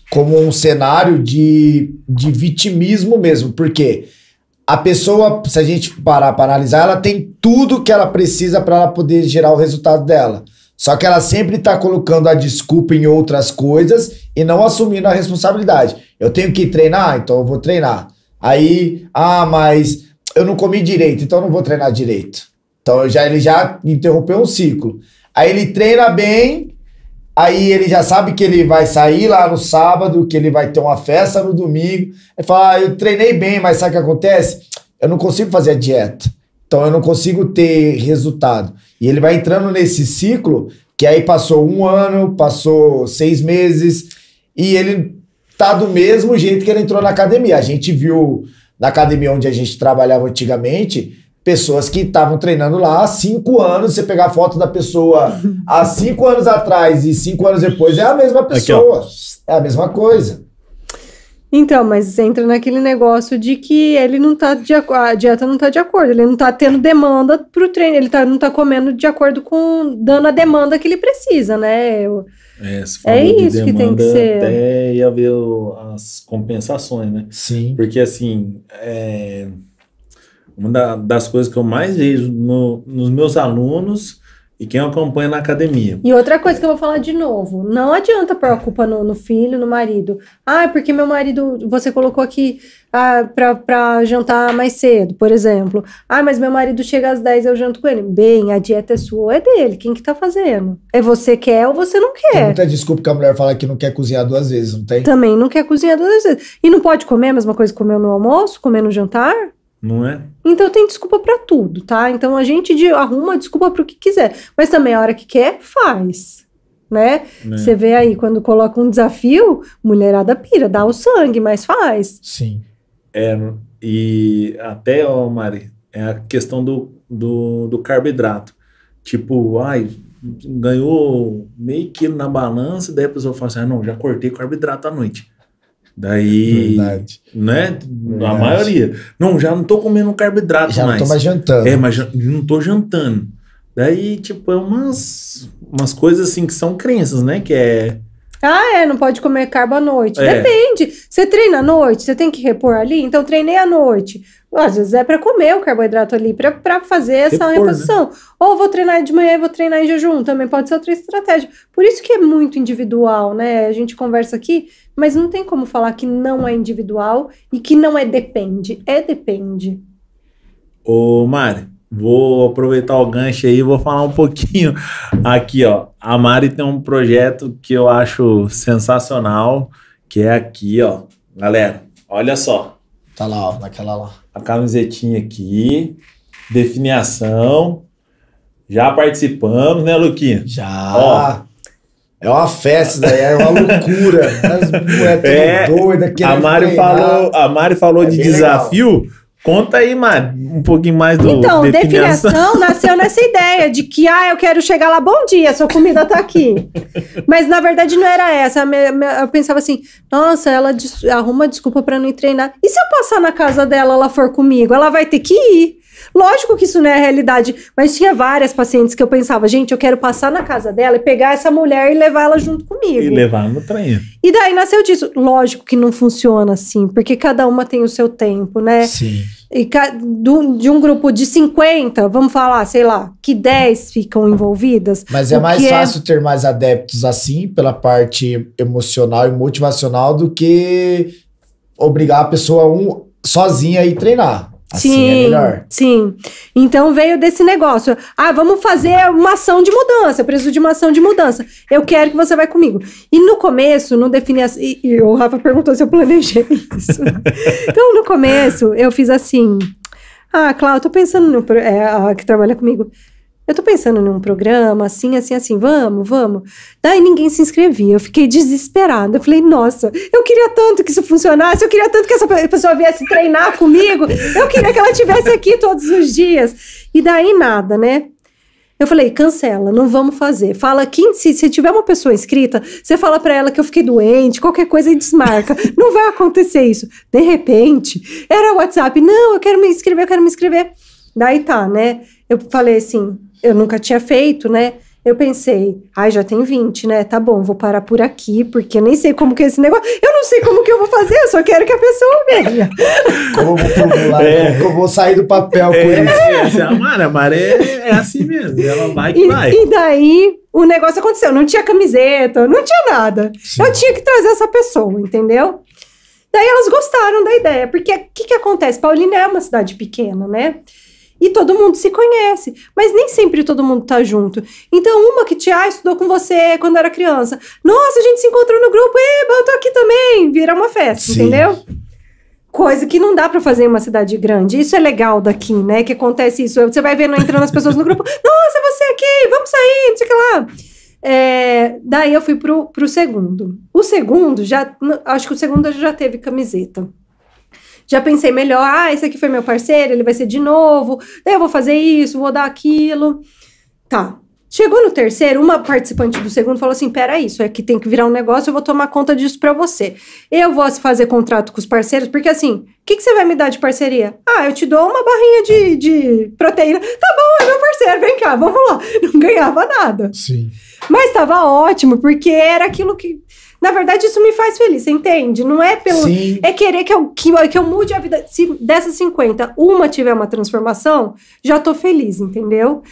como um cenário de vitimismo mesmo, porque a pessoa, se a gente parar para analisar, ela tem tudo que ela precisa para ela poder gerar o resultado dela. Só que ela sempre está colocando a desculpa em outras coisas e não assumindo a responsabilidade. Eu tenho que treinar, então eu vou treinar. Aí, mas eu não comi direito, então eu não vou treinar direito. Então ele já interrompeu um ciclo. Aí ele treina bem... Aí ele já sabe que ele vai sair lá no sábado, que ele vai ter uma festa no domingo. Ele fala, eu treinei bem, mas sabe o que acontece? Eu não consigo fazer a dieta. Então eu não consigo ter resultado. E ele vai entrando nesse ciclo, que aí passou um ano, passou 6 meses, e ele tá do mesmo jeito que ele entrou na academia. A gente viu na academia onde a gente trabalhava antigamente... Pessoas que estavam treinando lá há 5 anos, você pegar a foto da pessoa há 5 anos atrás e 5 anos depois, é a mesma pessoa. Aqui, é a mesma coisa. Então, mas entra naquele negócio de que ele não tá a dieta não tá de acordo, ele não tá tendo demanda pro treino, ele não tá comendo de acordo com, dando a demanda que ele precisa, né? É isso que tem que ser. Até ia ver as compensações, né? Sim. Porque assim, uma das coisas que eu mais vejo nos meus alunos e quem eu acompanho na academia. E outra coisa que eu vou falar de novo. Não adianta pôr a culpa no filho, no marido. Porque meu marido... Você colocou aqui pra jantar mais cedo, por exemplo. Mas meu marido chega às 10, eu janto com ele. Bem, a dieta é sua ou é dele? Quem que tá fazendo? É você quer ou você não quer? Tem muita desculpa que a mulher fala que não quer cozinhar 2 vezes, não tem? Também não quer cozinhar 2 vezes. E não pode comer a mesma coisa que comeu no almoço, comer no jantar? Não é? Então tem desculpa pra tudo, tá? Então a gente arruma desculpa pro que quiser. Mas também a hora que quer, faz, né? Você vê aí, quando coloca um desafio, mulherada pira, dá o sangue, mas faz. Sim. E até, Mari, é a questão do carboidrato. Tipo, ganhou meio quilo na balança, daí a pessoa fala assim, não, já cortei carboidrato à noite. Daí, verdade. Né? Verdade. A maioria. Não, já não tô comendo carboidrato já mais. Já não tô mais jantando. Mas não tô jantando. Daí, tipo, é umas coisas assim que são crenças, né? Que é... não pode comer carbo à noite. Depende. Você treina à noite, você tem que repor ali? Então, treinei à noite. Às vezes é para comer o carboidrato ali, para fazer essa reposição. Né? Ou vou treinar de manhã e vou treinar em jejum. Também pode ser outra estratégia. Por isso que é muito individual, né? A gente conversa aqui, mas não tem como falar que não é individual e que não é depende. É depende. Ô, Mari, vou aproveitar o gancho aí e vou falar um pouquinho. Aqui, ó. A Mari tem um projeto que eu acho sensacional, que é aqui, ó. Galera, olha só. Tá lá, ó. Naquela lá. A camisetinha aqui. Define a ação. Já participamos, né, Luquinha? Já. Ó. É uma festa, daí, é uma loucura. É tudo doida. A Mari falou de desafio. Legal. Conta aí, Mari, um pouquinho mais do... Então, definição nasceu nessa ideia de que, eu quero chegar lá, bom dia, sua comida tá aqui. Mas, na verdade, não era essa. Eu pensava assim, nossa, ela arruma desculpa pra não ir treinar. E se eu passar na casa dela, ela for comigo? Ela vai ter que ir. Lógico que isso não é a realidade, mas tinha várias pacientes que eu pensava, gente, eu quero passar na casa dela e pegar essa mulher e levar ela junto comigo. E levar no treino. E daí nasceu disso. Lógico que não funciona assim, porque cada uma tem o seu tempo, né? Sim. E de um grupo de 50, vamos falar, sei lá, que 10 ficam envolvidas. Mas é mais fácil ter mais adeptos assim, pela parte emocional e motivacional, do que obrigar a pessoa sozinha a ir treinar. Assim sim, é melhor. Sim. Então veio desse negócio. Vamos fazer uma ação de mudança. Eu preciso de uma ação de mudança. Eu quero que você vai comigo. E no começo, não defini assim. E o Rafa perguntou se eu planejei isso. Então, no começo, eu fiz assim. Cláudia, eu tô pensando no... a que trabalha comigo. Eu tô pensando num programa, assim, assim, assim, vamos. Daí ninguém se inscrevia, eu fiquei desesperada. Eu falei, nossa, eu queria tanto que isso funcionasse, eu queria tanto que essa pessoa viesse treinar comigo, eu queria que ela estivesse aqui todos os dias. E daí nada, né? Eu falei, cancela, não vamos fazer. Fala que se tiver uma pessoa inscrita, você fala pra ela que eu fiquei doente, qualquer coisa e desmarca. Não vai acontecer isso. De repente, era o WhatsApp. Não, eu quero me inscrever, eu quero me inscrever. Daí tá, né? Eu falei assim, eu nunca tinha feito, né? Eu pensei, ai, já tem 20, né? Tá bom, vou parar por aqui, porque eu nem sei como que é esse negócio. Eu não sei como que eu vou fazer, eu só quero que a pessoa veja. Como formular, eu vou sair do papel com isso. A Mara é assim mesmo, ela vai que vai. E daí, o negócio aconteceu, não tinha camiseta, não tinha nada. Sim. Eu tinha que trazer essa pessoa, entendeu? Daí elas gostaram da ideia, porque o que acontece? Paulínia é uma cidade pequena, né? E todo mundo se conhece, mas nem sempre todo mundo tá junto. Então, uma que estudou com você quando era criança. Nossa, a gente se encontrou no grupo, eba, eu tô aqui também. Vira uma festa, sim, entendeu? Coisa que não dá pra fazer em uma cidade grande. Isso é legal daqui, né? Que acontece isso. Você vai vendo, entrando as pessoas no grupo. Nossa, você aqui, vamos sair, não sei o que lá. Daí eu fui pro segundo. O segundo, acho que o segundo já teve camiseta. Já pensei melhor, esse aqui foi meu parceiro, ele vai ser de novo, daí eu vou fazer isso, vou dar aquilo. Tá. Chegou no terceiro, uma participante do segundo falou assim, peraí, isso aqui tem que virar um negócio, eu vou tomar conta disso pra você. Eu vou fazer contrato com os parceiros, porque assim, o que você vai me dar de parceria? Eu te dou uma barrinha de proteína. Tá bom, é meu parceiro, vem cá, vamos lá. Não ganhava nada. Sim. Mas tava ótimo, porque era aquilo que... Na verdade, isso me faz feliz, você entende? Não é pelo... Sim. É querer que eu mude a vida. Se dessas 50, uma tiver uma transformação, já tô feliz, entendeu?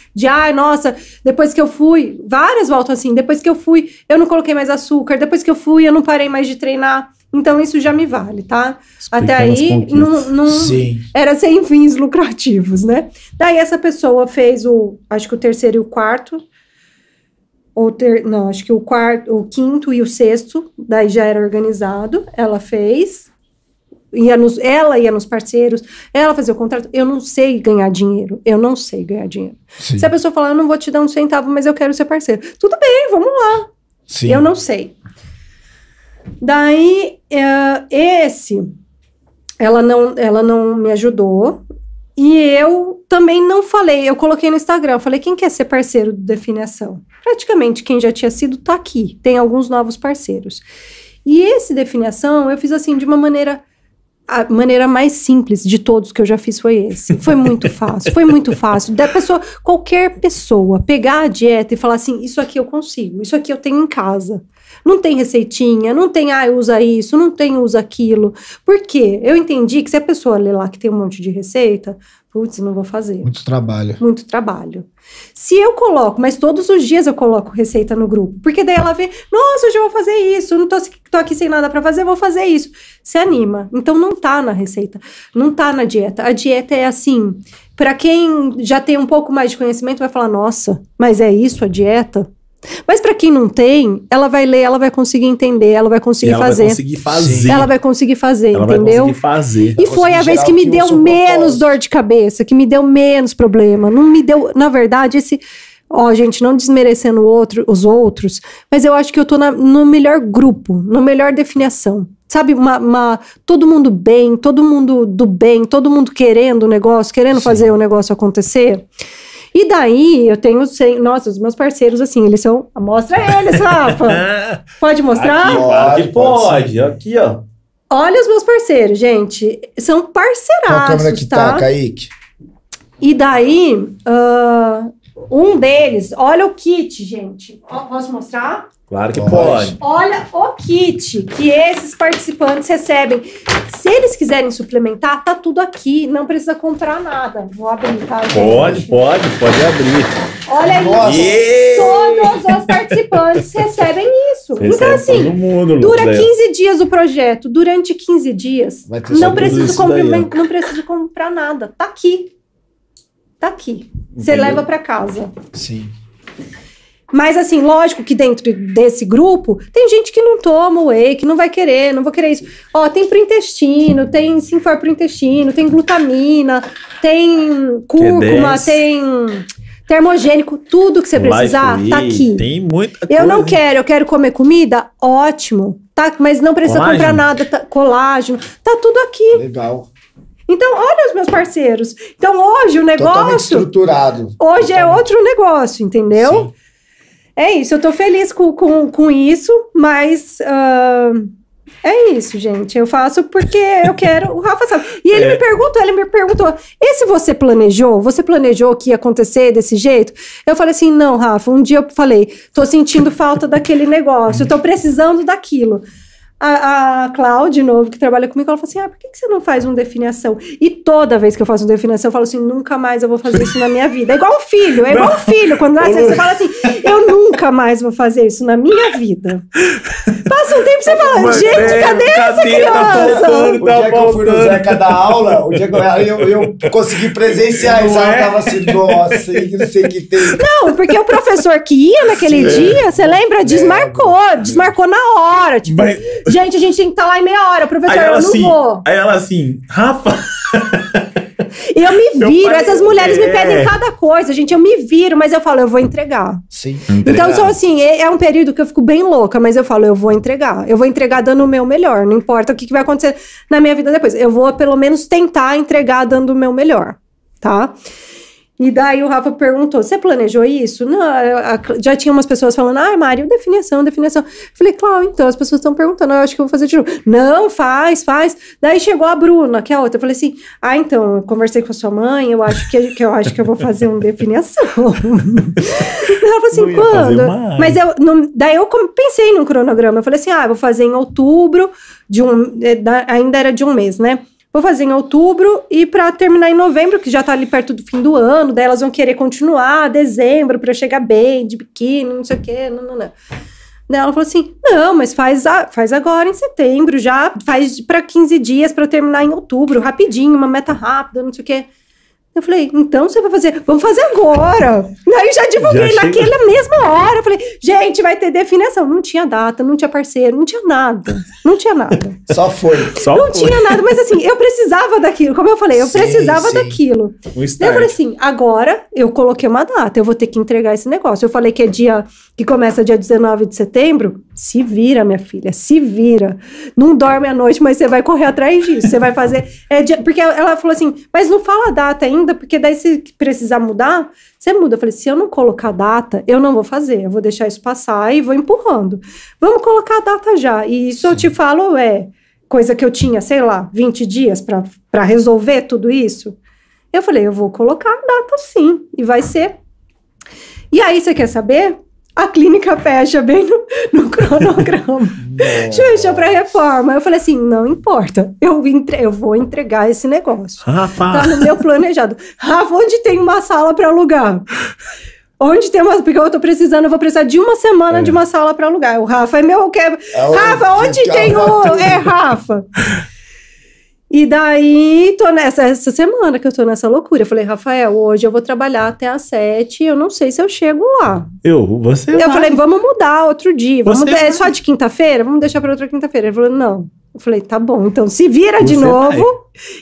Nossa, depois que eu fui... Várias voltam assim. Depois que eu fui, eu não coloquei mais açúcar. Depois que eu fui, eu não parei mais de treinar. Então, isso já me vale, tá? Até aí, não era sem fins lucrativos, né? Daí, essa pessoa fez acho que o terceiro e o quarto. Acho que o quinto e o sexto, daí já era organizado, ela fez, ela ia nos parceiros, ela fazia o contrato, eu não sei ganhar dinheiro. Sim. Se a pessoa falar, eu não vou te dar um centavo, mas eu quero ser parceiro. Tudo bem, vamos lá. Sim. Eu não sei. Daí, ela não me ajudou, e eu também não falei, eu coloquei no Instagram, eu falei, quem quer ser parceiro do Define Ação? Praticamente quem já tinha sido tá aqui, tem alguns novos parceiros. E esse Define Ação eu fiz assim, de uma maneira, a maneira mais simples de todos que eu já fiz foi esse. Foi muito fácil, foi muito fácil. Qualquer pessoa pegar a dieta e falar assim, isso aqui eu consigo, isso aqui eu tenho em casa. Não tem receitinha, não tem, usa isso, não tem, usa aquilo. Por quê? Eu entendi que se a pessoa ler lá que tem um monte de receita, putz, não vou fazer. Muito trabalho. Se eu coloco, mas todos os dias eu coloco receita no grupo, porque daí ela vê, nossa, hoje eu vou fazer isso, eu não tô aqui sem nada pra fazer, vou fazer isso. Se anima. Então não tá na receita, não tá na dieta. A dieta é assim, pra quem já tem um pouco mais de conhecimento vai falar, nossa, mas é isso a dieta? Mas pra quem não tem, ela vai ler, ela vai conseguir entender, ela vai conseguir fazer. Ela vai conseguir fazer, entendeu? E foi a vez que me deu menos dor de cabeça, que me deu menos problema. Não me deu, na verdade, gente, não desmerecendo os outros, mas eu acho que eu tô no melhor grupo, na melhor definição. Sabe, todo mundo bem, todo mundo do bem, todo mundo querendo o negócio, querendo, sim, fazer o negócio acontecer. E daí, eu tenho... Nossa, os meus parceiros, assim, eles são... Mostra eles, Rafa! Pode mostrar? Aqui pode. Aqui, ó. Olha os meus parceiros, gente. São parceiraços, tá? A câmera que tá, Kaique. E daí, um deles... Olha o kit, gente. Posso mostrar? Claro que pode. Olha o kit que esses participantes recebem. Se eles quiserem suplementar, tá tudo aqui. Não precisa comprar nada. Vou abrir, tá? Pode abrir. Olha isso. Yeah. Todos os participantes recebem isso. Então, assim, dura 15 dias o projeto. Durante 15 dias, não preciso comprar nada. Tá aqui. Você leva pra casa. Sim. Mas assim, lógico que dentro desse grupo, tem gente que não toma whey, que não vai querer, não vou querer isso. Tem pro intestino, tem Sinfor pro intestino, tem glutamina, tem cúrcuma, tem termogênico, tudo que você precisar tá aqui. Tem muita coisa. Eu quero comer comida? Ótimo. Tá, mas não precisa comprar nada, colágeno, tá tudo aqui. Legal. Então, olha os meus parceiros. Então, hoje o negócio... Totalmente estruturado. Hoje é outro negócio, entendeu? Sim. É isso, eu tô feliz com isso, mas... é isso, gente. Eu faço porque eu quero. O Rafa sabe. E ele me perguntou. E se você planejou? Você planejou que ia acontecer desse jeito? Eu falei assim, não, Rafa. Um dia eu falei, tô sentindo falta daquele negócio. Tô precisando daquilo. A Cláudia, de novo, que trabalha comigo, ela falou assim, por que você não faz um definição? E toda vez que eu faço um definição, eu falo assim, nunca mais eu vou fazer isso na minha vida. É igual um filho, é igual um filho. Quando nasce, você fala assim, eu nunca mais vou fazer isso na minha vida. Passa um tempo e você fala, gente, cadê essa criança? O dia que eu fui no Zeca da aula, eu consegui presenciar isso. Ela tava assim, nossa, não sei o que tem. Não, porque o professor que ia naquele dia, você lembra? Desmarcou na hora, tipo... Mas... Gente, a gente tem que estar lá em meia hora, professor, eu não vou. Aí ela assim, Rafa... Eu me viro, essas mulheres me pedem cada coisa, gente, eu me viro, mas eu falo, eu vou entregar. Sim. Entregar. Então, assim, é um período que eu fico bem louca, mas eu falo, eu vou entregar dando o meu melhor, não importa o que vai acontecer na minha vida depois, eu vou pelo menos tentar entregar dando o meu melhor, tá? E daí o Rafa perguntou, você planejou isso? Não, já tinha umas pessoas falando, Mário, definição. Falei, claro, então, as pessoas estão perguntando, eu acho que eu vou fazer de novo. Não, faz. Daí chegou a Bruna, que é a outra, eu falei assim, então, eu conversei com a sua mãe, eu acho que eu vou fazer uma definição. Ela falou assim, quando? Mas daí eu pensei num cronograma, eu falei assim, eu vou fazer em outubro, ainda era de um mês, né? Vou fazer em outubro e pra terminar em novembro, que já tá ali perto do fim do ano, daí elas vão querer continuar dezembro pra chegar bem, de biquíni, não sei o quê, não. Daí ela falou assim, não, mas faz agora em setembro já, faz pra 15 dias pra eu terminar em outubro, rapidinho, uma meta rápida, não sei o quê. Eu falei, então você vai fazer, vamos fazer agora. Aí já divulguei naquela mesma hora. Eu falei, gente, vai ter definição. Não tinha data, não tinha parceiro, não tinha nada. Só foi. Não tinha nada, mas assim, eu precisava daquilo. Como eu falei, eu precisava daquilo. Eu falei assim, agora eu coloquei uma data, eu vou ter que entregar esse negócio. Eu falei que é dia, que começa dia 19 de setembro. Se vira, minha filha, se vira. Não dorme à noite, mas você vai correr atrás disso. Você vai fazer... porque ela falou assim, mas não fala a data ainda, porque daí se precisar mudar, você muda. Eu falei, se eu não colocar a data, eu não vou fazer. Eu vou deixar isso passar e vou empurrando. Vamos colocar a data já. E isso eu te falo, coisa que eu tinha, sei lá, 20 dias para resolver tudo isso. Eu falei, eu vou colocar a data sim. E vai ser... E aí, você quer saber... A clínica fecha bem no cronograma. Fechou pra reforma. Eu falei assim, não importa. Eu vou entregar esse negócio. Rafa. Tá no meu planejado. Rafa, onde tem uma sala pra alugar? Porque eu tô precisando, eu vou precisar de uma semana de uma sala pra alugar. O Rafa é meu... Rafa, onde tem o... Rafa. E daí, tô nessa essa semana que eu tô nessa loucura. Eu falei, Rafael, hoje eu vou trabalhar até às 7, eu não sei se eu chego lá. Eu falei, vamos mudar outro dia. É só de quinta-feira? Vamos deixar pra outra quinta-feira. Ele falou, não. Eu falei, tá bom, então se vira de novo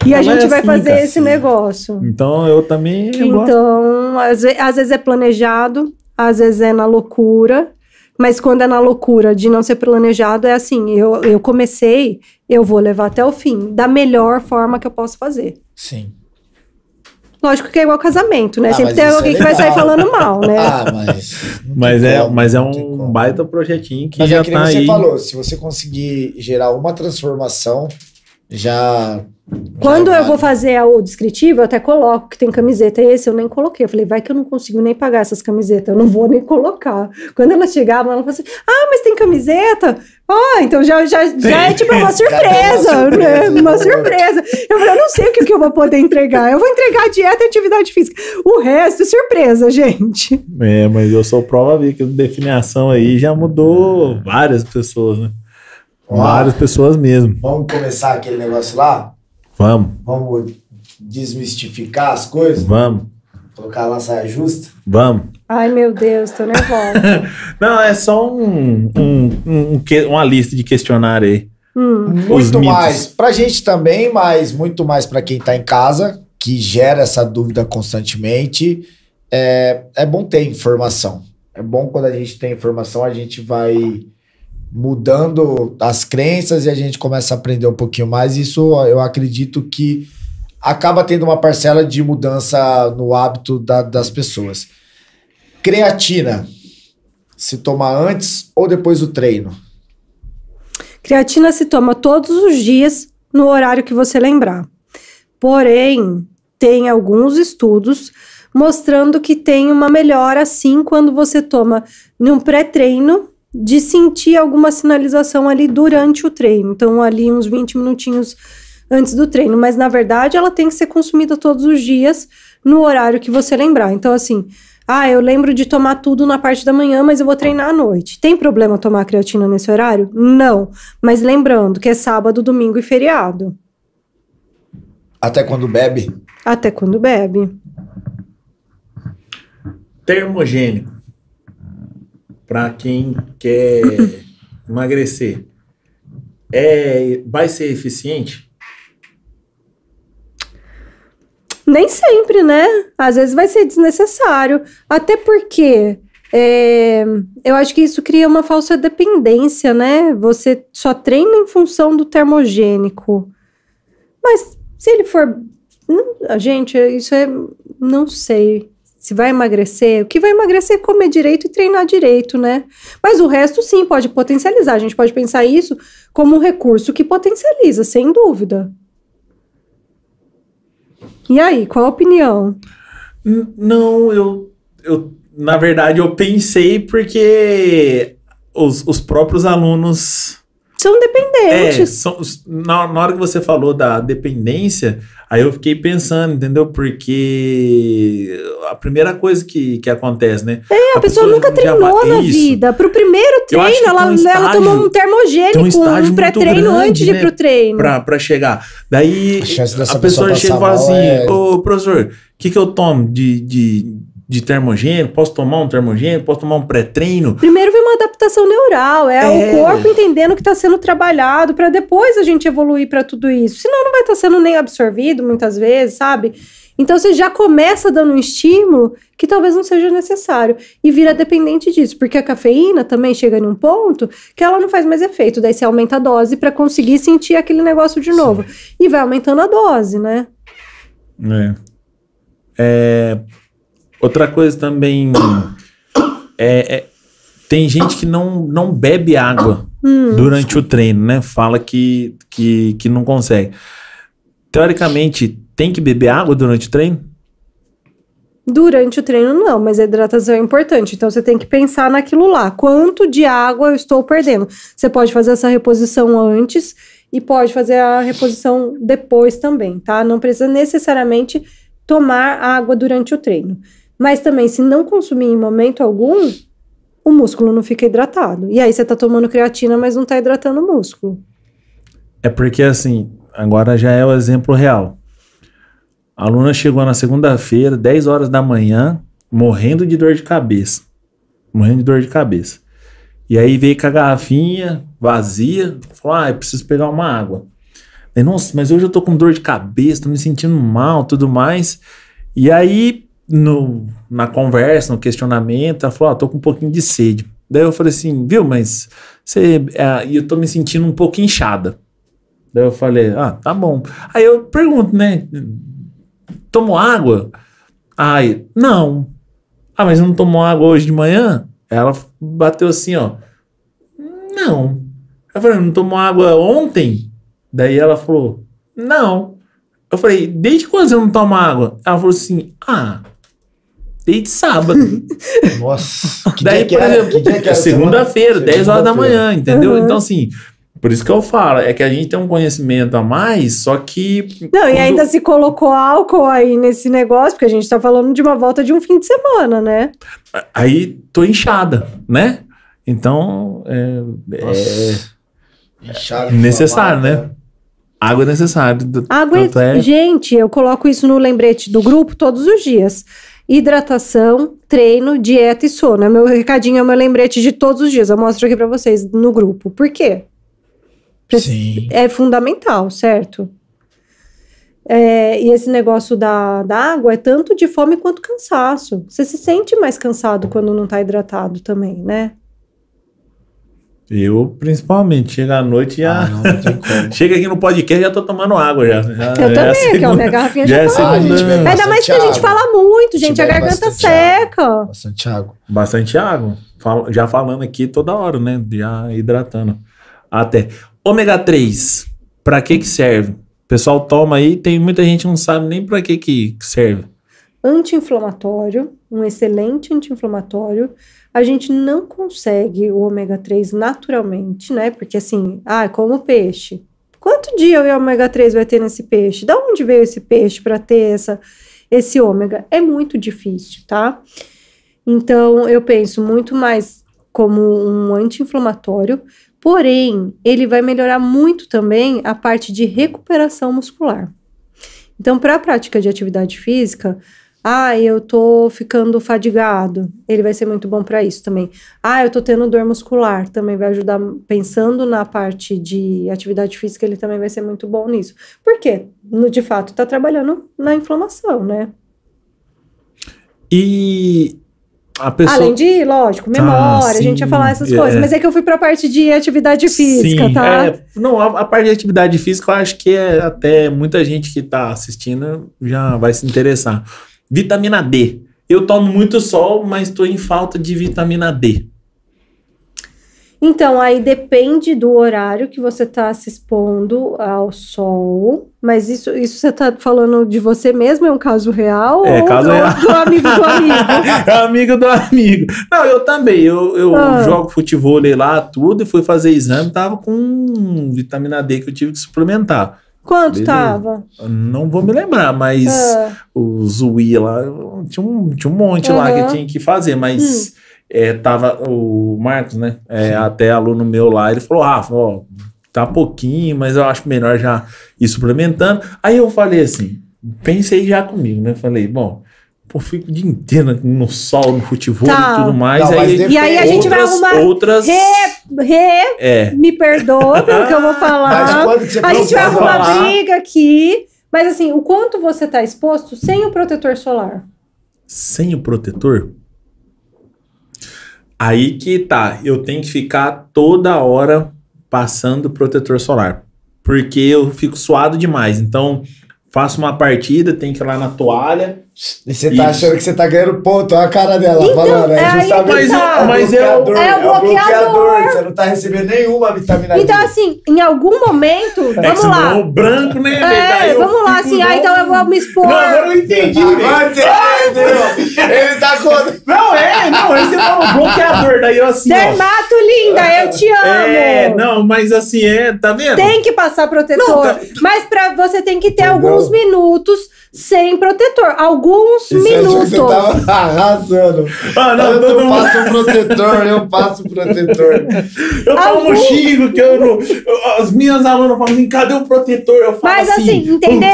e a gente vai fazer esse negócio. Então, eu também... Então, às vezes é planejado, às vezes é na loucura. Mas quando é na loucura de não ser planejado, é assim, eu comecei, eu vou levar até o fim, da melhor forma que eu posso fazer. Sim. Lógico que é igual casamento, né? Sempre tem alguém que vai sair falando mal, né? Mas é um baita projetinho que já tá aí. Mas é que você falou, se você conseguir gerar uma transformação, já... Quando eu vou fazer o descritivo, eu até coloco que tem camiseta. Esse eu nem coloquei. Eu falei, vai que eu não consigo nem pagar essas camisetas. Eu não vou nem colocar. Quando elas chegavam, ela falou assim, mas tem camiseta? Então já é tipo uma surpresa, né? Uma surpresa. Eu falei, eu não sei o que eu vou poder entregar. Eu vou entregar dieta e atividade física. O resto é surpresa, gente. Mas eu sou prova viva que a definição aí já mudou várias pessoas, né? Várias pessoas mesmo. Vamos começar aquele negócio lá? Vamos desmistificar as coisas? Vamos. Colocar lá saia justa? Vamos. Ai, meu Deus, tô nervosa. Não, é só uma lista de questionário aí. Muito mais. Pra gente também, mas muito mais pra quem tá em casa, que gera essa dúvida constantemente. É bom ter informação. É bom quando a gente tem informação, a gente vai... mudando as crenças e a gente começa a aprender um pouquinho mais. Isso eu acredito que acaba tendo uma parcela de mudança no hábito das pessoas. Creatina, se toma antes ou depois do treino? Creatina se toma todos os dias no horário que você lembrar. Porém, tem alguns estudos mostrando que tem uma melhora sim quando você toma num pré-treino, de sentir alguma sinalização ali durante o treino. Então, ali uns 20 minutinhos antes do treino. Mas, na verdade, ela tem que ser consumida todos os dias no horário que você lembrar. Então, assim, eu lembro de tomar tudo na parte da manhã, mas eu vou treinar à noite. Tem problema tomar creatina nesse horário? Não. Mas lembrando que é sábado, domingo e feriado. Até quando bebe? Até quando bebe. Termogênico. Para quem quer emagrecer. Vai ser eficiente? Nem sempre, né? Às vezes vai ser desnecessário. Até porque eu acho que isso cria uma falsa dependência, né? Você só treina em função do termogênico. Mas se ele for... Gente, isso é... Não sei... Se vai emagrecer, o que vai emagrecer é comer direito e treinar direito, né? Mas o resto, sim, pode potencializar. A gente pode pensar isso como um recurso que potencializa, sem dúvida. E aí, qual a opinião? Não, eu na verdade, eu pensei porque os próprios alunos... São dependentes. Na hora que você falou da dependência, aí eu fiquei pensando, entendeu? Porque a primeira coisa que acontece, né? A pessoa nunca treinou na vida. Pro primeiro treino, ela tomou um termogênico, um pré-treino antes de ir pro treino. Pra chegar. Daí a pessoa chega e fala assim, ô professor, o que eu tomo de termogênico? Posso tomar um termogênico? Posso tomar um pré-treino? Primeiro vem uma adaptação neural. É o corpo entendendo que está sendo trabalhado para depois a gente evoluir para tudo isso. Senão não vai estar sendo nem absorvido muitas vezes, sabe? Então você já começa dando um estímulo que talvez não seja necessário e vira dependente disso, porque a cafeína também chega num ponto que ela não faz mais efeito. Daí você aumenta a dose para conseguir sentir aquele negócio de novo. Sim. E vai aumentando a dose, né? Outra coisa também, tem gente que não bebe água durante o treino, né? Fala que não consegue. Teoricamente, tem que beber água durante o treino? Durante o treino não, mas a hidratação é importante. Então você tem que pensar naquilo lá. Quanto de água eu estou perdendo? Você pode fazer essa reposição antes e pode fazer a reposição depois também, tá? Não precisa necessariamente tomar água durante o treino. Mas também, se não consumir em momento algum, o músculo não fica hidratado. E aí você tá tomando creatina, mas não tá hidratando o músculo. É porque, assim, agora já é o exemplo real. A aluna chegou na segunda-feira, 10 horas da manhã, morrendo de dor de cabeça. E aí veio com a garrafinha vazia, falou, eu preciso pegar uma água. Nossa, mas hoje eu tô com dor de cabeça, tô me sentindo mal, tudo mais. E aí, na conversa, no questionamento, ela falou, tô com um pouquinho de sede. Daí eu falei assim, viu, mas eu tô me sentindo um pouco inchada. Daí eu falei, tá bom. Aí eu pergunto, né, tomo água? Aí, não. Mas não tomou água hoje de manhã? Ela bateu assim, não. Eu falei, não tomou água ontem? Daí ela falou, não. Eu falei, desde quando você não toma água? Ela falou assim, desde sábado. Nossa, que daí, por exemplo, segunda-feira, 10 horas da manhã, entendeu? Então, assim, por isso que eu falo, é que a gente tem um conhecimento a mais, só que... Não, e ainda se colocou álcool aí nesse negócio, porque a gente tá falando de uma volta de um fim de semana, né? Aí, tô inchada, né? Então, necessário, né? Água é necessário. Gente, eu coloco isso no lembrete do grupo todos os dias. Hidratação, treino, dieta e sono. Meu recadinho é o meu lembrete de todos os dias. Eu mostro aqui pra vocês no grupo. Por quê? Sim. É fundamental, certo? E esse negócio da água é tanto de fome quanto cansaço. Você se sente mais cansado quando não tá hidratado também, né? Eu, principalmente, chega à noite e já... Chega aqui no podcast e já tô tomando água já. Eu também, que é uma garrafinha já de água. Ainda mais que a gente fala muito, gente, a garganta seca. Bastante água. Bastante água. Já falando aqui toda hora, né? Já hidratando. Até. Ômega 3, pra que serve? O pessoal toma aí, tem muita gente que não sabe nem pra que serve. Anti-inflamatório, um excelente anti-inflamatório. A gente não consegue o ômega 3 naturalmente, né? Porque assim, como peixe. Quanto dia o ômega 3 vai ter nesse peixe? Da onde veio esse peixe para ter esse ômega? É muito difícil, tá? Então, eu penso muito mais como um anti-inflamatório, porém, ele vai melhorar muito também a parte de recuperação muscular. Então, para a prática de atividade física... eu tô ficando fadigado. Ele vai ser muito bom para isso também. Eu tô tendo dor muscular. Também vai ajudar, pensando na parte de atividade física, ele também vai ser muito bom nisso. Porque, de fato, tá trabalhando na inflamação, né? E a pessoa... Além de, lógico, memória, a gente ia falar essas coisas. Mas é que eu fui pra parte de atividade física, tá? Não, a parte de atividade física, eu acho que até muita gente que tá assistindo já vai se interessar. Vitamina D. Eu tomo muito sol, mas estou em falta de vitamina D. Então, aí depende do horário que você está se expondo ao sol. Mas isso você está falando de você mesmo? É um caso real? É, ou caso real. Do amigo do amigo? É amigo do amigo. Não, eu também. Eu jogo futebol lá, tudo, e fui fazer exame, tava com vitamina D que eu tive que suplementar. Quanto tava? Não vou me lembrar, mas o Zui lá, tinha um monte lá que eu tinha que fazer, mas tava o Marcos, né? Até aluno meu lá, ele falou, Rafa, tá pouquinho, mas eu acho melhor já ir suplementando. Aí eu falei assim, pensei já comigo, né? Falei, eu fico o dia inteiro no sol, no futebol e tudo mais. E aí a gente vai arrumar... Outras... Me perdoa pelo que eu vou falar. A gente vai arrumar briga aqui. Mas assim, o quanto você tá exposto sem o protetor solar? Sem o protetor? Aí que tá. Eu tenho que ficar toda hora passando protetor solar. Porque eu fico suado demais. Então... Faço uma partida, tem que ir lá na toalha. E você tá achando que você tá ganhando ponto, olha a cara dela então, falando. É o bloqueador. Você não tá recebendo nenhuma vitamina D. Então, assim, em algum momento, vamos lá. O branco, né? Vamos lá, assim, então eu vou me expor. Não, eu não entendi. Agora você entendeu. Ele tá contando. Não, esse é o bloqueador. Daí eu assim, Dermato, linda, eu te amo. Não, mas assim, tá vendo? Tem que passar protetor. Não, mas pra você tem que ter alguns minutos sem protetor. Minutos. Você tava arrasando. Eu passo protetor, eu passo protetor. Eu tomo xingo que eu não... As minhas alunas falam assim, cadê o protetor? Eu falo mas assim, entendeu?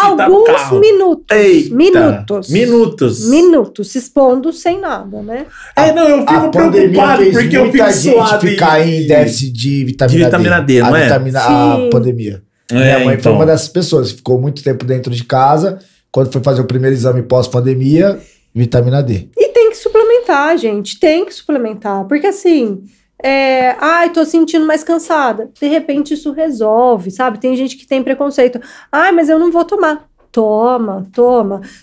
Alguns minutos. Eita, minutos. Se expondo sem nada, né? Eu fico preocupado porque eu fico suado. Ficar em déficit de vitamina D, não é? A pandemia. Minha mãe foi uma dessas pessoas. Ficou muito tempo dentro de casa. Quando foi fazer o primeiro exame pós-pandemia, vitamina D. E tem que suplementar, gente. Tem que suplementar. Porque assim... tô sentindo mais cansada. De repente isso resolve, sabe? Tem gente que tem preconceito. Mas eu não vou tomar. Toma.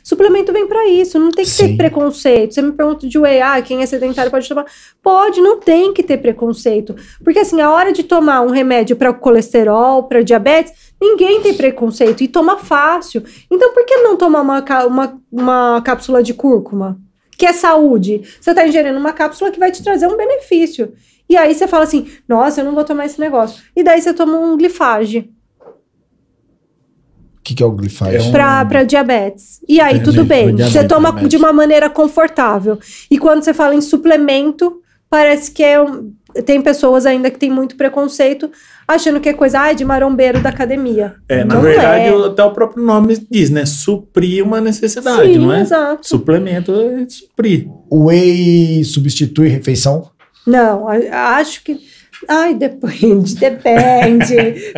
Suplemento vem pra isso. Não tem que ter preconceito. Você me pergunta de whey. Quem é sedentário pode tomar? Pode, não tem que ter preconceito. Porque assim, a hora de tomar um remédio pra colesterol, pra diabetes, ninguém tem preconceito. E toma fácil. Então por que não tomar uma cápsula de cúrcuma? Que é saúde. Você tá ingerindo uma cápsula que vai te trazer um benefício. E aí você fala assim, nossa, eu não vou tomar esse negócio. E daí você toma um glifage. O que é o glifage? Pra diabetes. E aí, tudo bem. Você toma de uma maneira confortável. E quando você fala em suplemento, parece que tem pessoas ainda que tem muito preconceito, achando que é coisa de marombeiro da academia. Na verdade, até o próprio nome diz, né? Suprir uma necessidade, não é? Exato. Suplemento é suprir. O whey substitui refeição? Não, acho que... depende.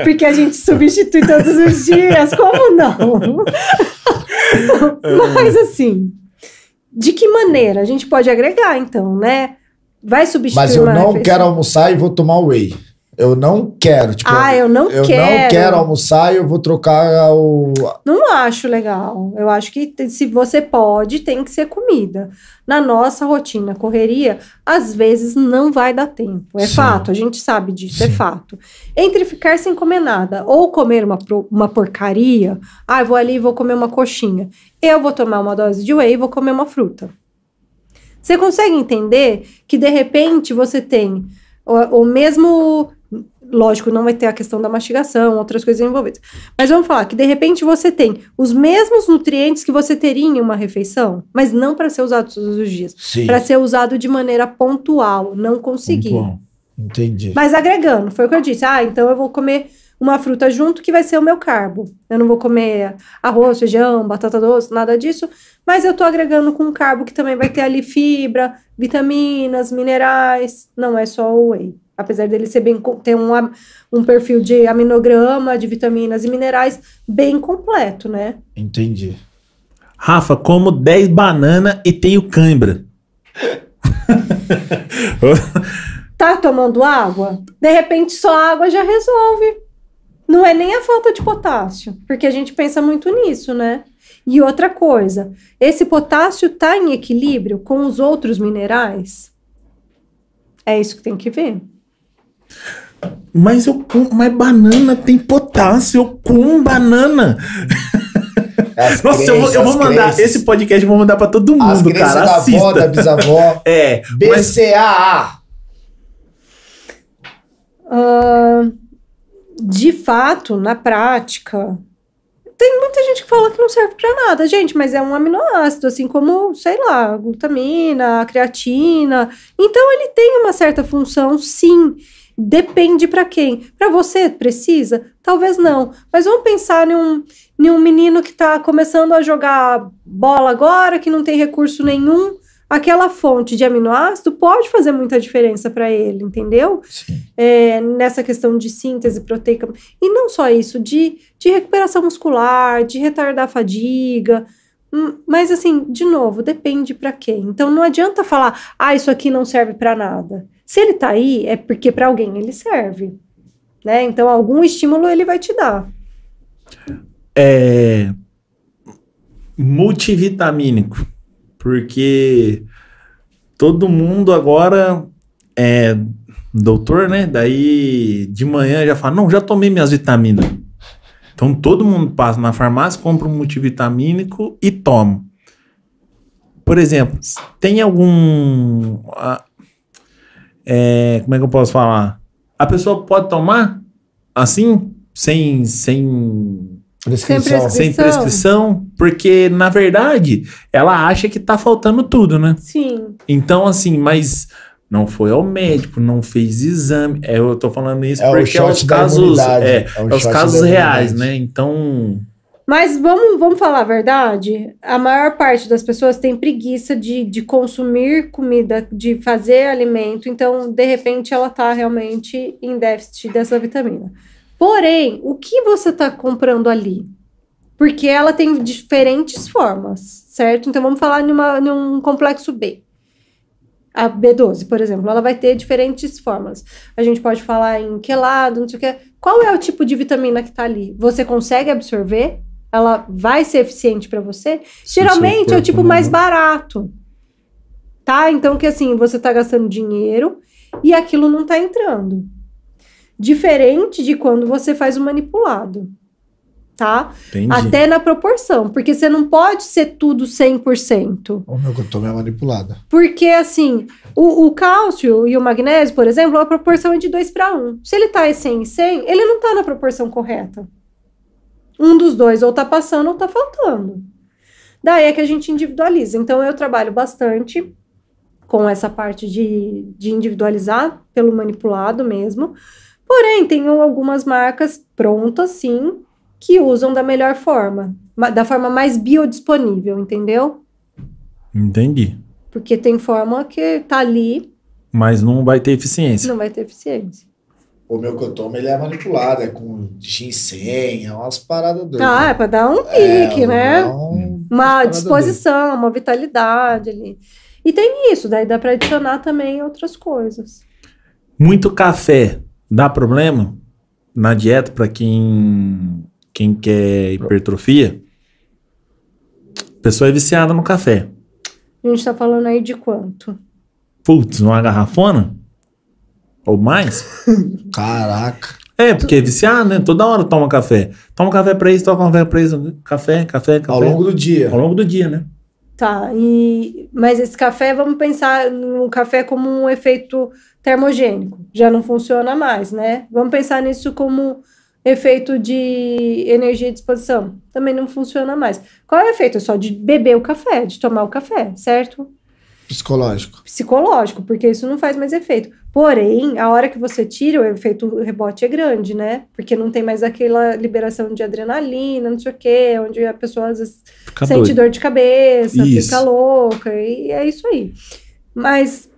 Porque a gente substitui todos os dias, como não? Mas assim, de que maneira? A gente pode agregar, então, né? vai substituir. Mas eu não quero almoçar e vou tomar whey. Eu não quero. Tipo, eu não quero almoçar e eu vou trocar o... Não acho legal. Eu acho que se você pode, tem que ser comida. Na nossa rotina, correria, às vezes não vai dar tempo. É fato, a gente sabe disso, é fato. Entre ficar sem comer nada ou comer uma porcaria, eu vou ali e vou comer uma coxinha. Eu vou tomar uma dose de whey e vou comer uma fruta. Você consegue entender que, de repente, você tem... Ou mesmo, lógico, não vai ter a questão da mastigação, outras coisas envolvidas. Mas vamos falar que, de repente, você tem os mesmos nutrientes que você teria em uma refeição, mas não para ser usado todos os dias. Para ser usado de maneira pontual, não conseguir. Pontual. Entendi. Mas agregando, foi o que eu disse. Então eu vou comer uma fruta junto que vai ser o meu carbo. Eu não vou comer arroz, feijão, batata doce, nada disso. Mas eu tô agregando com carbo que também vai ter ali fibra, vitaminas, minerais. Não é só o whey. Apesar dele ser bem, ter um perfil de aminograma, de vitaminas e minerais bem completo, né? Entendi. Rafa, como 10 bananas e tenho cãibra. Tá tomando água? De repente só água já resolve. Não é nem a falta de potássio, porque a gente pensa muito nisso, né? E outra coisa, esse potássio tá em equilíbrio com os outros minerais? É isso que tem que ver. Mas banana tem potássio, eu como banana. Nossa, eu vou mandar esse podcast, eu vou mandar pra todo mundo, cara. Da assista. Avó, da bisavó. É. BCAA. De fato, na prática, tem muita gente que fala que não serve pra nada, gente, mas é um aminoácido, assim como, sei lá, a glutamina, a creatina. Então, ele tem uma certa função, sim. Depende pra quem. Pra você, precisa? Talvez não. Mas vamos pensar em um menino que tá começando a jogar bola agora, que não tem recurso nenhum. Aquela fonte de aminoácido pode fazer muita diferença para ele, entendeu? Nessa questão de síntese proteica. E não só isso, de recuperação muscular, de retardar a fadiga. Mas, assim, de novo, depende para quem. Então, não adianta falar, isso aqui não serve para nada. Se ele tá aí, é porque para alguém ele serve. Né? Então, algum estímulo ele vai te dar. Multivitamínico. Porque todo mundo agora é doutor, né? Daí de manhã já fala, não, já tomei minhas vitaminas. Então todo mundo passa na farmácia, compra um multivitamínico e toma. Por exemplo, tem algum... como é que eu posso falar? A pessoa pode tomar assim, sem prescrição. Sem prescrição, porque na verdade ela acha que tá faltando tudo, né? Sim. Então assim, mas não foi ao médico, não fez exame. Eu tô falando isso porque é os casos, os casos reais, né? Então. Mas vamos falar a verdade? A maior parte das pessoas tem preguiça de consumir comida, de fazer alimento. Então, de repente, ela tá realmente em déficit dessa vitamina. Porém, o que você está comprando ali? Porque ela tem diferentes formas, certo? Então, vamos falar num complexo B. A B12, por exemplo, ela vai ter diferentes formas. A gente pode falar em quelado, não sei o que. Qual é o tipo de vitamina que está ali? Você consegue absorver? Ela vai ser eficiente para você? Geralmente é o tipo mais barato. Tá? Então, que assim, você está gastando dinheiro e aquilo não está entrando. Diferente de quando você faz o manipulado, tá? Entendi. Até na proporção, porque você não pode ser tudo 100%. O meu que eu tomei é manipulada. Porque, assim, o cálcio e o magnésio, por exemplo, a proporção é de 2:1. Se ele tá em 100 e 100, ele não tá na proporção correta. Um dos dois ou tá passando ou tá faltando. Daí é que a gente individualiza. Então, eu trabalho bastante com essa parte de individualizar pelo manipulado mesmo. Porém, tem algumas marcas prontas, sim, que usam da melhor forma. Da forma mais biodisponível, entendeu? Entendi. Porque tem forma que tá ali... Mas não vai ter eficiência. Não vai ter eficiência. O meu que eu tomo, ele é manipulado. É com ginseng, é umas paradas doidas. É pra dar um pique, né? Uma disposição, uma vitalidade ali. E tem isso, daí dá para adicionar também outras coisas. Muito café dá problema na dieta para quem quer hipertrofia? A pessoa é viciada no café. A gente tá falando aí de quanto? Putz, uma garrafona? Ou mais? Caraca. É, porque é viciado, né? Toda hora toma café. Toma café pra isso, toma café pra isso. Café. Ao longo do dia. Ao longo do dia, né? Tá, mas esse café, vamos pensar no café como um efeito termogênico. Já não funciona mais, né? Vamos pensar nisso como efeito de energia à disposição. Também não funciona mais. Qual é o efeito? É só de beber o café, de tomar o café, certo? Psicológico. Psicológico, porque isso não faz mais efeito. Porém, a hora que você tira, o efeito rebote é grande, né? Porque não tem mais aquela liberação de adrenalina, não sei o quê, onde a pessoa às vezes sente dor de cabeça, fica louca, e é isso aí. Mas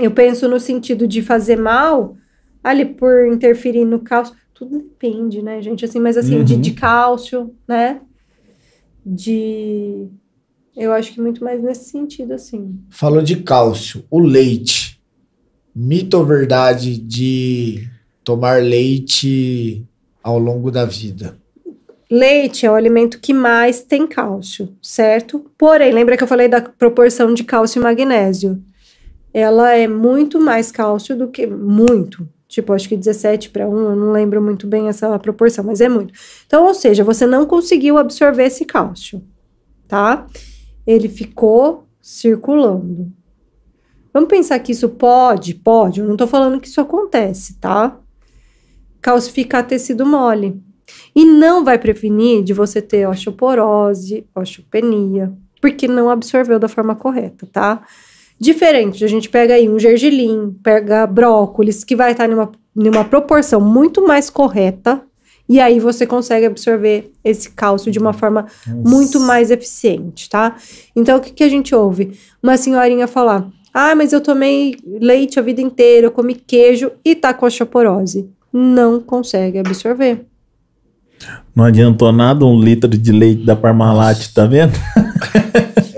eu penso no sentido de fazer mal, ali por interferir no cálcio, tudo depende, né, gente? Assim, mas assim, de cálcio, né? Eu acho que muito mais nesse sentido, assim. Falou de cálcio, o leite. Mito ou verdade de tomar leite ao longo da vida? Leite é o alimento que mais tem cálcio, certo? Porém, lembra que eu falei da proporção de cálcio e magnésio? Ela é muito mais cálcio do que... Muito. Tipo, acho que 17:1, eu não lembro muito bem essa proporção, mas é muito. Então, ou seja, você não conseguiu absorver esse cálcio, tá? Ele ficou circulando. Vamos pensar que isso pode, eu não tô falando que isso acontece, tá? Calcificar tecido mole. E não vai prevenir de você ter osteoporose, osteopenia, porque não absorveu da forma correta, tá? Diferente, a gente pega aí um gergelim, pega brócolis, que vai estar numa proporção muito mais correta, e aí você consegue absorver esse cálcio de uma forma muito mais eficiente, tá? Então, o que a gente ouve? Uma senhorinha falar, mas eu tomei leite a vida inteira, eu comi queijo e tá com osteoporose. Não consegue absorver. Não adiantou nada 1 litro de leite da Parmalat, tá vendo?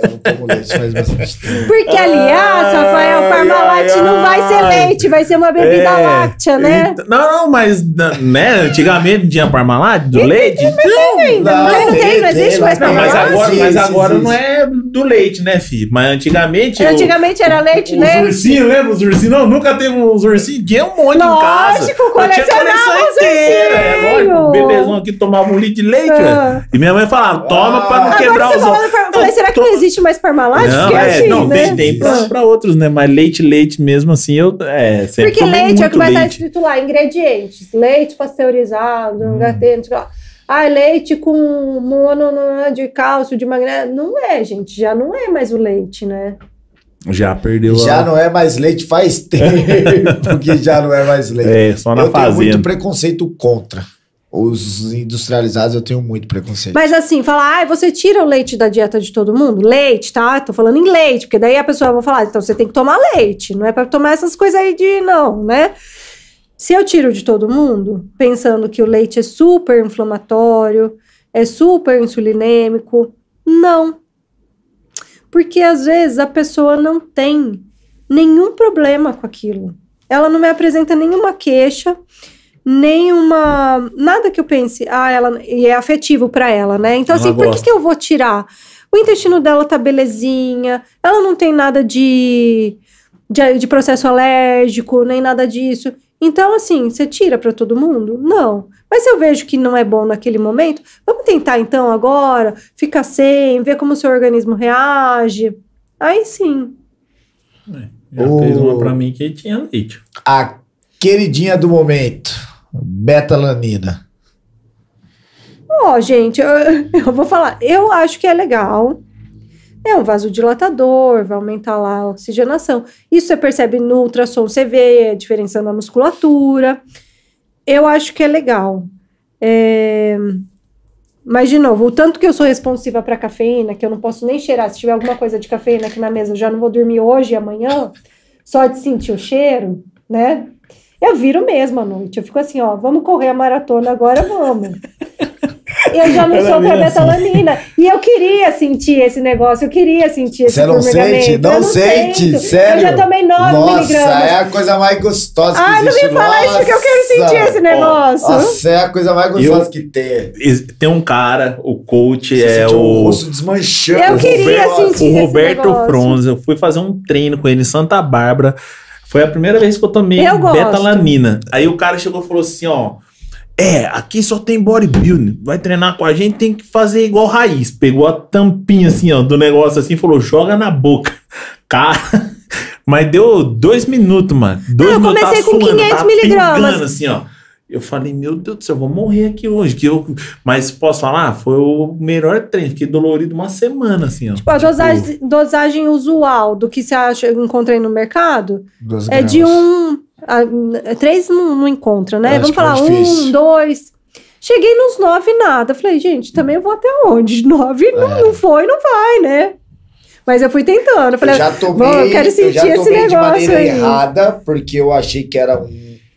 Eu não tomo leite, faz bastante tempo. Porque, aliás, Rafael, Parmalat não vai ser leite, vai ser uma bebida láctea, né? Não, mas, né, antigamente não tinha Parmalat do leite? Não existe mais Parmalat. Mas agora não é do leite, né, filho? Mas antigamente... Antigamente era leite, né? Os ursinhos, lembra? Os ursinhos? Não, nunca teve uns ursinhos, tinha um monte em casa. Lógico, colecionava os ursinhos. O bebezão aqui tomava 1 litro de leite, velho. E minha mãe falava, toma pra não quebrar os ovos. Mas será que não existe mais Parmalat? Não, tem pra outros, né? Mas leite mesmo, assim, sempre porque leite é o que vai estar escrito lá, ingredientes. Leite pasteurizado, leite com mono de cálcio, de magnésio. Não é, gente, já não é mais o leite, né? Já perdeu. Já não é mais leite faz tempo que já não é mais leite. É, só na fazenda. Eu tenho muito preconceito contra. Os industrializados eu tenho muito preconceito. Mas assim, falar, você tira o leite da dieta de todo mundo? Leite, tá? Tô falando em leite, porque daí a pessoa vai falar, então você tem que tomar leite, não é pra tomar essas coisas aí né? Se eu tiro de todo mundo, pensando que o leite é super inflamatório, é super insulinêmico, não. Porque às vezes a pessoa não tem nenhum problema com aquilo. Ela não me apresenta nenhuma queixa, nada que eu pense, e é afetivo pra ela, né? Então, assim, por que eu vou tirar? O intestino dela tá belezinha, ela não tem nada de processo alérgico, nem nada disso. Então, assim, você tira pra todo mundo? Não. Mas se eu vejo que não é bom naquele momento, vamos tentar, então, agora, ficar sem, ver como o seu organismo reage. Aí sim. Fez uma pra mim que tinha leite. A queridinha do momento. Betalanina. Gente, eu vou falar. Eu acho que é legal. É um vasodilatador, vai aumentar lá a oxigenação. Isso você percebe no ultrassom, você vê a diferença na musculatura. Eu acho que é legal. Mas, de novo, o tanto que eu sou responsiva para cafeína, que eu não posso nem cheirar. Se tiver alguma coisa de cafeína aqui na mesa, eu já não vou dormir hoje e amanhã, só de sentir o cheiro, né? Eu viro mesmo à noite, eu fico assim, vamos correr a maratona agora, vamos. eu já não sou pré-betalanina. E eu queria sentir esse negócio, eu queria sentir esse formigamento. Você não sente? Não sente, sério? Eu já tomei 9 miligramas. Nossa, é a coisa mais gostosa que existe. Ai, não me fala isso porque eu quero sentir esse negócio. Nossa, é a coisa mais gostosa que tem. Tem um cara, o coach é o rosto desmanchando. Eu queria sentir esse negócio. O Roberto Fronza, eu fui fazer um treino com ele em Santa Bárbara. Foi a primeira vez que eu tomei betalanina. Aí o cara chegou e falou assim, ó... É, aqui só tem bodybuilding. Vai treinar com a gente, tem que fazer igual raiz. Pegou a tampinha assim, ó, do negócio assim e falou, joga na boca. Cara... Mas deu 2 minutos, mano. 2 minutos, eu comecei com 500 miligramas. Assim, ó. Eu falei, meu Deus do céu, eu vou morrer aqui hoje. Mas posso falar? Foi o melhor treino. Fiquei dolorido uma semana, assim, ó. Tipo, a dosagem usual do que você acha, eu encontrei no mercado, é de 3 não encontra, né? Vamos falar 1, 2... Cheguei nos 9 nada. Falei, gente, também eu vou até onde? 9 não foi, não vai, né? Mas eu fui tentando. Eu falei, eu já tomei, eu quero sentir esse negócio de maneira errada, porque eu achei que era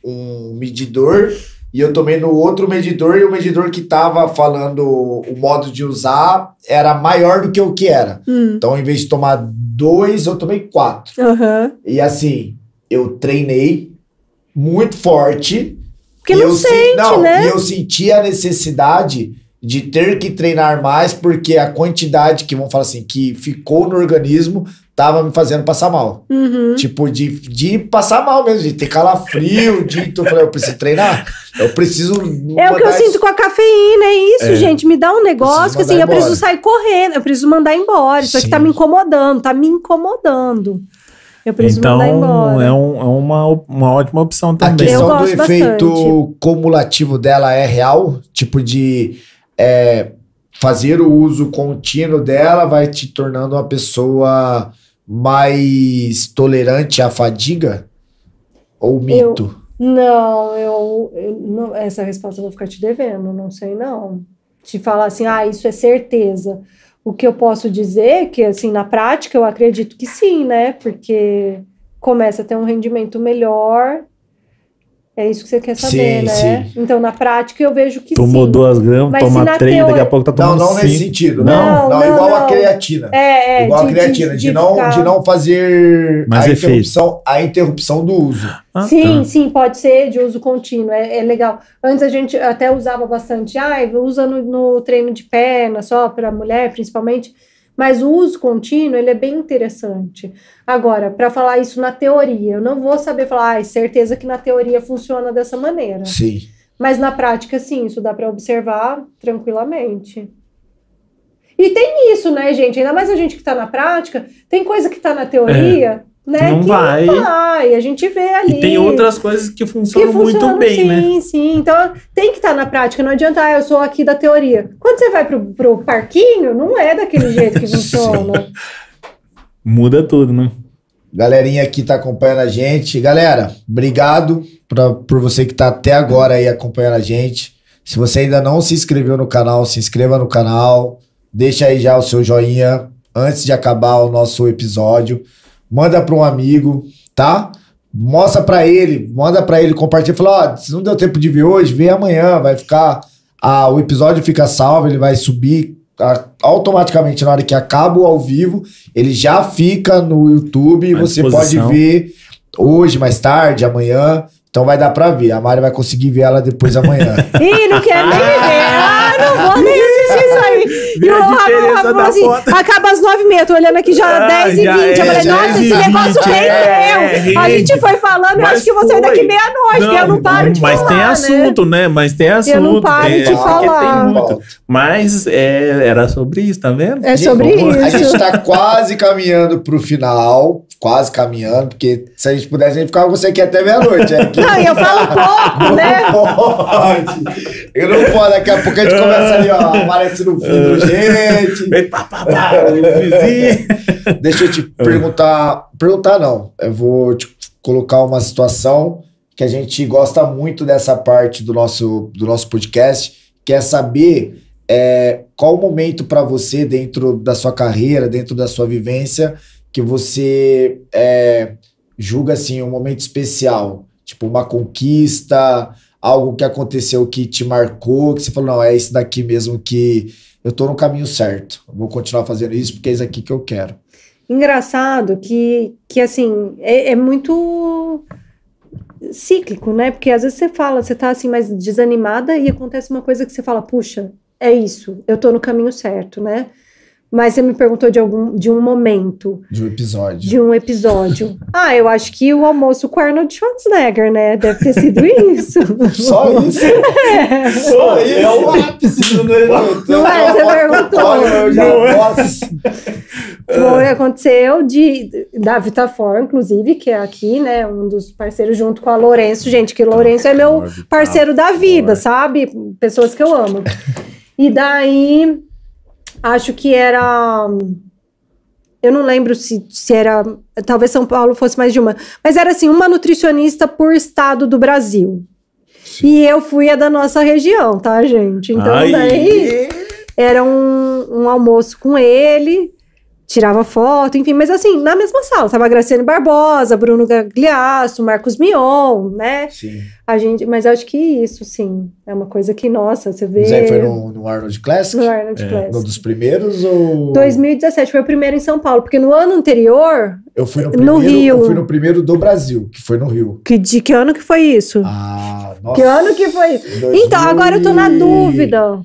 um medidor, e eu tomei no outro medidor, e o medidor que tava falando o modo de usar era maior do que o que era. Então, em vez de tomar 2, eu tomei 4. Uhum. E assim, eu treinei muito forte. Porque não sente, né? E eu senti a necessidade de ter que treinar mais, porque a quantidade que, vamos falar assim, que ficou no organismo tava me fazendo passar mal. Uhum. Tipo, de passar mal mesmo, de ter calafrio, então eu falei, eu preciso treinar, eu preciso... É o que eu sinto com a cafeína, é isso, gente, me dá um negócio que assim, eu preciso sair correndo, eu preciso mandar embora, isso aqui tá me incomodando, Eu preciso mandar embora. É uma ótima opção também. A questão do efeito cumulativo dela é real, tipo de... fazer o uso contínuo dela vai te tornando uma pessoa mais tolerante à fadiga? Ou mito? Não, essa resposta eu vou ficar te devendo, não sei não. Te falar assim, isso é certeza. O que eu posso dizer é que, assim, na prática eu acredito que sim, né? Porque começa a ter um rendimento melhor... É isso que você quer saber, né? Sim. Então, na prática, eu vejo que tomou 2 gramas, toma 3, daqui a pouco tá tomando 5. Não, nesse sentido. Não, igual a creatina. Igual a creatina, de não fazer a interrupção do uso. Sim, pode ser de uso contínuo, é legal. Antes a gente até usava bastante, usa no treino de perna, só para mulher, principalmente. Mas o uso contínuo, ele é bem interessante. Agora, para falar isso na teoria, eu não vou saber falar, certeza que na teoria funciona dessa maneira. Sim. Mas na prática, sim, isso dá para observar tranquilamente. E tem isso, né, gente? Ainda mais a gente que tá na prática, tem coisa que tá na teoria, né? Não vai. A gente vê ali. E tem outras coisas que funcionam muito bem, né? Sim. Então, tem que estar na prática. Não adianta, eu sou aqui da teoria. Quando você vai pro parquinho, não é daquele jeito que funciona. Muda tudo, né? Galerinha que tá acompanhando a gente. Galera, obrigado por você que tá até agora aí acompanhando a gente. Se você ainda não se inscreveu no canal, se inscreva no canal. Deixa aí já o seu joinha antes de acabar o nosso episódio. Manda para um amigo, tá? Manda para ele, compartilha. Fala, se não deu tempo de ver hoje, vê amanhã, vai ficar... o episódio fica salvo, ele vai subir automaticamente na hora que acaba o ao vivo, ele já fica no YouTube, e você pode ver hoje, mais tarde, amanhã. Então vai dar para ver, a Mari vai conseguir ver ela depois amanhã. Ih, não quero nem ver, não vou nem assistir isso aí. E o Rafa falou assim, acaba às 9h30, tô olhando aqui já 10h20. Eu falei, nossa, esse negócio rendeu. A gente foi falando, eu acho que eu vou sair daqui meia-noite, eu não paro de falar. Mas tem assunto, né? Eu não paro de falar. Tem muito. Mas era sobre isso, tá vendo? É sobre isso. A gente tá quase caminhando pro final, porque se a gente pudesse, a gente ficava com você aqui até meia-noite. Não, eu falo pouco, né? Eu não posso, daqui a pouco a gente começa ali, ó, aparece no fundo. Gente, deixa eu te perguntar não, eu vou te colocar uma situação que a gente gosta muito dessa parte do nosso podcast, que é saber qual o momento para você dentro da sua carreira, dentro da sua vivência, que você julga assim um momento especial, tipo uma conquista, algo que aconteceu que te marcou, que você falou, não, é esse daqui mesmo que eu tô no caminho certo, eu vou continuar fazendo isso porque é isso aqui que eu quero. Engraçado que assim, é muito cíclico, né? Porque às vezes você fala, você tá assim mais desanimada e acontece uma coisa que você fala, puxa, é isso, eu tô no caminho certo, né? Mas você me perguntou de um momento. De um episódio. Ah, eu acho que o almoço com Arnold Schwarzenegger, né? Deve ter sido isso. Só isso? É. Só isso. É o ápice do negócio. Não é, você perguntou. Eu já posso. Foi, aconteceu da Vitafor, inclusive, que é aqui, né? Um dos parceiros junto com a Lourenço. Gente, que Lourenço é meu parceiro da vida, sabe? Pessoas que eu amo. E daí... Acho que era... Eu não lembro se era... Talvez São Paulo fosse mais de uma. Mas era assim, uma nutricionista por estado do Brasil. Sim. E eu fui a da nossa região, tá, gente? Então, daí era um almoço com ele, tirava foto, enfim. Mas assim, na mesma sala. Tava a Gracyanne Barbosa, Bruno Gagliasso, Marcos Mion, né? Sim. Mas acho que isso, sim, é uma coisa que, nossa, você vê... Mas aí foi no Arnold Classic? No Arnold Classic. Um dos primeiros ou... 2017, foi o primeiro em São Paulo, porque no ano anterior, no Rio. Eu fui no primeiro do Brasil, que foi no Rio. Que ano que foi isso? Ah, nossa. Que ano que foi isso? Então, agora eu tô na dúvida.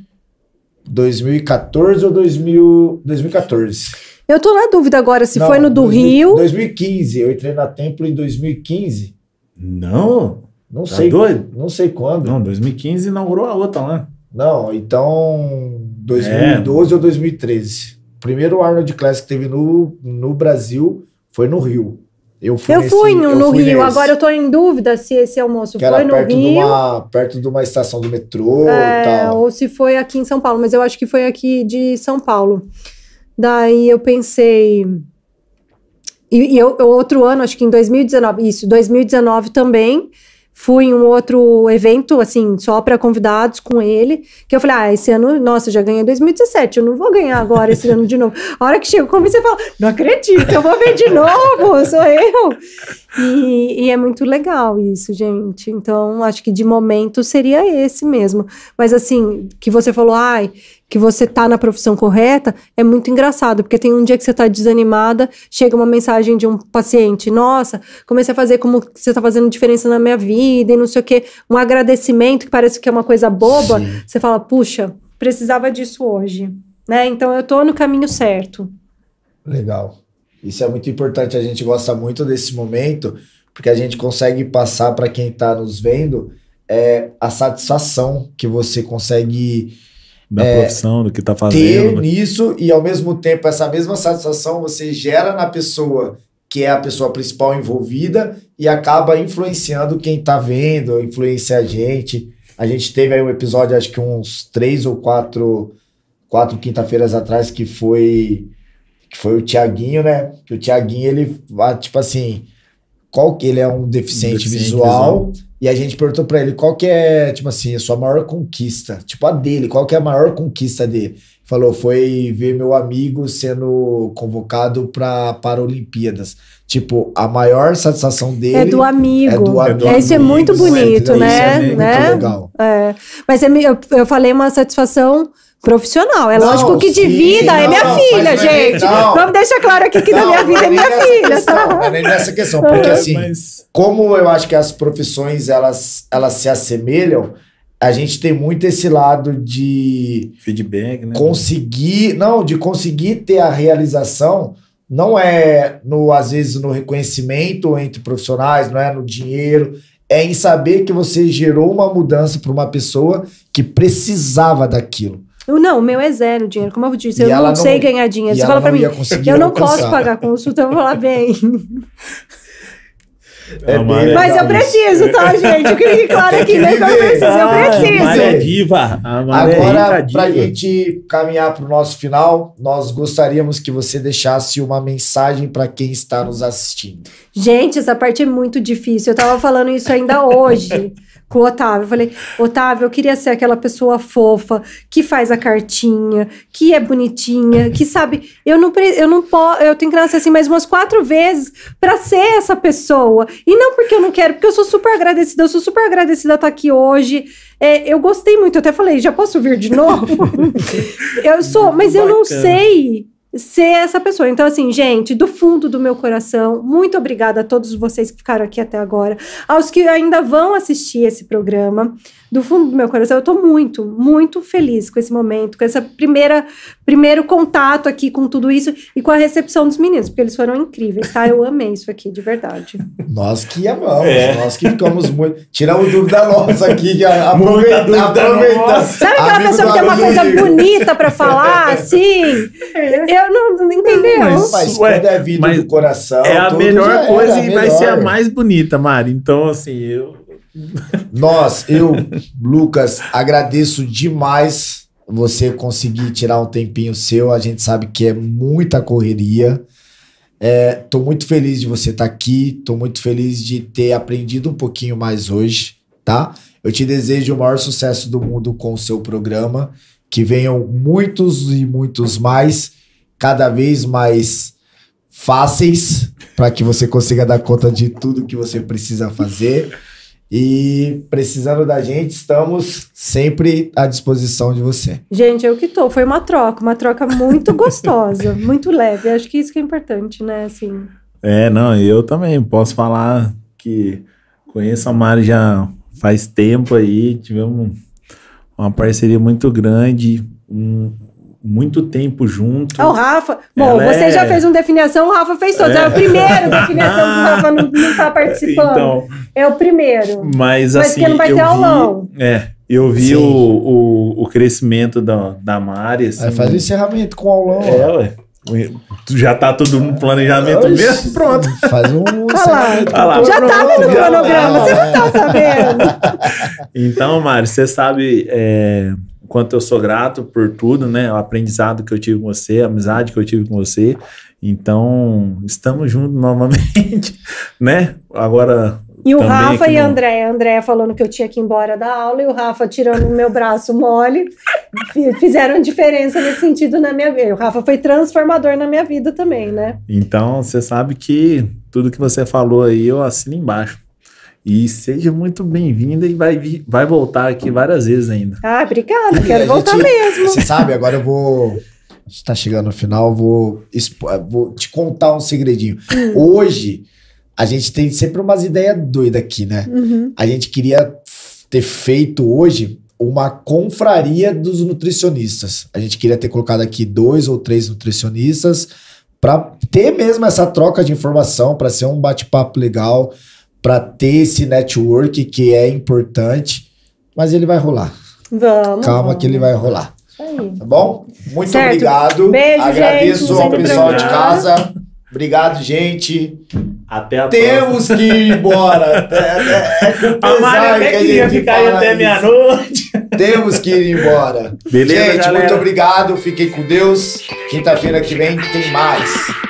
2014 ou 2014? Eu tô na dúvida agora se foi no do Rio... 2015, eu entrei na Templo em 2015. Não... Não tá sei doido? Não sei quando. Não, 2015 inaugurou a outra lá. Não, então 2012 ou 2013. O primeiro Arnold Classic que teve no Brasil foi no Rio. Eu fui no Rio. Nesse. Agora eu tô em dúvida se esse almoço foi no Rio. Perto de uma estação do metrô e tal. Ou se foi aqui em São Paulo, mas eu acho que foi aqui de São Paulo. Daí eu pensei... E eu outro ano, acho que em 2019. Isso, 2019 também... Fui em um outro evento, assim, só para convidados com ele, que eu falei, esse ano, nossa, eu já ganhei 2017, eu não vou ganhar agora esse ano de novo. A hora que chega o convite, você fala, não acredito, eu vou ver de novo, sou eu. E é muito legal isso, gente. Então, acho que de momento seria esse mesmo. Mas assim, que você falou, que você tá na profissão correta, é muito engraçado, porque tem um dia que você tá desanimada, chega uma mensagem de um paciente, nossa, comecei a fazer como você tá fazendo diferença na minha vida e não sei o quê, um agradecimento que parece que é uma coisa boba, sim. Você fala, puxa, precisava disso hoje, né? Então eu tô no caminho certo. Legal. Isso é muito importante, a gente gosta muito desse momento, porque a gente consegue passar para quem tá nos vendo a satisfação que você consegue... da profissão, do que tá fazendo. Ter nisso e, ao mesmo tempo, essa mesma satisfação você gera na pessoa que é a pessoa principal envolvida e acaba influenciando quem tá vendo, influencia a gente. A gente teve aí um episódio, acho que uns 3 ou 4 quinta-feiras atrás, que foi o Thiaguinho, né? Que o Thiaguinho, ele, tipo assim, ele é um deficiente visual. E a gente perguntou pra ele qual que é, tipo assim, a sua maior conquista. Tipo, a dele, qual que é a maior conquista dele? Falou, foi ver meu amigo sendo convocado para Olimpíadas. Tipo, a maior satisfação dele... É do amigo. Isso é muito bonito, né? Isso é muito legal. É. Mas eu falei uma satisfação... profissional, é lógico que de vida é minha filha, gente. Vamos deixar claro aqui que da minha vida é minha filha, tá? É nem nessa questão, porque assim, como eu acho que as profissões elas se assemelham, a gente tem muito esse lado de feedback, né? De conseguir ter a realização, não é às vezes no reconhecimento entre profissionais, não é no dinheiro. É em saber que você gerou uma mudança para uma pessoa que precisava daquilo. Não, o meu é zero dinheiro, como eu disse, eu não sei ganhar dinheiro. Você fala pra mim, eu não posso pagar a consulta, eu vou lá bem. Mas eu preciso, tá, gente? Eu queria ir claro aqui, né? Eu preciso. Agora, pra gente caminhar pro nosso final, nós gostaríamos que você deixasse uma mensagem pra quem está nos assistindo. Gente, essa parte é muito difícil. Eu tava falando isso ainda hoje. Com o Otávio, eu falei, Otávio, eu queria ser aquela pessoa fofa, que faz a cartinha, que é bonitinha, que sabe, eu tenho que nascer assim mais umas 4 vezes pra ser essa pessoa, E não porque eu não quero, porque eu sou super agradecida. Eu sou super agradecida a estar aqui hoje. É, eu gostei muito. Eu até falei, já posso vir de novo? Eu sou, mas eu não sei ser essa pessoa. Então, assim, gente, do fundo do meu coração, muito obrigada a todos vocês que ficaram aqui até agora, aos que ainda vão assistir esse programa. Do fundo do meu coração, eu tô muito, muito feliz com esse momento, com esse primeiro contato aqui com tudo isso e com a recepção dos meninos, porque eles foram incríveis, tá? Eu amei isso aqui, de verdade. Nós que amamos, nós que ficamos muito... Tiramos dúvida nossa aqui, que aproveitamos. Sabe aquela pessoa que tem uma coisa bonita pra falar, assim? Eu não entendeu. Mas quando é vida do coração... É a melhor coisa e vai ser a mais bonita, Mari. Então, assim, eu, Lucas, agradeço demais você conseguir tirar um tempinho seu. A gente sabe que é muita correria. Tô muito feliz de você estar aqui. Tô muito feliz de ter aprendido um pouquinho mais hoje, tá? Eu te desejo o maior sucesso do mundo com o seu programa. Que venham muitos e muitos mais, cada vez mais fáceis, para que você consiga dar conta de tudo que você precisa fazer. E precisando da gente, estamos sempre à disposição de você. Gente, eu que tô. Foi uma troca muito gostosa, muito leve. Acho que isso que é importante, né? Assim. Eu também posso falar que conheço a Mari já faz tempo aí. Tivemos uma parceria muito grande, muito tempo junto. O Rafa... Bom, você já fez uma definição, o Rafa fez todas. É o primeiro definição que o Rafa não tá participando. Então, é o primeiro. Mas assim, porque não vai ter aulão. Eu vi o crescimento da Mari. Assim, faz o encerramento com o aulão. Já tá tudo no planejamento mesmo? Pronto. Faz um... Olha lá, já tá vendo o cronograma, você não tá sabendo. Então, Mari, você sabe... Quanto eu sou grato por tudo, né? O aprendizado que eu tive com você, a amizade que eu tive com você. Então, estamos juntos novamente, né? Agora... E o Rafa e a Andréia. A Andréia falando que eu tinha que ir embora da aula e o Rafa tirando o meu braço mole. Fizeram diferença nesse sentido na minha vida. O Rafa foi transformador na minha vida também, né? Então, você sabe que tudo que você falou aí, eu assino embaixo. E seja muito bem-vinda e vai voltar aqui várias vezes ainda. Ah, obrigada, quero voltar mesmo. Você sabe, agora eu vou... Está chegando no final, vou te contar um segredinho. Hoje, a gente tem sempre umas ideias doidas aqui, né? Uhum. A gente queria ter feito hoje uma confraria dos nutricionistas. A gente queria ter colocado aqui 2 ou 3 nutricionistas para ter mesmo essa troca de informação, para ser um bate-papo legal... Para ter esse network que é importante, mas ele vai rolar. Calma que ele vai rolar. Aí. Tá bom? Muito obrigado. Beijo, agradeço gente, ao pessoal de casa. Obrigado, gente. Até a próxima. Temos que ir embora. A Mari até queria ficar aí até meia-noite. Temos que ir embora. Beleza, gente, galera? Muito obrigado. Fiquem com Deus. Quinta-feira que vem tem mais.